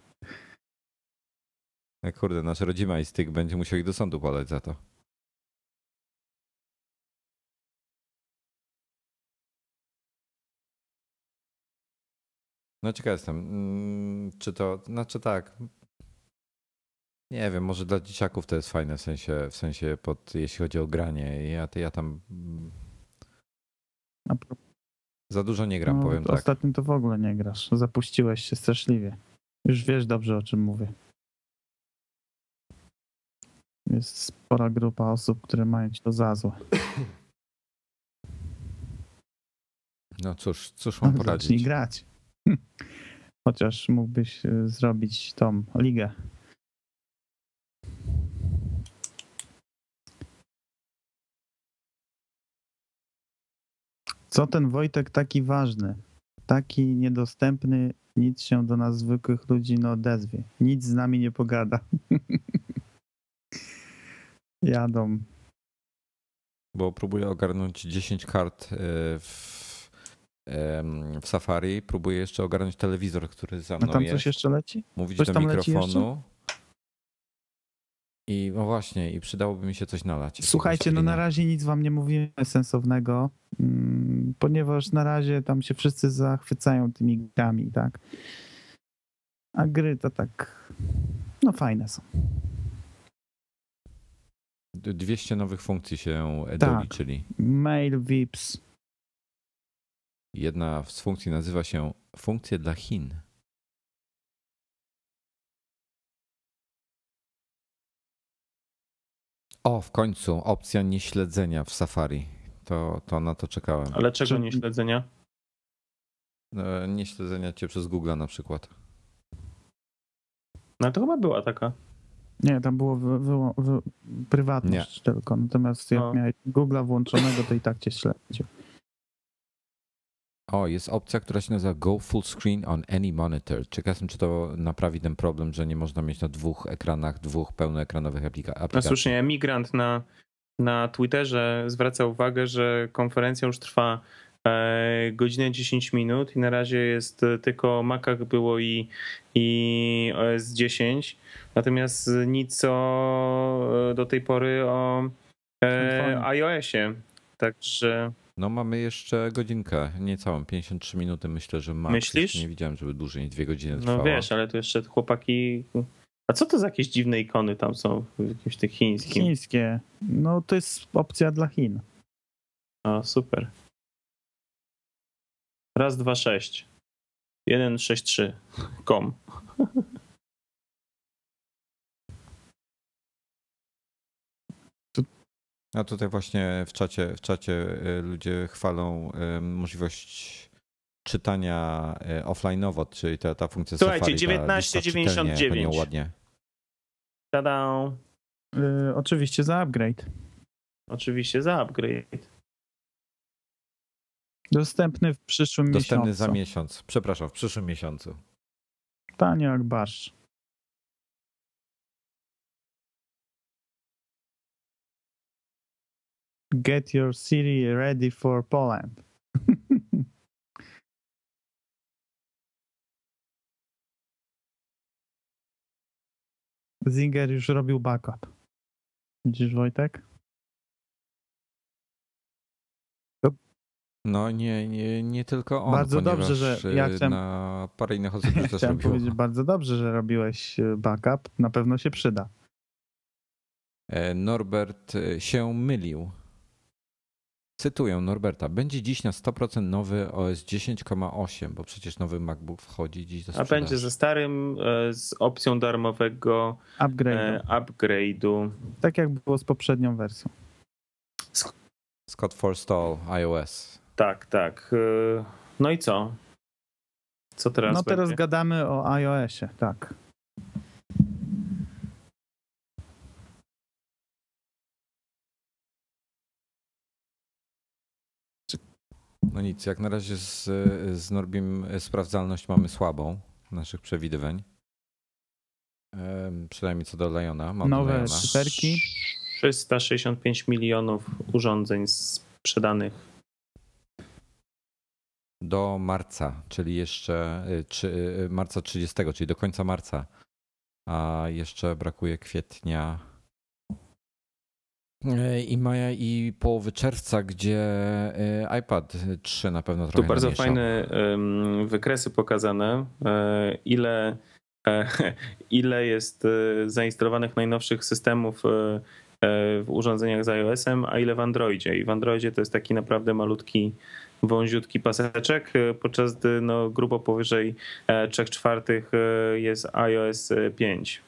Kurde, nasz rodzimy iStick będzie musiał ich do sądu podać za to. No ciekaw jestem. Hmm, czy to, znaczy tak... Nie wiem, może dla dzieciaków to jest fajne, w sensie, w sensie pod, jeśli chodzi o granie. Ja, ja tam za dużo nie gram, no, powiem tak. Ostatnio to w ogóle nie grasz. Zapuściłeś się straszliwie. Już wiesz dobrze, o czym mówię. Jest spora grupa osób, które mają ci to za złe. No cóż, cóż mam poradzić. Zacznij grać. Chociaż mógłbyś zrobić tą ligę. Co ten Wojtek taki ważny, taki niedostępny, nic się do nas zwykłych ludzi nie odezwie. Nic z nami nie pogada. Jadą. Bo próbuję ogarnąć dziesięć kart w, w Safari, próbuję jeszcze ogarnąć telewizor, który za mną jest. A tam jest. Coś jeszcze leci? Mówić coś do tam mikrofonu. I no właśnie, i przydałoby mi się coś nalać. Słuchajcie, no na razie nic wam nie mówimy sensownego, ponieważ na razie tam się wszyscy zachwycają tymi grami, tak? A gry to tak, no fajne są. dwieście nowych funkcji się doliczyli. Tak. Mail, V I Ps. Jedna z funkcji nazywa się funkcje dla Chin. O, w końcu opcja nieśledzenia w Safari. To, to na to czekałem. Ale czego nieśledzenia? Nieśledzenia cię przez Google'a na przykład. No to chyba była taka. Nie, tam było wy, wy, wy, prywatność nie. tylko. Natomiast jak no. miałeś Google'a włączonego, to i tak cię śledził. O, jest opcja, która się nazywa Go Full Screen on Any Monitor. Ciekaw jestem, czy to naprawi ten problem, że nie można mieć na dwóch ekranach, dwóch pełnoekranowych aplika- aplikacji. No słusznie, emigrant na, na Twitterze zwraca uwagę, że konferencja już trwa e, godzinę dziesięć minut i na razie jest tylko o Macach było i, i O S dziesięć. Natomiast nic o, do tej pory o e, iOSie. Także... No mamy jeszcze godzinkę, niecałą, pięćdziesiąt trzy minuty myślę, że ma. Myślisz? Nie widziałem, żeby dłużej niż dwie godziny trwało. No wiesz, ale tu jeszcze chłopaki... A co to za jakieś dziwne ikony tam są w jakimś tych chińskim? Chińskie. No to jest opcja dla Chin. O, super. Raz, dwa, sześć. Jeden, sześć, trzy. Kom. A tutaj właśnie w czacie, w czacie ludzie chwalą możliwość czytania offline'owo, czyli ta, ta funkcja Safari. Słuchajcie, dziewiętnaście dziewięćdziesiąt dziewięć. Ładnie. Tada. Yy, oczywiście za upgrade. Oczywiście za upgrade. Dostępny w przyszłym Dostępny miesiącu. Dostępny za miesiąc. Przepraszam, w przyszłym miesiącu. Tanio jak barsz. Get your Siri ready for Poland. Zinger już robił backup. Widzisz, Wojtek? No nie, nie, nie tylko on. Bardzo dobrze, że ja chciałem, na parę innych osób ja też chciałem robiło. powiedzieć, bardzo dobrze, że robiłeś backup. Na pewno się przyda. Norbert się mylił. Cytuję Norberta. Będzie dziś na sto procent nowy O S dziesięć przecinek osiem, bo przecież nowy MacBook wchodzi dziś do sprzedaży. A będzie ze starym, z opcją darmowego upgrade'u. upgrade'u. Tak jak było z poprzednią wersją. Scott Forstall, iOS. Tak, tak. No i co? Co teraz No teraz będzie? Gadamy o iOSie, tak. No nic, jak na razie z, z Norbim sprawdzalność mamy słabą naszych przewidywań. Ehm, przynajmniej co do Liona. Nowe cyferki. trzysta sześćdziesiąt pięć milionów urządzeń sprzedanych. Do marca, czyli jeszcze czy, marca trzydziestego, czyli do końca marca. A jeszcze brakuje kwietnia i maja i połowy czerwca, gdzie iPad trzy na pewno trochę. Tu bardzo namieszał. Fajne wykresy pokazane, ile, ile jest zainstalowanych najnowszych systemów w urządzeniach z iOS-em, a ile w Androidzie. I w Androidzie to jest taki naprawdę malutki, wąziutki paseczek, podczas gdy no, grubo powyżej trzech czwartych jest iOS pięć.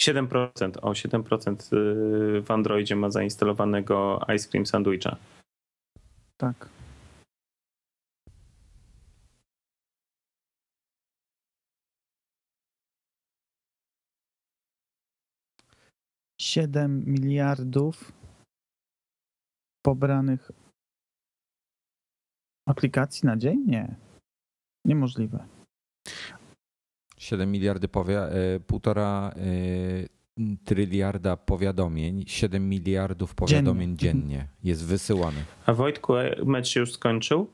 siedem procent, o siedem procent w Androidzie ma zainstalowanego Ice Cream Sandwicha. Tak. siedem miliardów pobranych aplikacji na dzień? Nie. Niemożliwe. siedem miliardy, półtora powia- tryliarda powiadomień, siedem miliardów powiadomień dziennie, dziennie jest wysyłanych. A Wojtku, mecz się już skończył?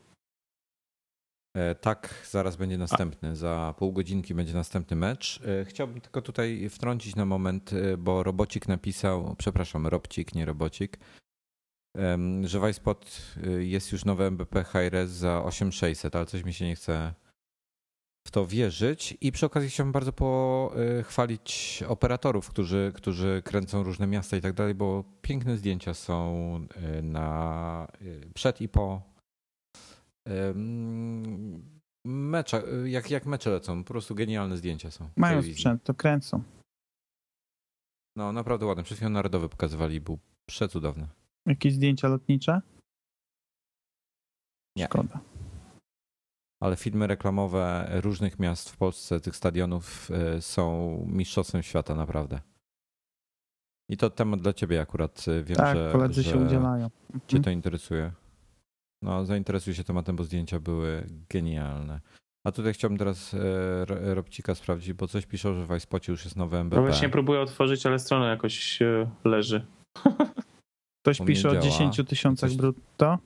E, tak, zaraz będzie następny. A. Za pół godzinki będzie następny mecz. E, chciałbym tylko tutaj wtrącić na moment, bo Robocik napisał, przepraszam, Robcik, nie Robocik, e, że Wajspot jest już nowe M B P Hi-Res za osiem tysięcy sześćset, ale coś mi się nie chce... w to wierzyć i przy okazji chciałbym bardzo pochwalić operatorów, którzy, którzy kręcą różne miasta i tak dalej, bo piękne zdjęcia są na przed i po meczach, jak, jak mecze lecą, po prostu genialne zdjęcia są. Mają sprzęt, to kręcą. No naprawdę ładne, przed chwilą Narodowy pokazywali, był przecudowny. Jakieś zdjęcia lotnicze? Nie. Szkoda. Ale filmy reklamowe różnych miast w Polsce, tych stadionów są mistrzostwem świata naprawdę. I to temat dla ciebie akurat. Wiem, tak, że, koledzy że się udzielają. Cię to interesuje. No, zainteresuj się tematem, bo zdjęcia były genialne. A tutaj chciałbym teraz Robcika sprawdzić, bo coś piszą, że w iSpocie już jest nowe M B P. No właśnie próbuję otworzyć, ale strona jakoś leży. Ktoś pisze o dziesięciu tysiącach coś... brutto.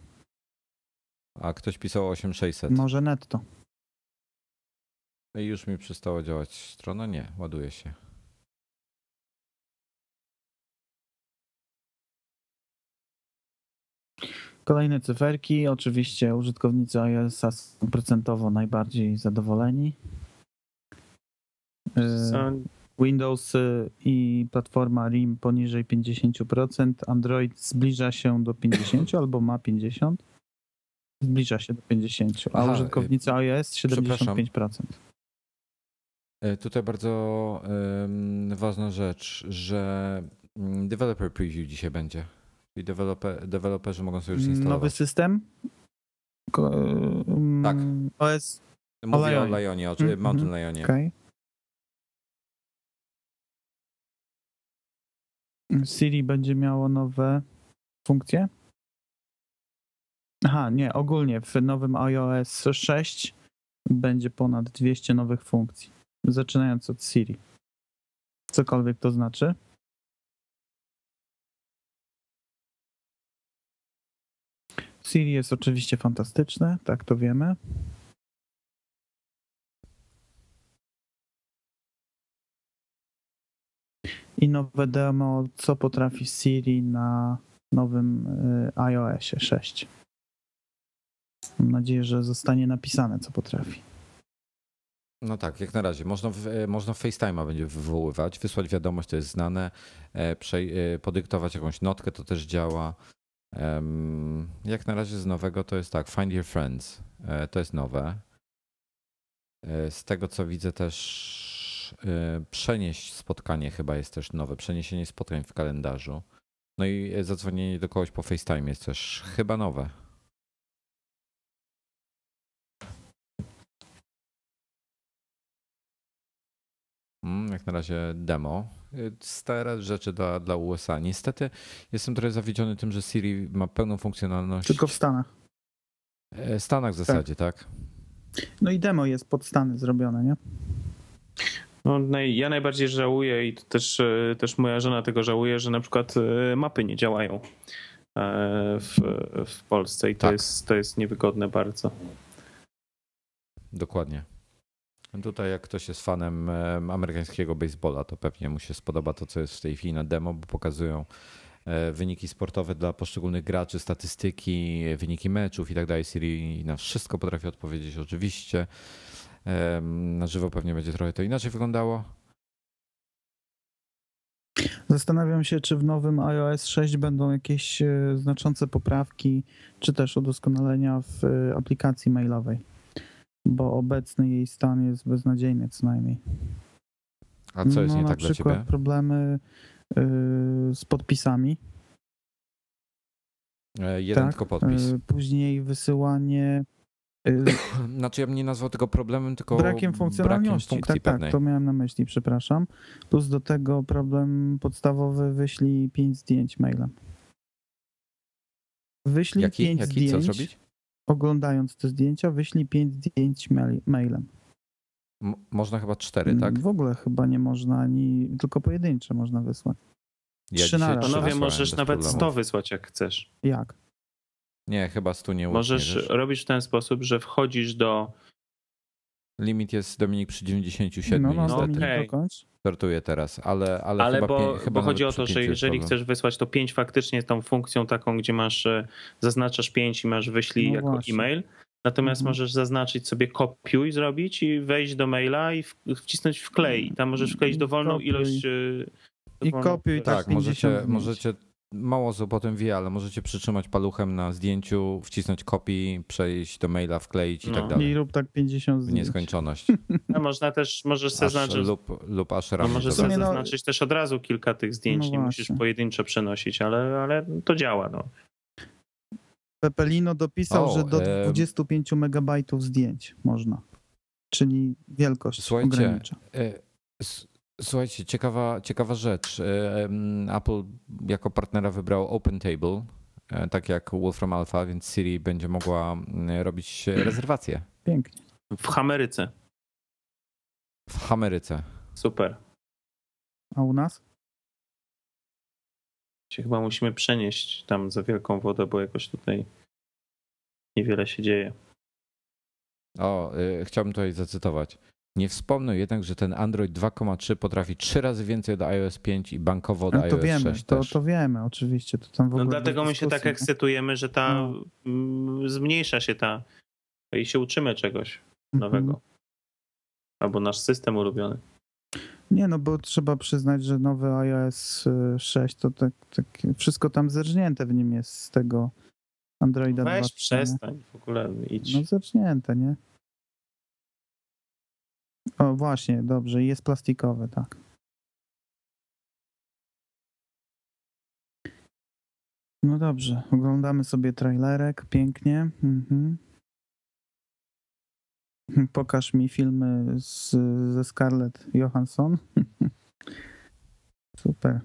A ktoś pisał osiem tysięcy sześćset. Może netto. I już mi przestała działać strona? Nie, ładuje się. Kolejne cyferki. Oczywiście użytkownicy iOS-a są procentowo najbardziej zadowoleni. Windows i platforma R I M poniżej pięćdziesiąt procent. Android zbliża się do pięćdziesiąt albo ma pięćdziesiąt. Zbliża się do pięćdziesiąt, a Aha, użytkownicy iOS siedemdziesiąt pięć procent. Tutaj bardzo um, ważna rzecz, że developer preview dzisiaj będzie. I developer, deweloperzy mogą sobie już instalować. Nowy system? Ko- tak. O S. Mówię o Lionie, o mm-hmm. Mountain Lionie. Okay. Siri będzie miało nowe funkcje? Aha, nie, ogólnie w nowym iOS sześć będzie ponad dwieście nowych funkcji, zaczynając od Siri. Cokolwiek to znaczy. Siri jest oczywiście fantastyczne, tak to wiemy. I nowe demo, co potrafi Siri na nowym iOSie sześć. Mam nadzieję, że zostanie napisane, co potrafi. No tak, jak na razie. Można, można FaceTime'a będzie wywoływać, wysłać wiadomość, to jest znane, przej- podyktować jakąś notkę, to też działa. Jak na razie z nowego to jest tak, Find Your Friends, to jest nowe. Z tego co widzę też przenieść spotkanie chyba jest też nowe, przeniesienie spotkań w kalendarzu. No i zadzwonienie do kogoś po FaceTime jest też chyba nowe. Jak na razie demo. Stare rzeczy dla, dla U S A. Niestety jestem trochę zawiedziony tym, że Siri ma pełną funkcjonalność. Tylko w Stanach. W Stanach w zasadzie, tak. tak? No i demo jest pod Stany zrobione, nie? No, naj, ja najbardziej żałuję i to też, też moja żona tego żałuje, że na przykład mapy nie działają w, w Polsce i to, tak. jest, to jest niewygodne bardzo. Dokładnie. Tutaj jak ktoś jest fanem amerykańskiego baseballa, to pewnie mu się spodoba to, co jest w tej chwili na demo, bo pokazują wyniki sportowe dla poszczególnych graczy, statystyki, wyniki meczów i tak dalej. Siri na wszystko potrafi odpowiedzieć oczywiście. Na żywo pewnie będzie trochę to inaczej wyglądało. Zastanawiam się, czy w nowym iOS sześć będą jakieś znaczące poprawki, czy też udoskonalenia w aplikacji mailowej. Bo obecny jej stan jest beznadziejny co najmniej. A co jest no, nie tak dla ciebie? Na przykład problemy yy, z podpisami. E, jeden tak? tylko podpis. E, później wysyłanie... Yy, znaczy ja bym nie nazwał tego problemem, tylko brakiem funkcjonalności. Brakiem funkcji tak, pewnej. Tak, to miałem na myśli, przepraszam. Plus do tego problem podstawowy, wyślij pięć zdjęć mailem. Wyślij Jaki? pięć Jaki? zdjęć. Co zrobić? Oglądając te zdjęcia, wyślij pięć zdjęć mailem. Można chyba cztery, tak? W ogóle chyba nie można, ani tylko pojedyncze można wysłać. Ja trzy na raz. Panowie, możesz nawet sto wysłać, jak chcesz. Jak? Nie, chyba stu nie uda. Możesz wiesz? robić w ten sposób, że wchodzisz do... Limit jest, Dominik, przy dziewięćdziesięciu siedmiu. No, no, no okej. Okay. Startuję teraz, ale... Ale, ale chyba bo, pię- chyba bo chodzi o to, że jeżeli chcesz wysłać, to pięć faktycznie jest tą funkcją taką, gdzie masz zaznaczasz pięć i masz wyślij no jako właśnie. E-mail. Natomiast mhm. możesz zaznaczyć sobie kopiuj zrobić i wejść do maila i wcisnąć wklej. Tam możesz wkleić dowolną kopiuj. ilość... Dowolną... I kopiuj tak. tak możecie, możecie mało osób o tym wie, ale możecie przytrzymać paluchem na zdjęciu, wcisnąć copy, przejść do maila, wkleić i no. tak dalej. I rób tak pięćdziesiąt zdjęć. W nieskończoność. No, można też, możesz aż, zaznaczyć lub, lub aż no, możesz sobie zaznaczyć no... też od razu kilka tych zdjęć, no nie musisz pojedynczo przenosić, ale, ale to działa. No. Pepelino dopisał, o, że do e... dwudziestu pięciu megabajtów zdjęć można, czyli wielkość Słuchajcie, ogranicza. E... Słuchajcie, ciekawa, ciekawa rzecz. Apple jako partnera wybrał OpenTable, tak jak Wolfram Alpha, więc Siri będzie mogła robić rezerwacje. Pięknie. W Hameryce. W Hameryce. Super. A u nas? Się chyba musimy przenieść tam za wielką wodę, bo jakoś tutaj niewiele się dzieje. O, y, chciałbym tutaj zacytować. Nie wspomnę jednak, że ten Android dwa przecinek trzy potrafi trzy razy więcej od iOS pięć i bankowo od no, to iOS wiemy, sześć to, też. To wiemy, oczywiście. To tam w ogóle no dlatego my się tak ekscytujemy, że ta no. m, zmniejsza się ta i się uczymy czegoś nowego. Mhm. Albo nasz system ulubiony. Nie, no bo trzeba przyznać, że nowy iOS sześć to tak, tak wszystko tam zerżnięte w nim jest z tego Androida dwa. Weź przestań w ogóle, idź. No zerżnięte, nie? O właśnie, dobrze, jest plastikowy, tak. No dobrze, oglądamy sobie trailerek, pięknie. Mhm. Pokaż mi filmy z, ze Scarlett Johansson. Super.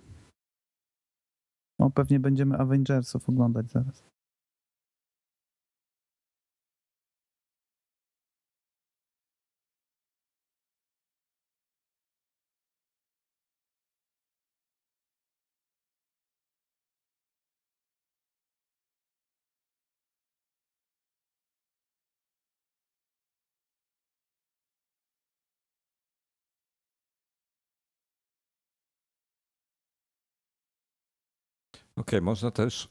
O, pewnie będziemy Avengersów oglądać zaraz. Okej, okay, można też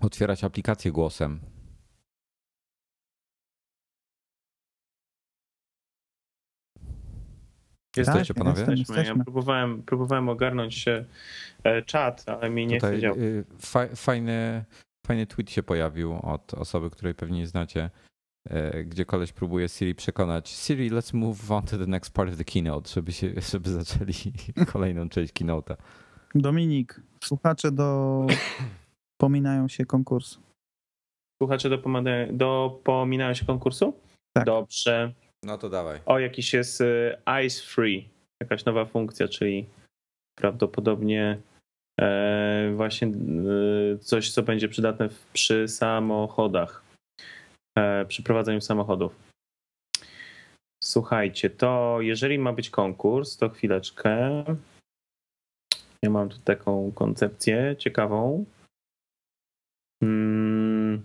otwierać aplikację głosem. Jesteście tak, panowie? Jesteśmy. Ja próbowałem, próbowałem ogarnąć się czat, ale mi nie tutaj, chce y, fa, fajny, fajny tweet się pojawił od osoby, której pewnie nie znacie, y, gdzie koleś próbuje Siri przekonać. Siri, let's move on to the next part of the keynote, żeby, się, żeby zaczęli kolejną część keynote'a. Dominik, słuchacze dopominają się konkursu. Słuchacze dopominają, dopominają się konkursu? Tak. Dobrze. No to dawaj. O, jakiś jest Eyes Free, jakaś nowa funkcja, czyli prawdopodobnie właśnie coś, co będzie przydatne przy samochodach, przy prowadzeniu samochodów. Słuchajcie, to jeżeli ma być konkurs, to chwileczkę... Ja mam tu taką koncepcję ciekawą. Hmm,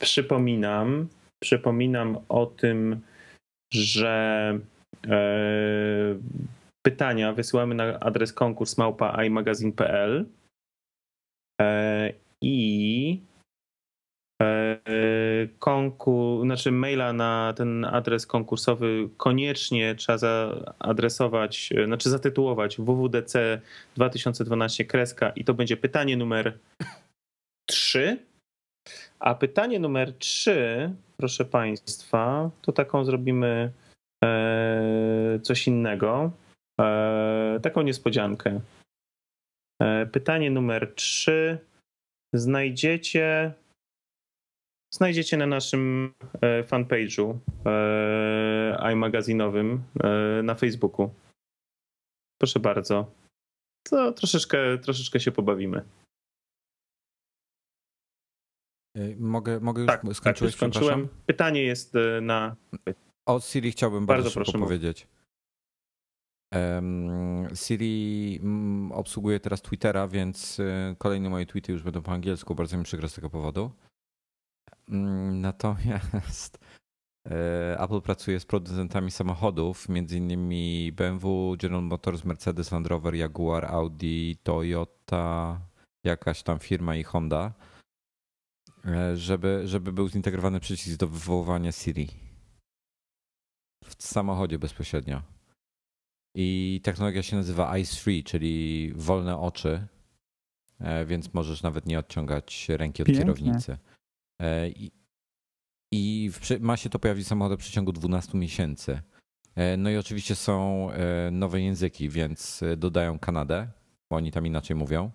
przypominam, przypominam o tym, że e, pytania wysyłamy na adres konkurs małpa i magazine kropka p l e, i e, konkurs, znaczy maila na ten adres konkursowy koniecznie trzeba zaadresować, znaczy zatytułować w w d c dwa tysiące dwanaście kreska i to będzie pytanie numer trzy. A pytanie numer trzy, proszę Państwa, to taką zrobimy e, coś innego, e, taką niespodziankę. E, pytanie numer trzy znajdziecie Znajdziecie na naszym fanpage'u iMagazinowym na Facebooku. Proszę bardzo. To troszeczkę, troszeczkę się pobawimy. Mogę, mogę już tak, skończyłeś? Tak, już skończyłem. Pytanie jest na... O Siri chciałbym bardzo, bardzo szybko powiedzieć. Um, Siri obsługuje teraz Twittera, więc kolejne moje tweety już będą po angielsku. Bardzo mi przykro z tego powodu. Natomiast Apple pracuje z producentami samochodów, między innymi B M W, General Motors, Mercedes, Land Rover, Jaguar, Audi, Toyota, jakaś tam firma i Honda, żeby, żeby był zintegrowany przycisk do wywoływania Siri w samochodzie bezpośrednio. I technologia się nazywa Eyes Free, czyli wolne oczy, więc możesz nawet nie odciągać ręki od Piękne. kierownicy. I, i w, ma się to pojawić samochodem w przeciągu dwunastu miesięcy. No i oczywiście są nowe języki, więc dodają Kanadę, bo oni tam inaczej mówią,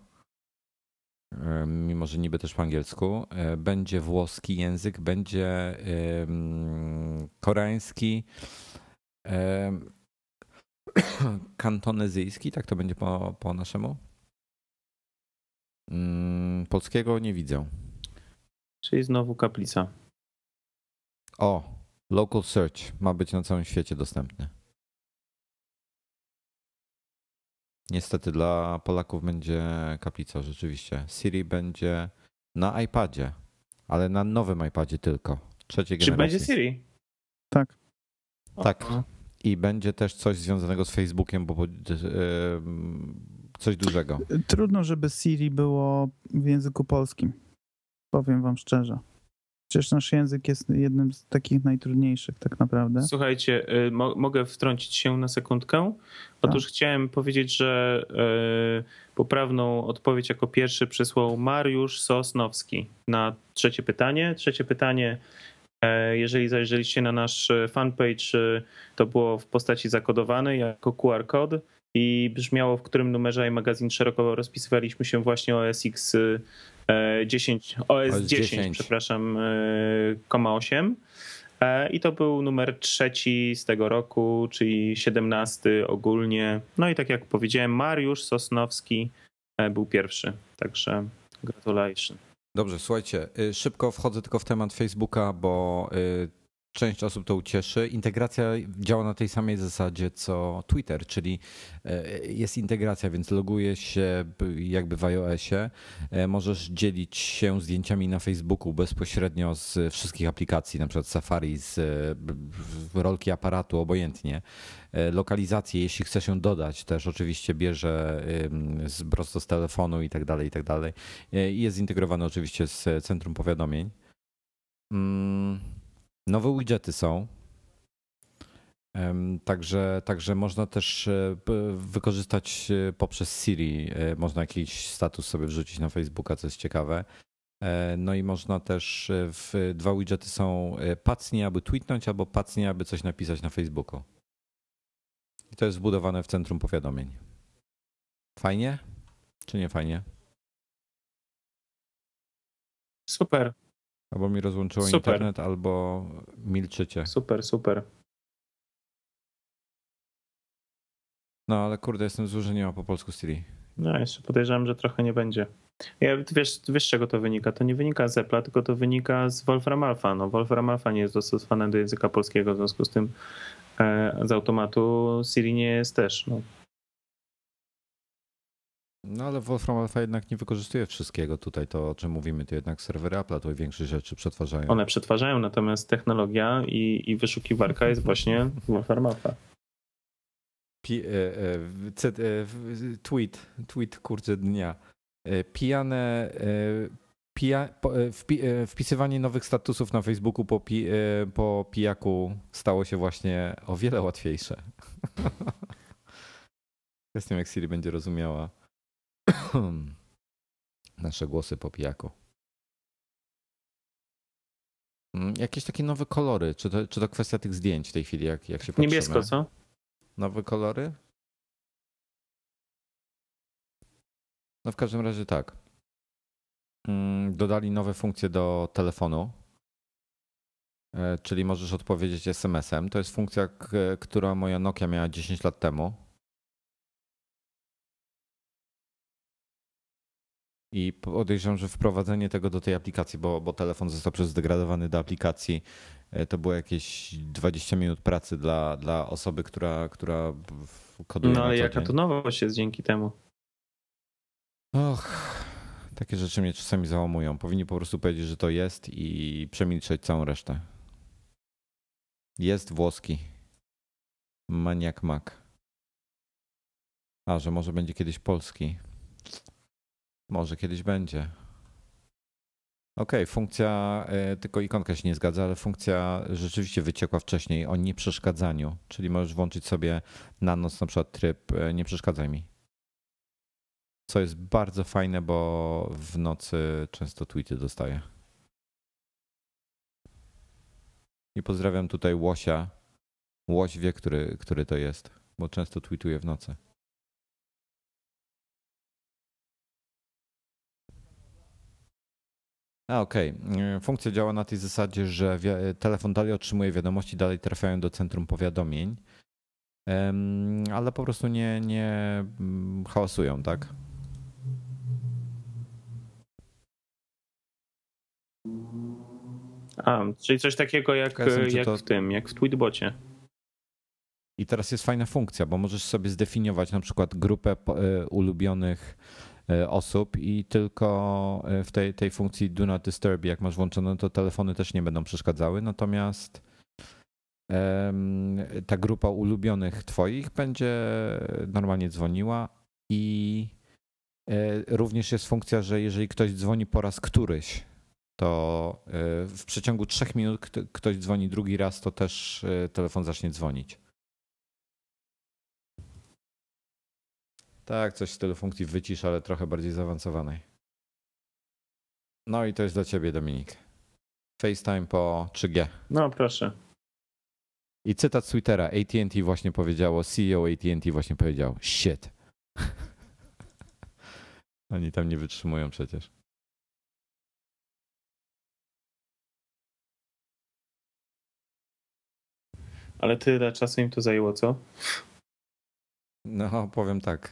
mimo że niby też po angielsku. Będzie włoski język, będzie koreański, kantonezyjski, tak to będzie po, po naszemu. Polskiego nie widzę. Czyli znowu kaplica. O, local search ma być na całym świecie dostępny. Niestety dla Polaków będzie kaplica, rzeczywiście. Siri będzie na iPadzie, ale na nowym iPadzie tylko. Trzeciej generacji. Czy będzie Siri? Tak. Tak. I będzie też coś związanego z Facebookiem, bo coś dużego. Trudno, żeby Siri było w języku polskim. Powiem wam szczerze. Przecież nasz język jest jednym z takich najtrudniejszych tak naprawdę. Słuchajcie, mo- mogę wtrącić się na sekundkę? Otóż tak. Chciałem powiedzieć, że y, poprawną odpowiedź jako pierwszy przysłał Mariusz Sosnowski na trzecie pytanie. Trzecie pytanie, y, jeżeli zajrzeliście na nasz fanpage, y, to było w postaci zakodowanej jako Q R kod i brzmiało, w którym numerze iMagazine szeroko rozpisywaliśmy się właśnie o O S X dziesięć, O S dziesięć, przepraszam, osiem. I to był numer trzeci z tego roku, czyli siedemnasty ogólnie. No i tak jak powiedziałem, Mariusz Sosnowski był pierwszy, także gratulation. Dobrze, słuchajcie, szybko wchodzę tylko w temat Facebooka, bo część osób to ucieszy. Integracja działa na tej samej zasadzie co Twitter, czyli jest integracja, więc logujesz się jakby w iOSie. Możesz dzielić się zdjęciami na Facebooku bezpośrednio z wszystkich aplikacji, na przykład Safari, z rolki aparatu, obojętnie. Lokalizację, jeśli chcesz ją dodać, też oczywiście bierze prosto z telefonu i tak dalej, i tak dalej. I jest zintegrowane oczywiście z centrum powiadomień. Nowe widgety są, także, także można też wykorzystać poprzez Siri, można jakiś status sobie wrzucić na Facebooka, co jest ciekawe. No i można też, w, dwa widgety są, pacnij, aby tweetnąć, albo pacnij, aby coś napisać na Facebooku. I to jest wbudowane w centrum powiadomień. Fajnie? Czy nie fajnie? Super. Albo mi rozłączyło super. Internet, albo milczycie. Super, super. No ale kurde, jestem zły, że nie ma po polsku Siri. No jeszcze podejrzewam, że trochę nie będzie. Ja, wiesz, wiesz, z czego to wynika? To nie wynika z Apple'a, tylko to wynika z Wolfram Alpha. No, Wolfram Alpha nie jest dostosowane do języka polskiego, w związku z tym e, z automatu Siri nie jest też. No. No ale Wolfram Alpha jednak nie wykorzystuje wszystkiego tutaj, to o czym mówimy, to jednak serwery Apple'a to większe rzeczy przetwarzają. One przetwarzają, natomiast technologia i, i wyszukiwarka jest właśnie Wolfram Alpha. Pi- e, e, c- e, tweet, tweet kurczę dnia. E, pijane, e, pija, po, e, wpi, e, wpisywanie nowych statusów na Facebooku po, pi, e, po pijaku stało się właśnie o wiele łatwiejsze. Jestem jak Siri będzie rozumiała nasze głosy po pijaku. Jakieś takie nowe kolory. Czy to, czy to kwestia tych zdjęć w tej chwili, jak, jak się patrzymy? Niebiesko, co? Nowe kolory? No w każdym razie tak. Dodali nowe funkcje do telefonu. Czyli możesz odpowiedzieć es em esem. To jest funkcja, która moja Nokia miała dziesięć lat temu. I podejrzewam, że wprowadzenie tego do tej aplikacji, bo, bo telefon został przez zdegradowany do aplikacji, to było jakieś dwadzieścia minut pracy dla, dla osoby, która, która koduje. No ale jaka to nowość jest dzięki temu? Och, takie rzeczy mnie czasami załamują. Powinni po prostu powiedzieć, że to jest i przemilczeć całą resztę. Jest włoski. Maniak Mac. A, że może będzie kiedyś polski. Może kiedyś będzie. Okej, okay, funkcja, tylko ikonka się nie zgadza, ale funkcja rzeczywiście wyciekła wcześniej o nieprzeszkadzaniu, czyli możesz włączyć sobie na noc na przykład tryb nie przeszkadzaj mi. Co jest bardzo fajne, bo w nocy często tweety dostaję. I pozdrawiam tutaj Łosia. Łoś wie, który, który to jest, bo często tweetuje w nocy. A okej, okay. Funkcja działa na tej zasadzie, że telefon dalej otrzymuje wiadomości, dalej trafiają do centrum powiadomień, ale po prostu nie, nie hałasują, tak? A, czyli coś takiego jak, Kazem, jak to... w tym, jak w Tweetbocie. I teraz jest fajna funkcja, bo możesz sobie zdefiniować na przykład grupę ulubionych osób i tylko w tej, tej funkcji do not disturb, jak masz włączone, to telefony też nie będą przeszkadzały, natomiast ta grupa ulubionych twoich będzie normalnie dzwoniła i również jest funkcja, że jeżeli ktoś dzwoni po raz któryś, to w przeciągu trzech minut ktoś dzwoni drugi raz, to też telefon zacznie dzwonić. Tak, coś z tylu funkcji wycisz, ale trochę bardziej zaawansowanej. No i to jest dla ciebie, Dominik. FaceTime po trzy G. No proszę. I cytat z Twittera. A T and T właśnie powiedziało, C E O A T and T właśnie powiedział, shit. Oni tam nie wytrzymują przecież. Ale tyle czasu im to zajęło, co? No powiem tak,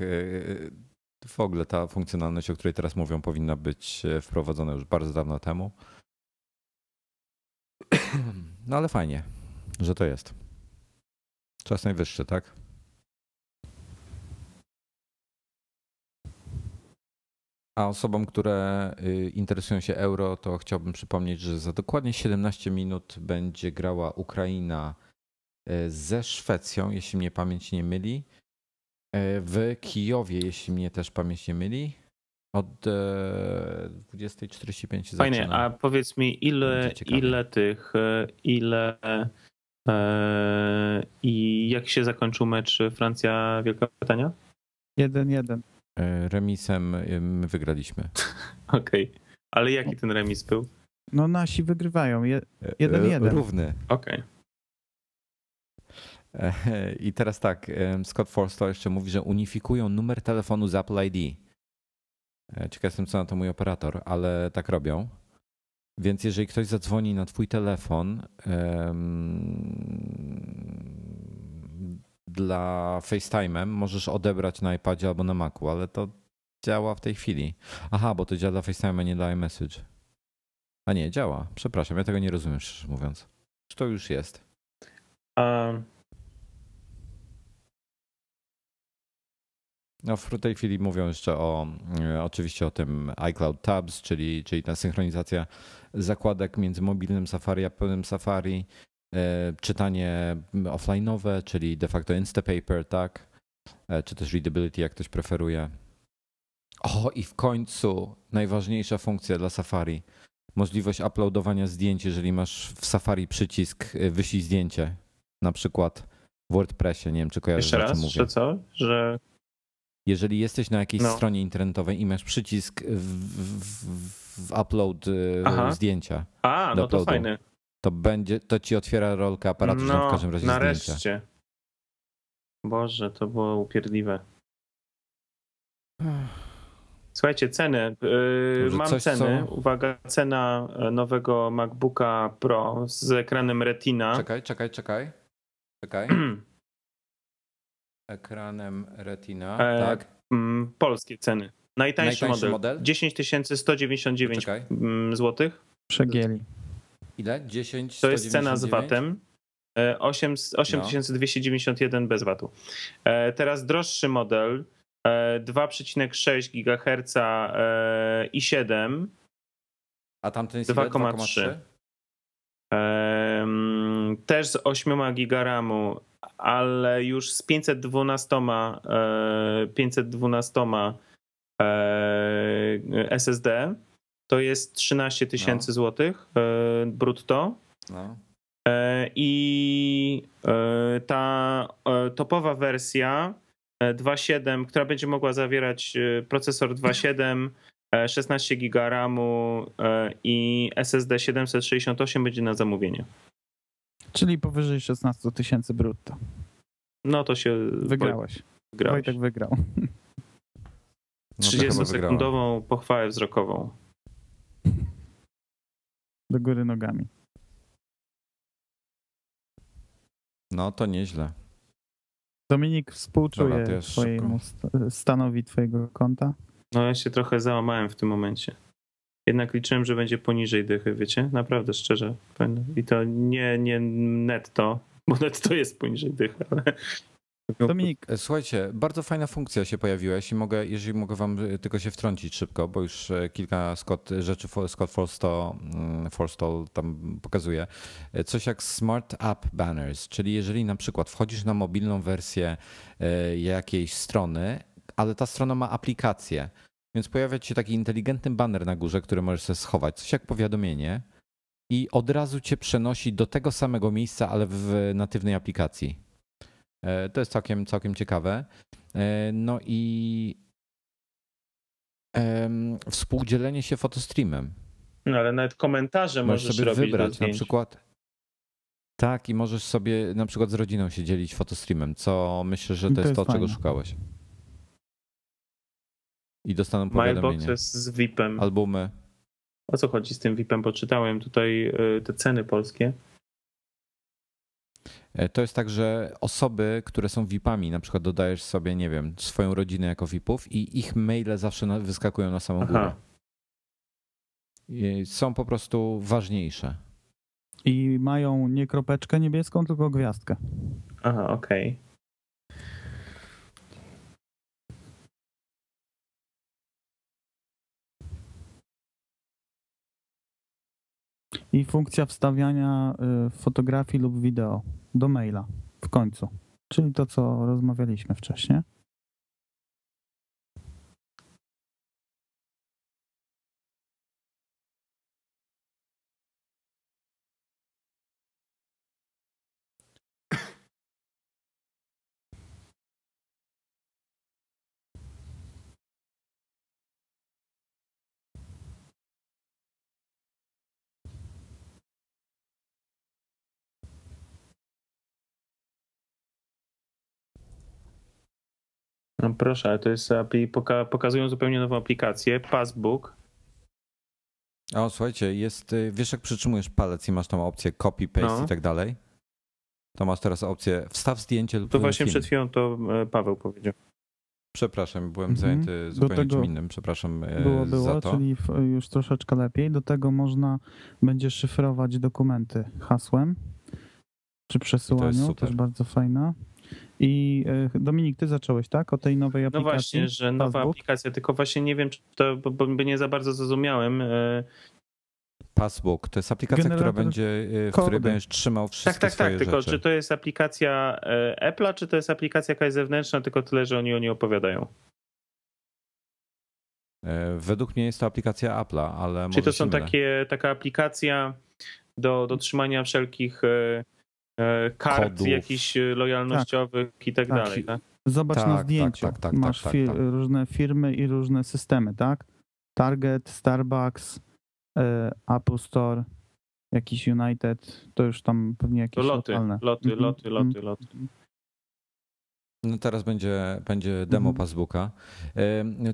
w ogóle ta funkcjonalność, o której teraz mówią, powinna być wprowadzona już bardzo dawno temu. No ale fajnie, że to jest. Czas najwyższy, tak? A osobom, które interesują się euro, to chciałbym przypomnieć, że za dokładnie siedemnaście minut będzie grała Ukraina ze Szwecją, jeśli mnie pamięć nie myli. W Kijowie, jeśli mnie też pamięć nie myli, od dwudziestej czterdzieści pięć zaczyna. Fajnie, a powiedz mi, ile, ile tych, ile e, i jak się zakończył mecz Francja-Wielka Brytania? jeden jeden. Remisem my wygraliśmy. Okej, okay. Ale jaki ten remis był? No nasi wygrywają, jeden jeden. Równy. Okej. Okay. I teraz tak, Scott Forstall jeszcze mówi, że unifikują numer telefonu z Apple I D. Ciekaw jestem, co na to mój operator, ale tak robią. Więc jeżeli ktoś zadzwoni na twój telefon um, dla FaceTime'em, możesz odebrać na iPadzie albo na Macu, ale to działa w tej chwili. Aha, bo to działa dla FaceTime'a, nie dla iMessage. A nie, działa. Przepraszam, ja tego nie rozumiem, szczerze mówiąc. Czy to już jest? Um. No w tej chwili mówią jeszcze o oczywiście o tym iCloud Tabs, czyli, czyli ta synchronizacja zakładek między mobilnym Safari a pełnym Safari, czytanie offline'owe, czyli de facto Instapaper, tak? Czy też readability, jak ktoś preferuje. O, i w końcu najważniejsza funkcja dla Safari. Możliwość uploadowania zdjęć, jeżeli masz w Safari przycisk wyślij zdjęcie, na przykład w WordPressie, nie wiem czy kojarzysz, o czym mówię. Jeszcze raz, że co? Że... Jeżeli jesteś na jakiejś no. stronie internetowej i masz przycisk w, w, w upload Aha. zdjęcia. A, no uploadu, to fajne. To, będzie, to ci otwiera rolkę aparatu, no, w każdym razie nareszcie. Zdjęcia. Boże, to było upierdliwe. Słuchajcie, ceny. Yy, mam ceny. Co? Uwaga, cena nowego MacBooka Pro z ekranem Retina. Czekaj, czekaj, czekaj. Czekaj. Ekranem Retina, e, tak. Mm, polskie ceny. Najtańszy, Najtańszy model. model? dziesięć tysięcy sto dziewięćdziesiąt dziewięć złotych. Przegięli. Ile? dziesięć tysięcy sto dziewięćdziesiąt dziewięć? To jest cena z vatem. osiem tysięcy dwieście dziewięćdziesiąt jeden bez vatu. E, teraz droższy model e, dwa przecinek sześć gigaherca e, i siedem. A tamten jest dwa przecinek trzy. E, też z osiem giga ramu, ale już z pięćset dwanaście, pięćset dwanaście S S D to jest trzynaście tysięcy no. złotych brutto. No. I ta topowa wersja dwa przecinek siedem, która będzie mogła zawierać procesor dwa przecinek siedem, szesnaście giga ramu i S S D siedemset sześćdziesiąt osiem będzie na zamówienie. Czyli powyżej szesnaście tysięcy brutto. No to się... Wygrałeś. Wygrałeś. Wojtek wygrał. trzydziestosekundową pochwałę wzrokową. Do góry nogami. No to nieźle. Dominik, współczuje Dobra, twojemu stanowi twojego konta. No ja się trochę załamałem w tym momencie. Jednak liczyłem, że będzie poniżej dychy, wiecie? Naprawdę, szczerze. I to nie, nie netto, bo netto jest poniżej dychy, ale Dominik. Słuchajcie, bardzo fajna funkcja się pojawiła, jeśli mogę, jeżeli mogę wam tylko się wtrącić szybko, bo już kilka Scott, rzeczy Scott Forstall, Forstall tam pokazuje. Coś jak Smart App Banners, czyli jeżeli na przykład wchodzisz na mobilną wersję jakiejś strony, ale ta strona ma aplikację, więc pojawia ci się taki inteligentny banner na górze, który możesz sobie schować, coś jak powiadomienie i od razu cię przenosi do tego samego miejsca, ale w natywnej aplikacji. To jest całkiem, całkiem ciekawe. No i um, współdzielenie się fotostreamem. No ale nawet komentarze możesz, możesz sobie robić wybrać na przykład. Tak, i możesz sobie na przykład z rodziną się dzielić fotostreamem, co myślę, że to, to jest to, fajne. Czego szukałeś. I dostaną powiadomienie. Mailbox jest z V I P-em. Albumy. O co chodzi z tym V I P-em? Poczytałem tutaj te ceny polskie. To jest tak, że osoby, które są V I P-ami, na przykład dodajesz sobie, nie wiem, swoją rodzinę jako V I P-ów i ich maile zawsze wyskakują na samą górę. I są po prostu ważniejsze. I mają nie kropeczkę niebieską, tylko gwiazdkę. Aha, okej. Okay. I funkcja wstawiania fotografii lub wideo do maila w końcu, czyli to, co rozmawialiśmy wcześniej. No proszę, ale to jest A P I, pokazują zupełnie nową aplikację, Passbook. O, słuchajcie, jest, wiesz jak przytrzymujesz palec i masz tą opcję copy, paste no. i tak dalej? To masz teraz opcję wstaw zdjęcie lub to właśnie film. Przed chwilą to Paweł powiedział. Przepraszam, byłem mhm. zajęty zupełnie czym innym, przepraszam było, było, za to. Czyli już troszeczkę lepiej. Do tego można będzie szyfrować dokumenty hasłem przy przesyłaniu, też bardzo fajna. I Dominik, ty zacząłeś, tak? O tej nowej aplikacji. No właśnie, że nowa Passbook. Aplikacja, tylko właśnie nie wiem, czy to, bo nie za bardzo zrozumiałem. Passbook to jest aplikacja, generator która będzie, w kordy. Której będziesz trzymał wszystkie tak, tak, swoje tak, rzeczy. Tak, tak, tylko czy to jest aplikacja Apple'a, czy to jest aplikacja jakaś zewnętrzna, tylko tyle, że oni o niej opowiadają. Według mnie jest to aplikacja Apple'a, ale może. Czyli to są takie, taka aplikacja do, do trzymania wszelkich kart kodów. Jakichś lojalnościowych tak, i tak, tak dalej. Tak? Zobacz tak, na zdjęciu, tak, tak, tak, masz tak, tak, tak. różne firmy i różne systemy, tak? Target, Starbucks, Apple Store, jakiś United, to już tam pewnie jakieś loty, lokalne. Loty, mhm. loty, loty, loty. No teraz będzie, będzie demo mhm. Passbooka.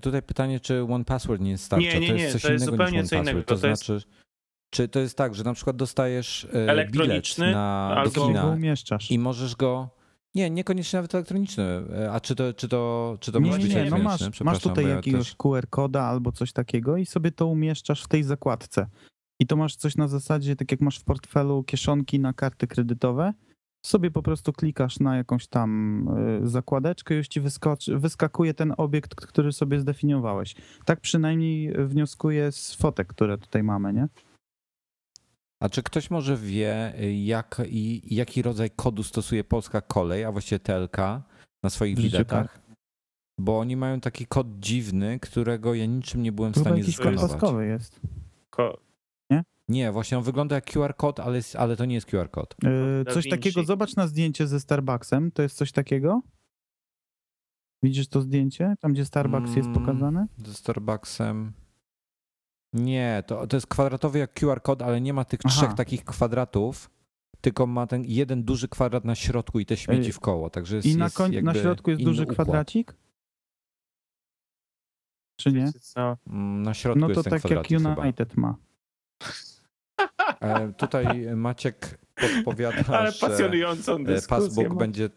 Tutaj pytanie, czy one password nie starczy? Nie, nie, nie, to jest, coś to jest innego zupełnie co innego. To, to jest... znaczy... Czy to jest tak, że na przykład dostajesz elektroniczny bilet na, albo do kina umieszczasz. I możesz go... Nie, niekoniecznie nawet elektroniczny. A czy to, czy to, czy to nie, może nie, być nie, elektroniczny? No masz, masz tutaj jakiegoś też... Q R koda albo coś takiego i sobie to umieszczasz w tej zakładce. I to masz coś na zasadzie, tak jak masz w portfelu kieszonki na karty kredytowe, sobie po prostu klikasz na jakąś tam zakładeczkę i już ci wyskoczy, wyskakuje ten obiekt, który sobie zdefiniowałeś. Tak przynajmniej wnioskuję z fotek, które tutaj mamy, nie? A czy ktoś może wie, jak, i, jaki rodzaj kodu stosuje Polska Kolej, a właściwie T L K na swoich biletach? Bo oni mają taki kod dziwny, którego ja niczym nie byłem w stanie zeskanować. Jakiś kod jest. Ko- nie? nie, właśnie on wygląda jak Q R kod, ale, jest, ale to nie jest Q R kod. Yy, coś takiego, zobacz na zdjęcie ze Starbucksem, to jest coś takiego? Widzisz to zdjęcie, tam gdzie Starbucks mm, jest pokazane? Ze Starbucksem... Nie, to, to jest kwadratowy jak Q R kod, ale nie ma tych Aha. trzech takich kwadratów, tylko ma ten jeden duży kwadrat na środku i te śmieci w koło. Także jest, I na, koń- jest na środku jest duży układ. Kwadracik? Czy nie? Na środku no to jest ten tak kwadracik. No to tak jak United chyba. Ma. E, tutaj Maciek podpowiada, ale pasjonującą dyskusję Passbook ma. Będzie...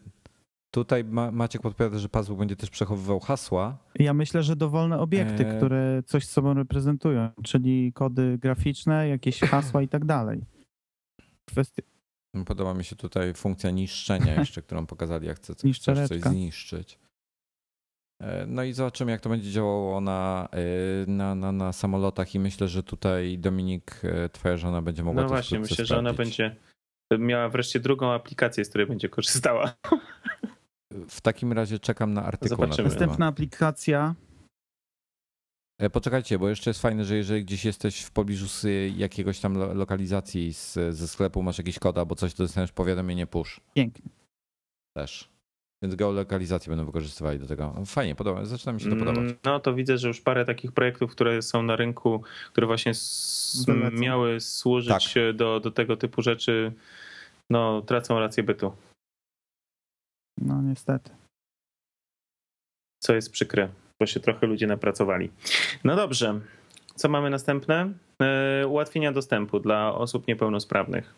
Tutaj Maciek podpowiada, że Passbook będzie też przechowywał hasła. Ja myślę, że dowolne obiekty, e... które coś z sobą reprezentują, czyli kody graficzne, jakieś hasła i tak dalej. Kwestia... Podoba mi się tutaj funkcja niszczenia jeszcze, którą pokazali, jak chcesz coś zniszczyć. No i zobaczymy, jak to będzie działało na, na, na, na samolotach i myślę, że tutaj Dominik, twoja żona będzie mogła no to właśnie, myślę, sprawdzić. Że ona będzie miała wreszcie drugą aplikację, z której będzie korzystała. W takim razie czekam na artykuł. Zobaczymy. Na Następna aplikacja. Poczekajcie, bo jeszcze jest fajne, że jeżeli gdzieś jesteś w pobliżu z jakiegoś tam lokalizacji z, ze sklepu, masz jakiś kod albo coś, to dostaniesz powiadomienie push. Pięknie. Też. Więc geolokalizację będą wykorzystywali do tego. Fajnie, podoba, zaczyna mi się to podobać. No to widzę, że już parę takich projektów, które są na rynku, które właśnie s- miały służyć tak. do, do tego typu rzeczy, no tracą rację bytu. No niestety. Co jest przykre, bo się trochę ludzie napracowali. No dobrze, co mamy następne? Yy, ułatwienia dostępu dla osób niepełnosprawnych.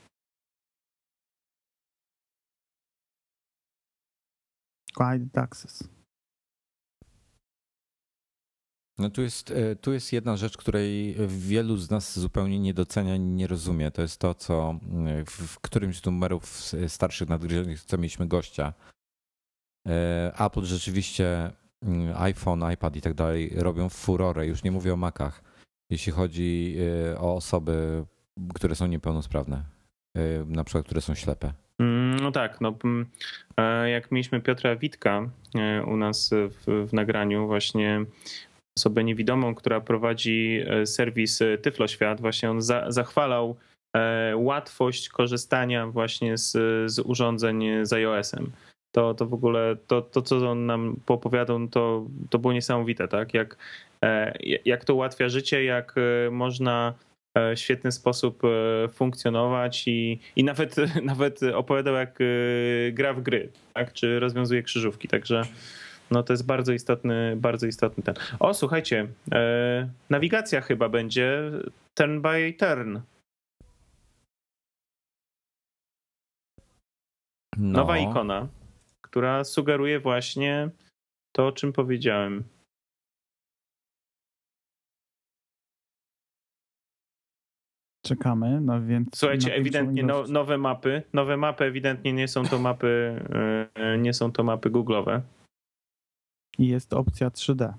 Guided access. No tu jest, tu jest jedna rzecz, której wielu z nas zupełnie nie docenia, nie rozumie. To jest to, co w którymś z numerów starszych nadgryzionych, co mieliśmy gościa. Apple rzeczywiście, iPhone, iPad i tak dalej robią furorę. Już nie mówię o Macach, jeśli chodzi o osoby, które są niepełnosprawne, na przykład, które są ślepe. No tak, no jak mieliśmy Piotra Witka u nas w, w nagraniu, właśnie osobę niewidomą, która prowadzi serwis Tyfloświat, właśnie on za, zachwalał łatwość korzystania właśnie z, z urządzeń z iOS-em. To, to w ogóle, to, to co on nam opowiadał, to, to było niesamowite, tak? Jak, jak to ułatwia życie, jak można w świetny sposób funkcjonować i, i nawet, nawet opowiadał, jak gra w gry, tak? Czy rozwiązuje krzyżówki, także no to jest bardzo istotny, bardzo istotny ten. O, słuchajcie, e, nawigacja chyba będzie turn by turn. No. Nowa ikona, która sugeruje właśnie to, o czym powiedziałem. Czekamy, no więc... Słuchajcie, ewidentnie no, nowe mapy, nowe mapy ewidentnie nie są to mapy, nie są to mapy google'owe. I jest opcja trzy D.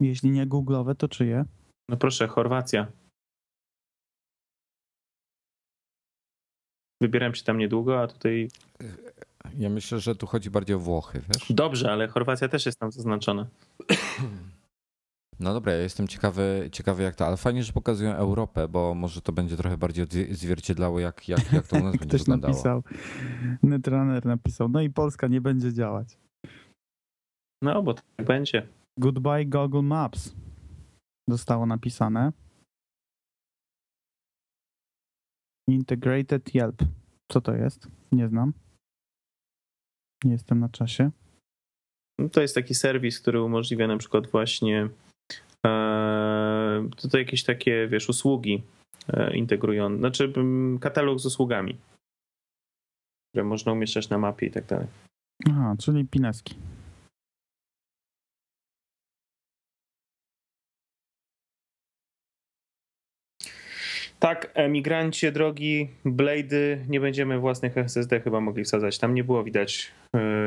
Jeśli nie google'owe, to czyje? No proszę, Chorwacja. Wybieram się tam niedługo, a tutaj... Ja myślę, że tu chodzi bardziej o Włochy, wiesz? Dobrze, ale Chorwacja też jest tam zaznaczona. No dobra, ja jestem ciekawy, ciekawy jak to, ale fajnie, że pokazują Europę, bo może to będzie trochę bardziej odzwierciedlało, jak, jak, jak to u nas będzie Ktoś wyglądało. Ktoś napisał, Netrunner napisał, no i Polska nie będzie działać. No, bo tak będzie. Goodbye Google Maps zostało napisane. Integrated Yelp. Co to jest? Nie znam. Nie jestem na czasie. No to jest taki serwis, który umożliwia na przykład właśnie to, to jakieś takie, wiesz, usługi integrujące, znaczy katalog z usługami, które można umieszczać na mapie i tak dalej. Aha, czyli pineski. Tak, emigrancie drogi, Blade'y, nie będziemy własnych S S D chyba mogli wsadzać. Tam nie było widać,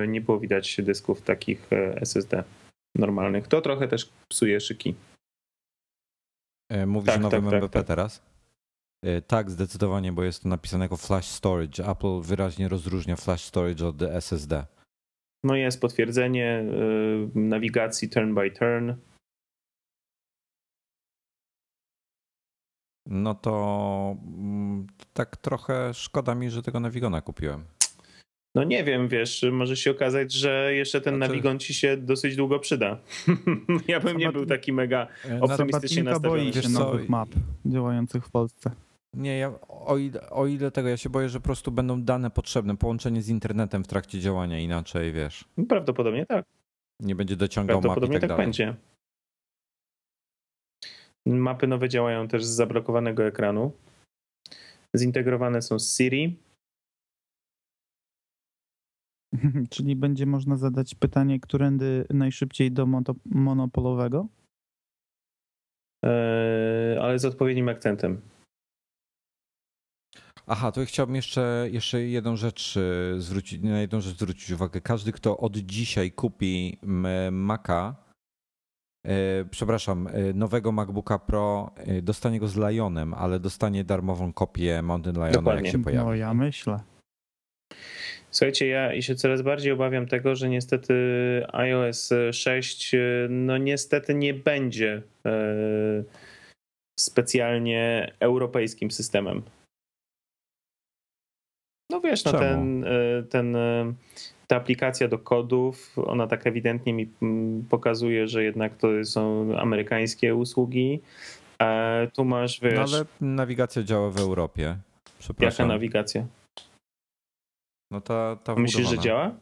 nie było widać dysków takich S S D normalnych. To trochę też psuje szyki. Mówisz tak, o nowym tak, M B P tak, teraz? Tak, zdecydowanie, bo jest to napisane jako flash storage. Apple wyraźnie rozróżnia flash storage od S S D. No jest potwierdzenie nawigacji turn by turn. No to tak trochę szkoda mi, że tego Nawigona kupiłem. No nie wiem, wiesz, może się okazać, że jeszcze ten znaczy... Nawigon ci się dosyć długo przyda. Ja bym Zabat... nie był taki mega optymistycznie na nastawiony. Boi się nowych map działających w Polsce. Nie, ja, o, ile, o ile tego, ja się boję, że po prostu będą dane potrzebne, połączenie z internetem w trakcie działania inaczej, wiesz. Prawdopodobnie tak. Nie będzie dociągał map i tak, tak dalej. Będzie. Mapy nowe działają też z zablokowanego ekranu. Zintegrowane są z Siri. Czyli będzie można zadać pytanie, którędy najszybciej do monopolowego? Yy, ale z odpowiednim akcentem. Aha, to ja chciałbym jeszcze, jeszcze jedną rzecz zwrócić, na jedną rzecz zwrócić uwagę. Każdy, kto od dzisiaj kupi Maca, przepraszam, nowego MacBooka Pro, dostanie go z Lionem, ale dostanie darmową kopię Mountain Liona, dokładnie, jak się pojawi. No ja myślę. Słuchajcie, ja się coraz bardziej obawiam tego, że niestety iOS sześć no niestety nie będzie specjalnie europejskim systemem. No wiesz, no ten, ten, ta aplikacja do kodów, ona tak ewidentnie mi pokazuje, że jednak to są amerykańskie usługi. Tu masz, wiesz... No ale nawigacja działa w Europie. Przepraszam. Jaka nawigacja? No ta, ta myślisz, że działa?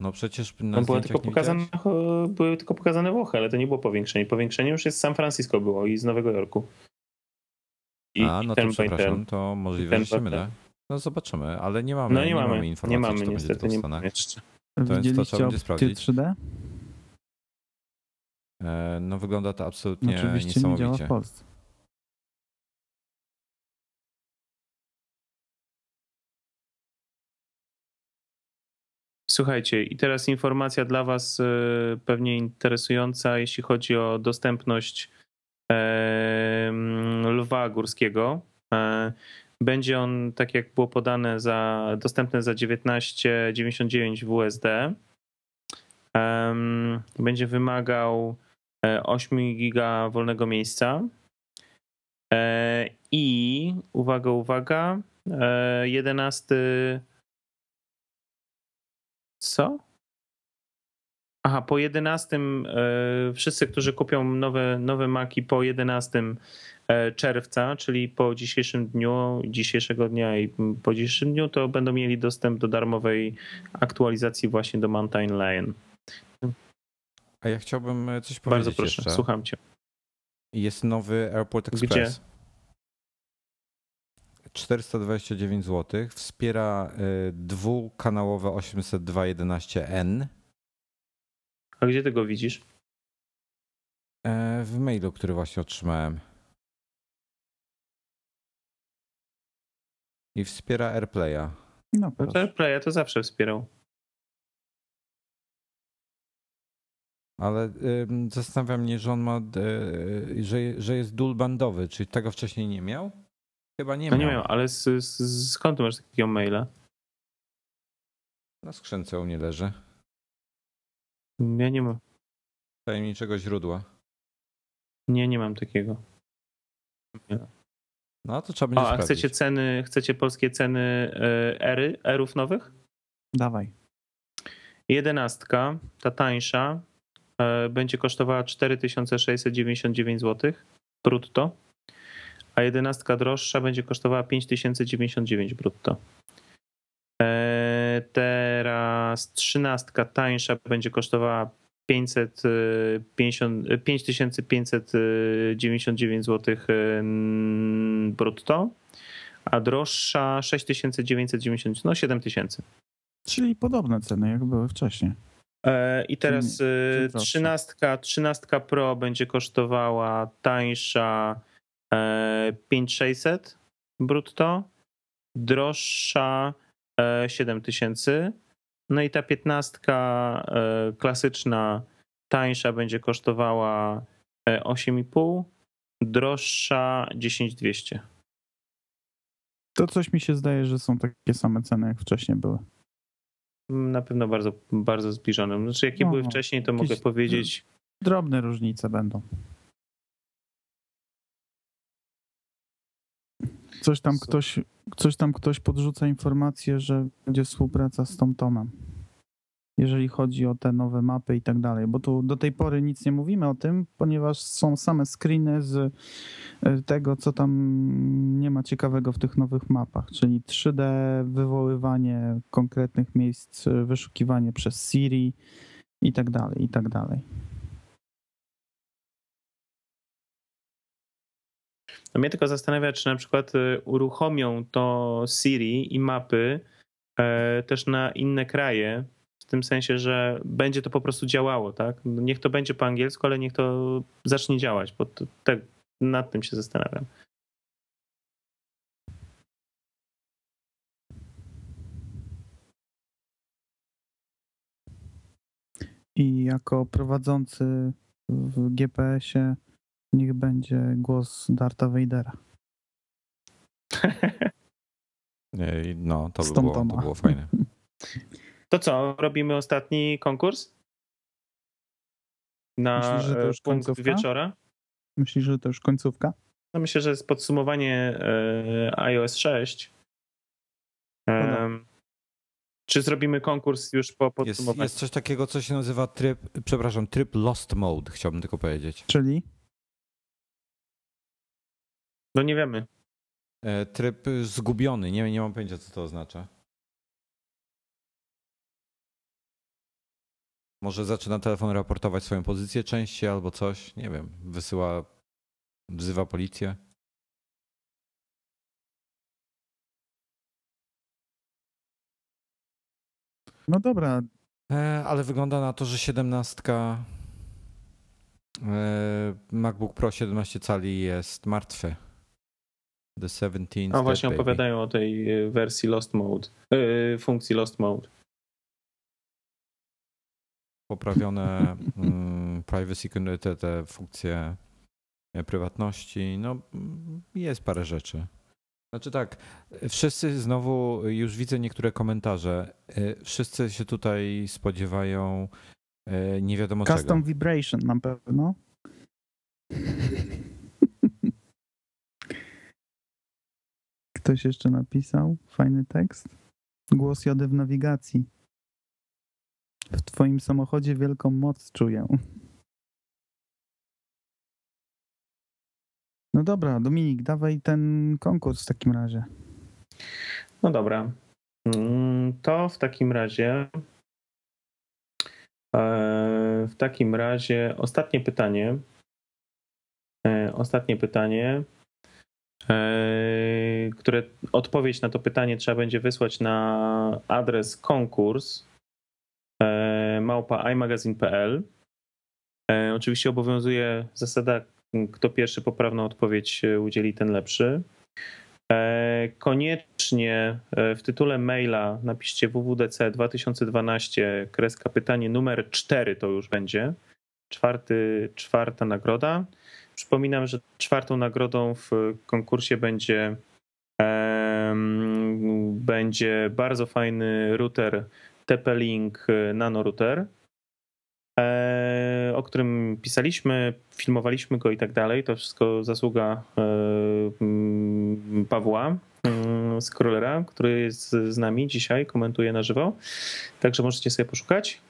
No przecież na no była tylko pokazane, były tylko pokazane Włochy, ale to nie było powiększenie. Powiększenie już jest z San Francisco było i z Nowego Jorku. I, a, no i to przepraszam, ten, to możliwe, że się mylę. No zobaczymy, ale nie mamy, no nie nie mamy, mamy informacji, nie mamy, czy to niestety, będzie to w Stanach. To jest to, trzeba będzie sprawdzić. trzy D? No wygląda to absolutnie oczywiście niesamowicie. Nie działa w Polsce. Słuchajcie, i teraz informacja dla was pewnie interesująca, jeśli chodzi o dostępność Lwa Górskiego. Będzie on, tak jak było podane, za, dostępny za dziewiętnaście dziewięćdziesiąt dziewięć W S D. Będzie wymagał osiem giga wolnego miejsca. I uwaga, uwaga, jedenaście... Co? Aha, po jedenastego wszyscy, którzy kupią nowe, nowe Maci po jedenastego czerwca, czyli po dzisiejszym dniu, dzisiejszego dnia i po dzisiejszym dniu, to będą mieli dostęp do darmowej aktualizacji właśnie do Mountain Lion. A ja chciałbym coś powiedzieć. Bardzo proszę, jeszcze. Słucham cię. Jest nowy Airport Express. Gdzie? czterysta dwadzieścia dziewięć złotych, wspiera dwukanałowe osiemset dwa jedenaście N. A gdzie ty go widzisz? W mailu, który właśnie otrzymałem. I wspiera AirPlaya. No, to AirPlaya to zawsze wspierał. Ale zastanawiam mnie, że on ma, że, że jest dual bandowy, czyli tego wcześniej nie miał? Chyba nie miał. No nie miał, ale z, z, skąd masz takiego maila? Na skrzynce u mnie leży. Ja nie mam. Tajemniczego źródła. Nie, nie mam takiego. Nie. No to trzeba będzie o, a sprawdzić. Chcecie ceny, chcecie polskie ceny ery, erów nowych? Dawaj. Jedenastka, ta tańsza, będzie kosztowała cztery tysiące sześćset dziewięćdziesiąt dziewięć złotych brutto, a jedenastka droższa będzie kosztowała pięć tysięcy dziewięćdziesiąt dziewięć brutto. Teraz trzynastka tańsza będzie kosztowała pięćset pięćdziesiąt, pięć tysięcy pięćset dziewięćdziesiąt dziewięć złotych brutto, a droższa sześć tysięcy dziewięćset dziewięćdziesiąt, no siedem tysięcy. Czyli podobne ceny jak były wcześniej. I teraz trzynastka, trzynastka Pro będzie kosztowała tańsza pięć tysięcy sześćset brutto, droższa siedem tysięcy. No i ta piętnastka klasyczna, tańsza będzie kosztowała osiem i pół, droższa dziesięć tysięcy dwieście. To coś mi się zdaje, że są takie same ceny jak wcześniej były. Na pewno bardzo, bardzo zbliżone. Znaczy jakie no, były wcześniej, to mogę powiedzieć. Drobne różnice będą. Coś tam, ktoś, coś tam ktoś podrzuca informację, że będzie współpraca z TomTomem, jeżeli chodzi o te nowe mapy i tak dalej, bo tu do tej pory nic nie mówimy o tym, ponieważ są same screeny z tego, co tam nie ma ciekawego w tych nowych mapach, czyli trzy D, wywoływanie konkretnych miejsc, wyszukiwanie przez Siri i tak dalej, i tak dalej. No mnie tylko zastanawia, czy na przykład uruchomią to Siri i mapy też na inne kraje, w tym sensie, że będzie to po prostu działało, tak? Niech to będzie po angielsku, ale niech to zacznie działać, bo to, tak nad tym się zastanawiam. i jako prowadzący w G P S-ie niech będzie głos Dartha Vadera. No, to by było, to było fajne. To co, robimy ostatni konkurs? Na Myślisz, że to już punkt końcówka? wieczora? Myślisz, że to już końcówka? No myślę, że jest podsumowanie y, iOS sześć. Um, czy zrobimy konkurs już po podsumowaniu? Jest, jest coś takiego, co się nazywa tryb, przepraszam, tryb Lost Mode, chciałbym tylko powiedzieć. Czyli? No nie wiemy. E, tryb zgubiony, nie, nie mam pojęcia, co to oznacza. Może zaczyna telefon raportować swoją pozycję częściej albo coś, nie wiem, wysyła, wzywa policję. No dobra. E, ale wygląda na to, że siedemnastka e, MacBook Pro siedemnaście cali jest martwy. The seventeen. No właśnie opowiadają o tej wersji Lost Mode, e, funkcji Lost Mode. Poprawione mm, privacy, te, te funkcje prywatności, no jest parę rzeczy. Znaczy tak, wszyscy znowu, już widzę niektóre komentarze, wszyscy się tutaj spodziewają nie wiadomo Custom czego. Custom vibration na pewno. Ktoś jeszcze napisał fajny tekst. Głos Jody w nawigacji. W twoim samochodzie wielką moc czuję. No dobra, Dominik, dawaj ten konkurs w takim razie. No dobra. To w takim razie w takim razie ostatnie pytanie. Ostatnie pytanie, które odpowiedź na to pytanie trzeba będzie wysłać na adres konkurs małpa i magazine kropka p l. Oczywiście obowiązuje zasada, kto pierwszy poprawną odpowiedź udzieli, ten lepszy. Koniecznie w tytule maila napiszcie w w d c dwa tysiące dwanaście kreska pytanie numer cztery, to już będzie czwarty, czwarta nagroda. Przypominam, że czwartą nagrodą w konkursie będzie, um, będzie bardzo fajny router T P Link Nano Router, o którym pisaliśmy, filmowaliśmy go i tak dalej. To wszystko zasługa Pawła z Scrollera, który jest z nami dzisiaj, komentuje na żywo. Także możecie sobie poszukać.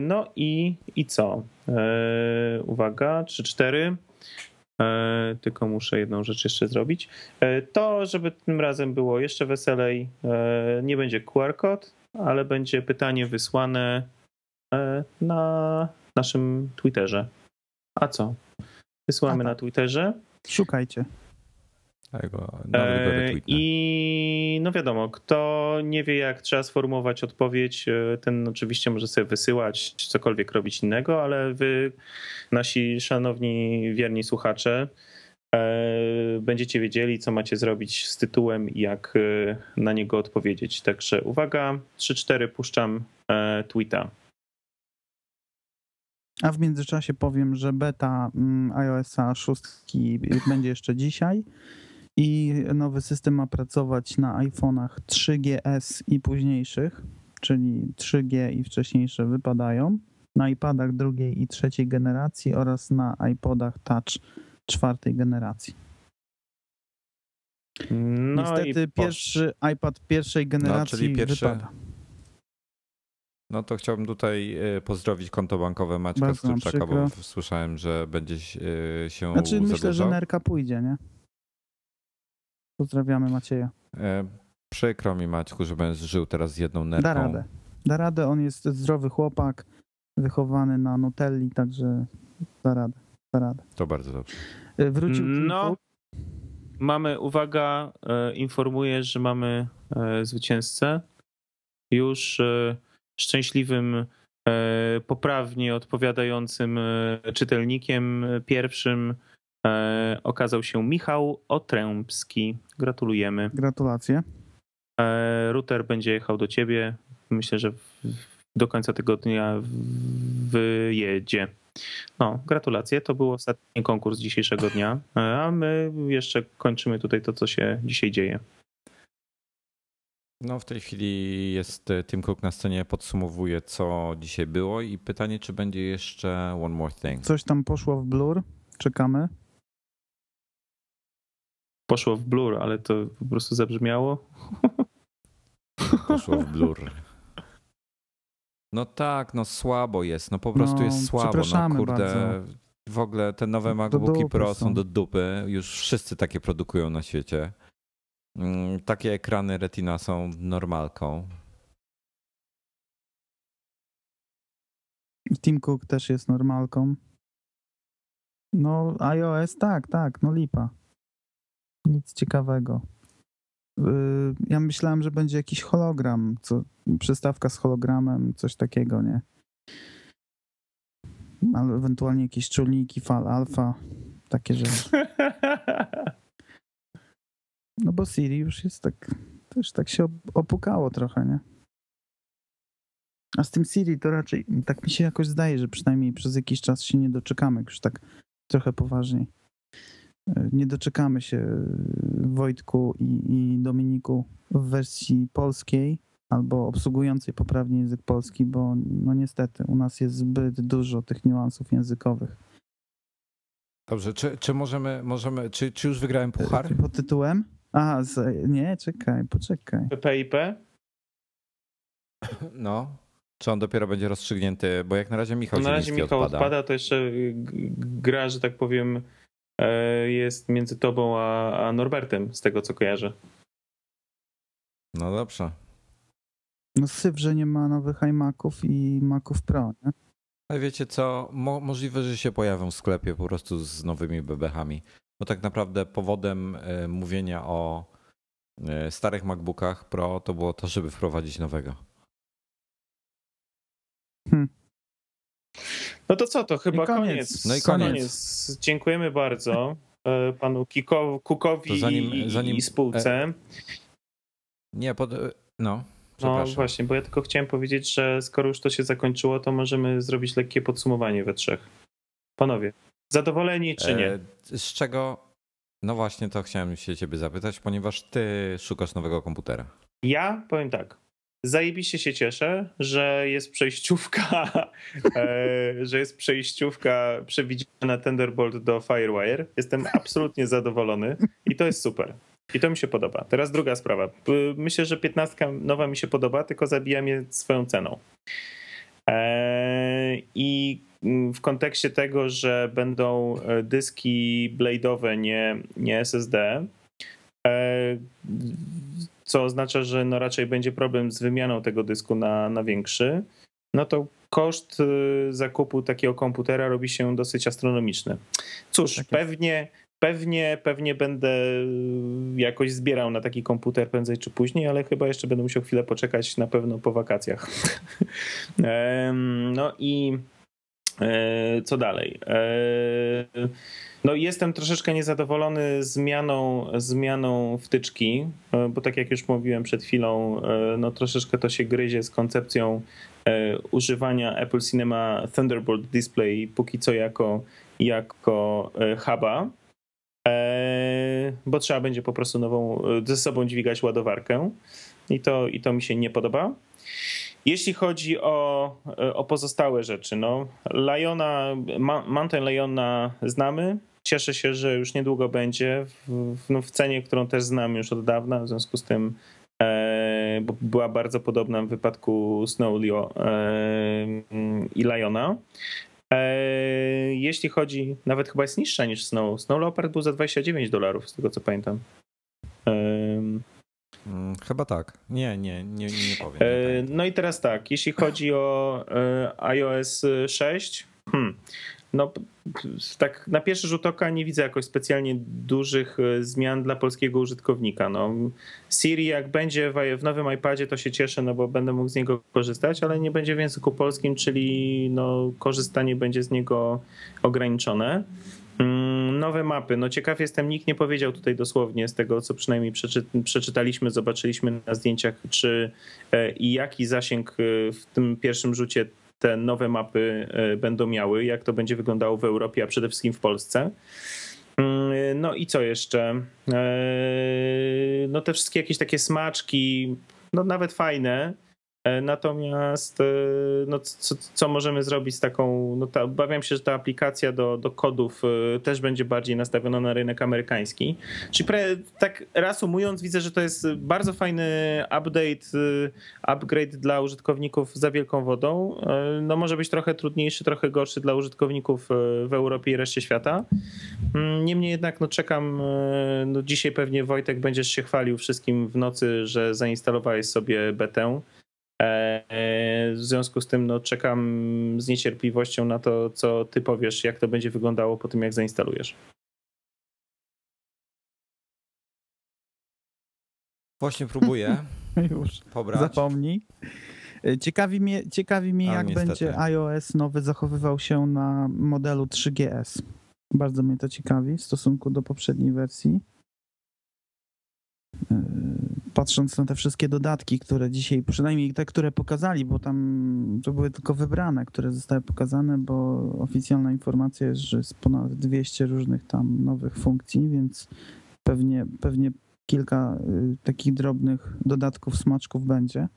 No i, i co? Uwaga, trzy cztery. Tylko muszę jedną rzecz jeszcze zrobić. To, żeby tym razem było jeszcze weselej, nie będzie Q R kod, ale będzie pytanie wysłane na naszym Twitterze. A co? Wysyłamy A tak. na Twitterze. Szukajcie. I no wiadomo, kto nie wie, jak trzeba sformułować odpowiedź, ten oczywiście może sobie wysyłać, cokolwiek robić innego, ale wy, nasi szanowni, wierni słuchacze, będziecie wiedzieli, co macie zrobić z tytułem i jak na niego odpowiedzieć. Także uwaga, trzy cztery puszczam tweeta. A w międzyczasie powiem, że beta iOS sześć będzie jeszcze dzisiaj i nowy system ma pracować na iPhone'ach trzy G S i późniejszych, czyli trzy G i wcześniejsze wypadają, na iPadach drugiej i trzeciej generacji oraz na iPodach Touch czwartej generacji. No niestety pierwszy posz... iPad pierwszej generacji no, czyli pierwsze... wypada. No to chciałbym tutaj pozdrowić konto bankowe Maćka Bardzo Sturczaka, bo słyszałem, że będzie się Znaczy zadłużał. Myślę, że nerka pójdzie, nie? Pozdrawiamy Macieja. E, przykro mi, Maćku, że będę żył teraz z jedną nerką. Da radę. Da radę, on jest zdrowy chłopak, wychowany na Nutelli, także da radę. Radę. To bardzo dobrze. Wrócił no, mamy, uwaga, informuję, że mamy zwycięzcę. Już szczęśliwym, poprawnie odpowiadającym czytelnikiem pierwszym okazał się Michał Otrębski. Gratulujemy. Gratulacje. Router będzie jechał do ciebie. Myślę, że do końca tygodnia wyjedzie. No, gratulacje, to był ostatni konkurs dzisiejszego dnia, a my jeszcze kończymy tutaj to, co się dzisiaj dzieje. No, w tej chwili jest Tim Cook na scenie, podsumowuje, co dzisiaj było i pytanie, czy będzie jeszcze One More Thing. Coś tam poszło w blur, czekamy. Poszło w blur, ale to po prostu zabrzmiało. Poszło w blur. No tak, no słabo jest, no po prostu no, jest słabo, no kurde. Bardzo. W ogóle te nowe MacBooki Pro są do dupy, już wszyscy takie produkują na świecie. Takie ekrany Retina są normalką. Tim Cook też jest normalką. No iOS tak, tak, no lipa. Nic ciekawego. Ja myślałem, że będzie jakiś hologram, co, przystawka z hologramem, coś takiego, nie? Ale ewentualnie jakieś czujniki fal alfa, takie rzeczy. No bo Siri już jest tak, też tak się opukało trochę, nie? A z tym Siri to raczej, tak mi się jakoś zdaje, że przynajmniej przez jakiś czas się nie doczekamy, już tak trochę poważniej. Nie doczekamy się Wojtku i, i Dominiku w wersji polskiej albo obsługującej poprawnie język polski, bo no niestety u nas jest zbyt dużo tych niuansów językowych. Dobrze, czy, czy możemy, możemy czy, czy już wygrałem puchar? Pod tytułem? Aha, z, nie, czekaj, poczekaj. P P I P? No. Czy on dopiero będzie rozstrzygnięty, bo jak na razie Michał no na razie Michał odpada. odpada, to jeszcze gra, że tak powiem, jest między tobą a Norbertem, z tego co kojarzę. No dobrze. No syf, że nie ma nowych iMaców i Maców Pro, nie? Ale wiecie co, Mo- możliwe, że się pojawią w sklepie po prostu z nowymi bebechami. Bo tak naprawdę powodem y, mówienia o y, starych MacBookach Pro to było to, żeby wprowadzić nowego. Hmm. No to co, to chyba koniec. koniec. No i koniec. koniec. Dziękujemy bardzo panu Kiko, Kukowi zanim, zanim, i spółce. E, nie, pod, no. No właśnie, bo ja tylko chciałem powiedzieć, że skoro już to się zakończyło, to możemy zrobić lekkie podsumowanie we trzech. Panowie, zadowoleni czy nie? E, z czego? No właśnie, to chciałem się ciebie zapytać, ponieważ ty szukasz nowego komputera. Ja powiem tak. Zajebiście się cieszę, że jest przejściówka, że jest przejściówka przewidziana na Thunderbolt do Firewire. Jestem absolutnie zadowolony i to jest super. I to mi się podoba. Teraz druga sprawa. Myślę, że piętnastka nowa mi się podoba, tylko zabija mnie swoją ceną. I w kontekście tego, że będą dyski blade'owe, nie, nie S S D, co oznacza, że no raczej będzie problem z wymianą tego dysku na, na większy, no to koszt zakupu takiego komputera robi się dosyć astronomiczny. Cóż, tak pewnie... Pewnie, pewnie będę jakoś zbierał na taki komputer prędzej czy później, ale chyba jeszcze będę musiał chwilę poczekać, na pewno po wakacjach. No i co dalej? No jestem troszeczkę niezadowolony zmianą, zmianą wtyczki, bo tak jak już mówiłem przed chwilą, no troszeczkę to się gryzie z koncepcją używania Apple Cinema Thunderbolt Display póki co jako, jako huba. Bo trzeba będzie po prostu nową ze sobą dźwigać ładowarkę i to, i to mi się nie podoba. Jeśli chodzi o, o pozostałe rzeczy, no Liona, Mountain Liona znamy, cieszę się, że już niedługo będzie w, no, w cenie, którą też znam już od dawna, w związku z tym e, bo była bardzo podobna w wypadku Snowlio e, i Liona. Jeśli chodzi, nawet chyba jest niższa niż Snow. Snow Leopard był za dwadzieścia dziewięć dolarów, z tego co pamiętam. Um. Chyba tak. Nie, nie, nie, nie powiem. Nie no i teraz tak, jeśli chodzi o iOS sześć, hmm, no tak na pierwszy rzut oka nie widzę jakoś specjalnie dużych zmian dla polskiego użytkownika. No, Siri jak będzie w nowym iPadzie, to się cieszę, no bo będę mógł z niego korzystać, ale nie będzie w języku polskim, czyli no, korzystanie będzie z niego ograniczone. Nowe mapy. No ciekaw jestem, nikt nie powiedział tutaj dosłownie z tego, co przynajmniej przeczy, przeczytaliśmy, zobaczyliśmy na zdjęciach, czy i jaki zasięg w tym pierwszym rzucie te nowe mapy będą miały, jak to będzie wyglądało w Europie, a przede wszystkim w Polsce. No i co jeszcze? No te wszystkie jakieś takie smaczki, no nawet fajne. Natomiast no, co, co możemy zrobić z taką, no ta, obawiam się, że ta aplikacja do, do kodów też będzie bardziej nastawiona na rynek amerykański. Czyli pre, tak reasumując, widzę, że to jest bardzo fajny update, upgrade dla użytkowników za wielką wodą. No może być trochę trudniejszy, trochę gorszy dla użytkowników w Europie i reszcie świata. Niemniej jednak no czekam, no dzisiaj pewnie Wojtek będziesz się chwalił wszystkim w nocy, że zainstalowałeś sobie betę. W związku z tym no, czekam z niecierpliwością na to, co ty powiesz, jak to będzie wyglądało po tym, jak zainstalujesz. Właśnie próbuję. Już pobrać. Zapomnij. Ciekawi mnie, ciekawi mnie jak niestety. Będzie iOS nowy zachowywał się na modelu trzy G S. Bardzo mnie to ciekawi w stosunku do poprzedniej wersji. Patrząc na te wszystkie dodatki, które dzisiaj, przynajmniej te, które pokazali, bo tam to były tylko wybrane, które zostały pokazane, bo oficjalna informacja jest, że jest ponad dwieście różnych tam nowych funkcji, więc pewnie, pewnie kilka takich drobnych dodatków, smaczków będzie.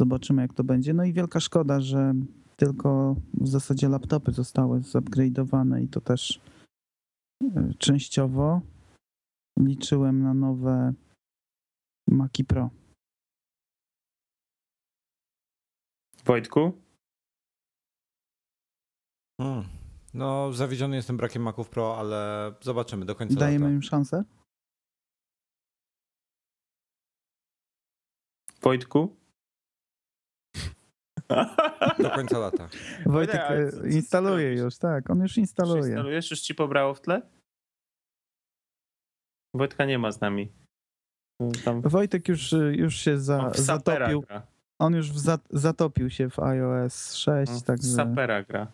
Zobaczymy, jak to będzie. No i wielka szkoda, że tylko w zasadzie laptopy zostały zupgrade'owane i to też częściowo. Liczyłem na nowe Maci Pro. Wojtku? Hmm. No, zawiedziony jestem brakiem Maców Pro, ale zobaczymy do końca. Dajemy lata. Im szansę? Wojtku? Do końca lata. Wojtek instaluje już, tak. On już instaluje. Już instalujesz? Już ci pobrało w tle? Wojtka nie ma z nami. Tam... Wojtek już, już się za, zatopił. Gra. On już w za, zatopił się w iOS sześć. No, także, sapera gra.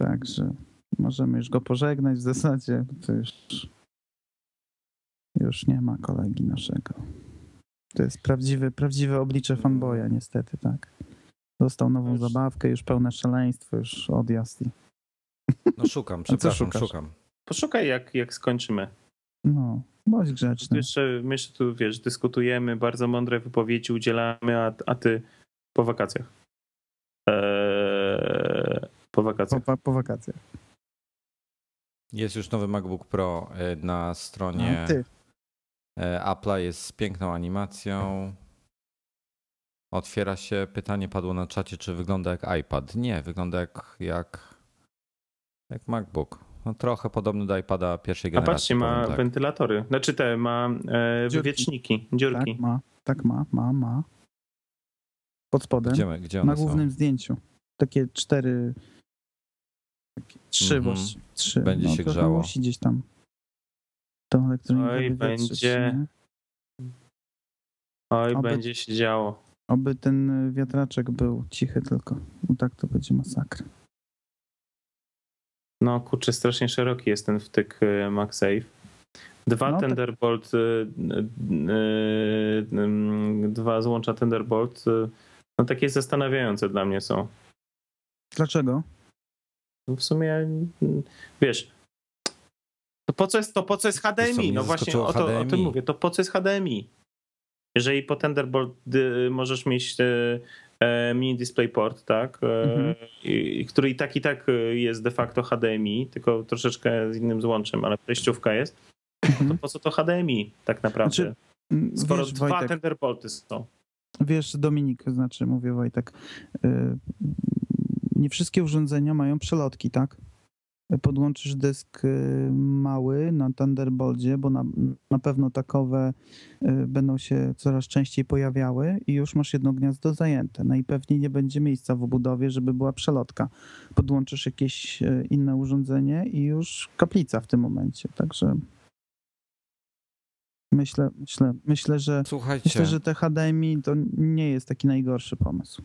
Także możemy już go pożegnać w zasadzie. To już, już nie ma kolegi naszego. To jest prawdziwy, prawdziwe oblicze fanboya niestety, tak. Dostał nową już... zabawkę, już pełne szaleństwo, już odjazd. I... No szukam, przepraszam, szukam. Poszukaj jak, jak skończymy. No, bądź grzeczny. Jeszcze, my jeszcze tu, wiesz, dyskutujemy, bardzo mądre wypowiedzi udzielamy, a, a ty po wakacjach. Eee, po wakacjach. Po, po wakacjach. Jest już nowy MacBook Pro na stronie no, Apple'a, jest z piękną animacją. Otwiera się, pytanie padło na czacie, czy wygląda jak iPad. Nie, wygląda jak, jak, jak MacBook. No, trochę podobny do iPada pierwszej generacji. A patrzcie, ma tak. Wentylatory. Znaczy te, ma e, wywieczniki, dziurki. Tak ma, tak ma, ma, ma. Pod spodem. Gdzie, gdzie one na głównym są? Zdjęciu. Takie cztery, takie trzy mm-hmm. właściwie. Trzy. Będzie no, się grzało. Musi gdzieś tam tą elektronikę Oj, będzie. Nie? Oj, oby, będzie się działo. Oby ten wiatraczek był cichy tylko. Bo tak to będzie masakra. No kurczę, strasznie szeroki jest ten wtyk MagSafe. Dwa no, Thunderbolt, tak. Dwa złącza Thunderbolt, no takie zastanawiające dla mnie są. Dlaczego? W sumie, wiesz, to po co jest, to po co jest H D M I? No właśnie o, to, o tym mówię, to po co jest H D M I? Jeżeli po Thunderbolt możesz mieć... mini DisplayPort, tak, mhm. I, który i tak i tak jest de facto H D M I, tylko troszeczkę z innym złączem, ale przejściówka jest, mhm. to po co to H D M I tak naprawdę? Znaczy, skoro wiesz, dwa Wojtek, Thunderbolty są. Wiesz, Dominik, znaczy mówię Wojtek, nie wszystkie urządzenia mają przelotki, tak? Podłączysz dysk mały na Thunderboldzie, bo na, na pewno takowe będą się coraz częściej pojawiały i już masz jedno gniazdo zajęte. Najpewniej nie będzie miejsca w obudowie, żeby była przelotka. Podłączysz jakieś inne urządzenie i już kaplica w tym momencie. Także myślę, myślę, myślę, że, myślę, że te H D M I to nie jest taki najgorszy pomysł.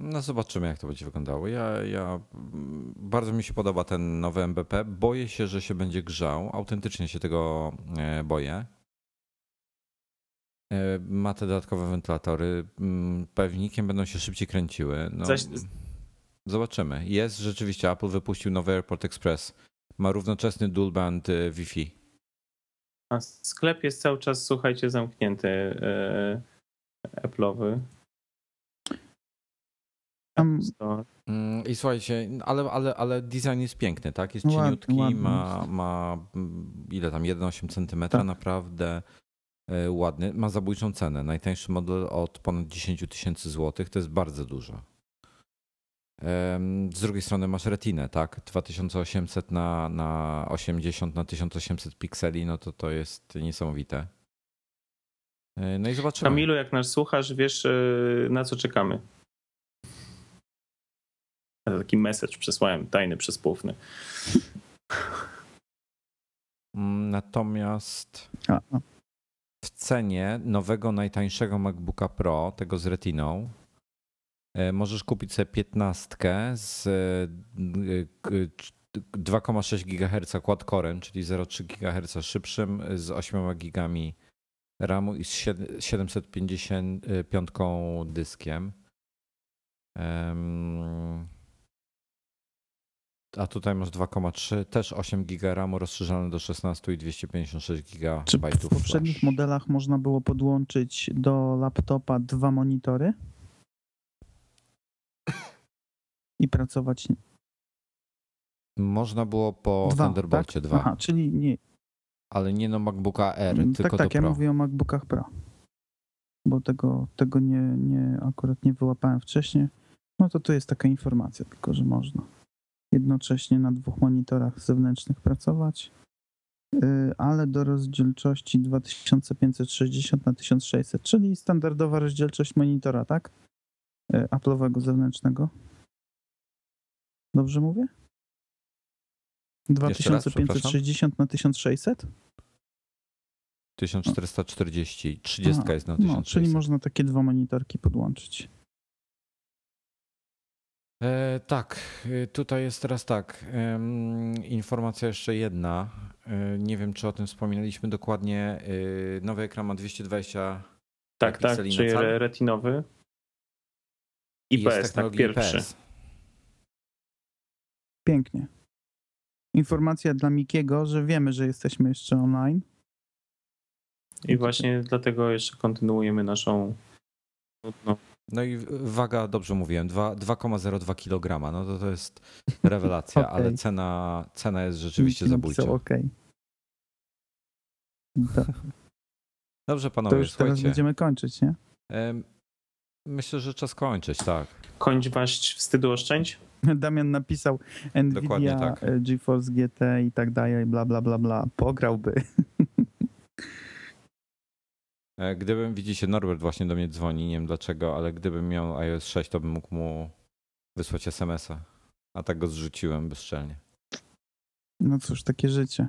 No zobaczymy, jak to będzie wyglądało. Ja, ja bardzo mi się podoba ten nowy M B P. Boję się, że się będzie grzał. Autentycznie się tego boję. Ma te dodatkowe wentylatory. Pewnikiem będą się szybciej kręciły. No, Coś... Zobaczymy. Jest rzeczywiście. Apple wypuścił nowy Airport Express. Ma równoczesny dual band Wi-Fi. A sklep jest cały czas, słuchajcie, zamknięty yy, Apple'owy. I słuchajcie, ale, ale, ale design jest piękny, tak? Jest cieniutki, ładny, ma, ma ile tam, jeden przecinek osiem centymetra, tak. Naprawdę ładny. Ma zabójczą cenę. Najtańszy model od ponad dziesięć tysięcy złotych, to jest bardzo dużo. Z drugiej strony masz retinę, tak? dwa tysiące osiemset na, na osiemdziesiąt na tysiąc osiemset pikseli, no to to jest niesamowite. No i zobaczymy. Kamilu, jak nas słuchasz, wiesz, na co czekamy. Taki message przesłałem, tajny, przespółny. Natomiast w cenie nowego, najtańszego MacBooka Pro, tego z retiną, możesz kupić sobie piętnastkę z dwa przecinek sześć gigaherca quad-corem, czyli zero przecinek trzy gigaherca szybszym, z osiem gigabajtów ramu i z siedemset pięćdziesiąt pięć dyskiem. A tutaj masz dwa przecinek trzy, też osiem giga ramu rozszerzane do szesnaście i dwieście pięćdziesiąt sześć gigabajtów. Czy w poprzednich modelach można było podłączyć do laptopa dwa monitory i pracować? Można było po dwa, Thunderbolcie tak? dwa. Aha, czyli nie. Ale nie no MacBooka Air, tak, tylko tak, do Tak, tak, ja Pro. mówię o MacBookach Pro. Bo tego, tego nie, nie akurat nie wyłapałem wcześniej. No to tu jest taka informacja tylko, że można jednocześnie na dwóch monitorach zewnętrznych pracować, ale do rozdzielczości dwa tysiące pięćset sześćdziesiąt na tysiąc sześćset, czyli standardowa rozdzielczość monitora, tak? Apple'owego zewnętrznego. Dobrze mówię? dwa tysiące pięćset sześćdziesiąt na tysiąc sześćset? tysiąc czterysta czterdzieści, trzydzieści Aha, jest na tysiąc sześćset. No, czyli można takie dwa monitorki podłączyć. E, tak, tutaj jest teraz tak, e, informacja jeszcze jedna, e, nie wiem czy o tym wspominaliśmy dokładnie, e, nowy ekran ma dwieście dwadzieścia tak, pikseli tak, na cal. Czyli retinowy I P S, tak pierwszy. I P S. Pięknie. Informacja dla Mikiego, że wiemy, że jesteśmy jeszcze online. I właśnie dlatego jeszcze kontynuujemy naszą... No. No i waga, dobrze mówiłem, dwa przecinek zero dwa kilograma, no to to jest rewelacja, okay. Ale cena, cena jest rzeczywiście zabójcza. Okay. Dobrze panowie, to już teraz będziemy kończyć, nie? Myślę, że czas kończyć, tak. Kończ waść wstydu oszczędź? Damian napisał Nvidia, tak. GeForce G T i tak dalej, bla bla bla bla, pograłby. Gdybym, widzicie, Norbert właśnie do mnie dzwoni, nie wiem dlaczego, ale gdybym miał iOS sześć, to bym mógł mu wysłać es em es a, a tak go zrzuciłem bezczelnie. No cóż, takie życie.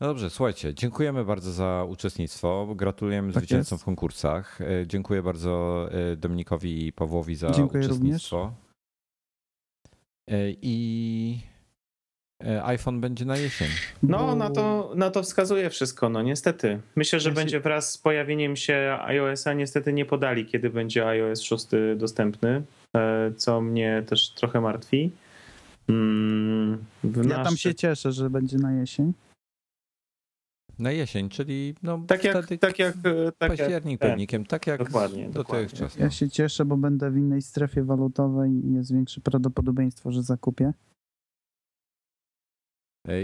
No dobrze, słuchajcie, dziękujemy bardzo za uczestnictwo, gratulujemy tak zwycięzcom w konkursach, dziękuję bardzo Dominikowi i Pawłowi za dziękuję uczestnictwo. Również. I... iPhone będzie na jesień. No, bo... na, to, na to wskazuje wszystko, no niestety. Myślę, że będzie wraz z pojawieniem się iOS-a, niestety nie podali, kiedy będzie iOS sześć dostępny, co mnie też trochę martwi. W ja nasz... tam się cieszę, że będzie na jesień. Na jesień, czyli no tak jak, tak jak tak październik tak, pewnikiem, tak jak dokładnie, dotychczas. Ja się cieszę, bo będę w innej strefie walutowej i jest większe prawdopodobieństwo, że zakupię.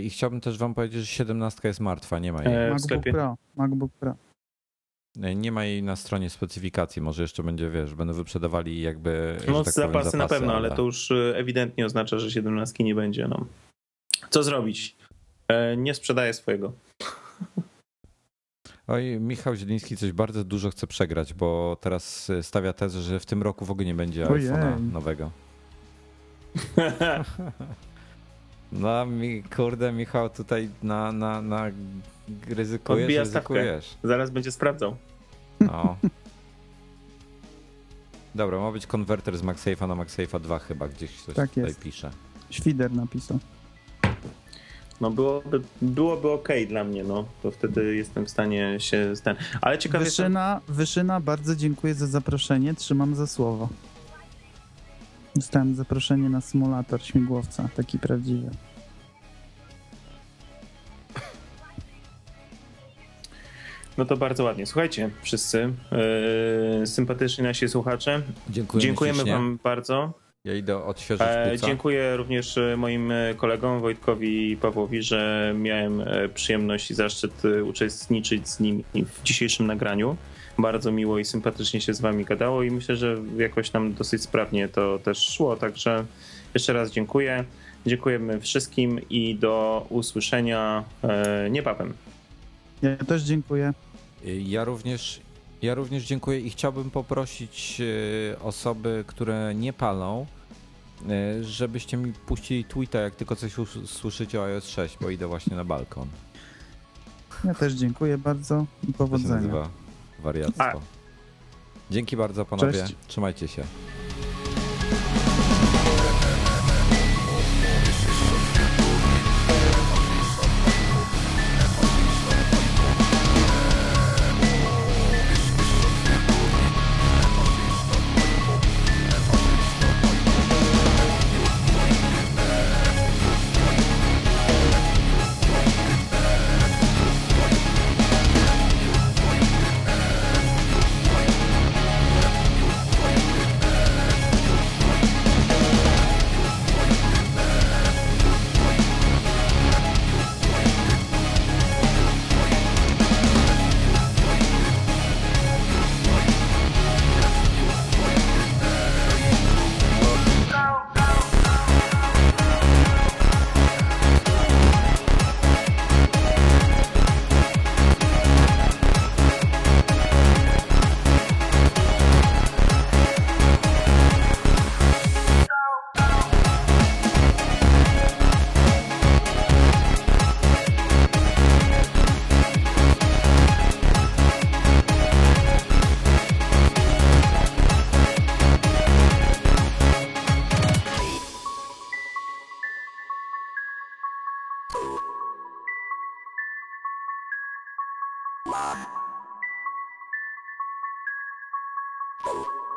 I chciałbym też wam powiedzieć, że siedemnastka jest martwa, nie ma jej. E, MacBook Pro, MacBook Pro. Nie ma jej na stronie specyfikacji, może jeszcze będzie, wiesz, będą wyprzedawali jakby... No tak zapasy, powiem, zapasy na pewno, ale to już ewidentnie oznacza, że siedemnastki nie będzie. No. Co zrobić? E, nie sprzedaję swojego. Oj, Michał Zieliński coś bardzo dużo chce przegrać, bo teraz stawia tezę, że w tym roku w ogóle nie będzie iPhone'a nowego. No mi, kurde Michał tutaj na, na, na ryzykujesz, odbija ryzykujesz. Stawkę. Zaraz będzie sprawdzał. No. Dobra, ma być konwerter z MagSafe'a na MagSafe'a dwa chyba, gdzieś coś tak tutaj jest. Pisze. Świder napisał. No byłoby, byłoby okej okay dla mnie, no to wtedy jestem w stanie się... Stan... Ale ciekawe... Wyszyna, to... Wyszyna, bardzo dziękuję za zaproszenie, trzymam za słowo. Dostałem zaproszenie na symulator śmigłowca, taki prawdziwy. No to bardzo ładnie. Słuchajcie wszyscy, yy, sympatyczni nasi słuchacze. Dziękujemy, Dziękujemy wam bardzo. Ja idę odświeżyć płuca. Dziękuję również moim kolegom Wojtkowi i Pawłowi, że miałem przyjemność i zaszczyt uczestniczyć z nimi w dzisiejszym nagraniu. Bardzo miło i sympatycznie się z wami gadało i myślę, że jakoś nam dosyć sprawnie to też szło, także jeszcze raz dziękuję. Dziękujemy wszystkim i do usłyszenia niebawem. Ja też dziękuję. Ja również, ja również dziękuję i chciałbym poprosić osoby, które nie palą, żebyście mi puścili tweeta, jak tylko coś usłyszycie o iOS sześć, bo idę właśnie na balkon. Ja też dziękuję bardzo i powodzenia. To się nazywa wariactwo. A. Dzięki bardzo panowie, cześć. Trzymajcie się. Oh.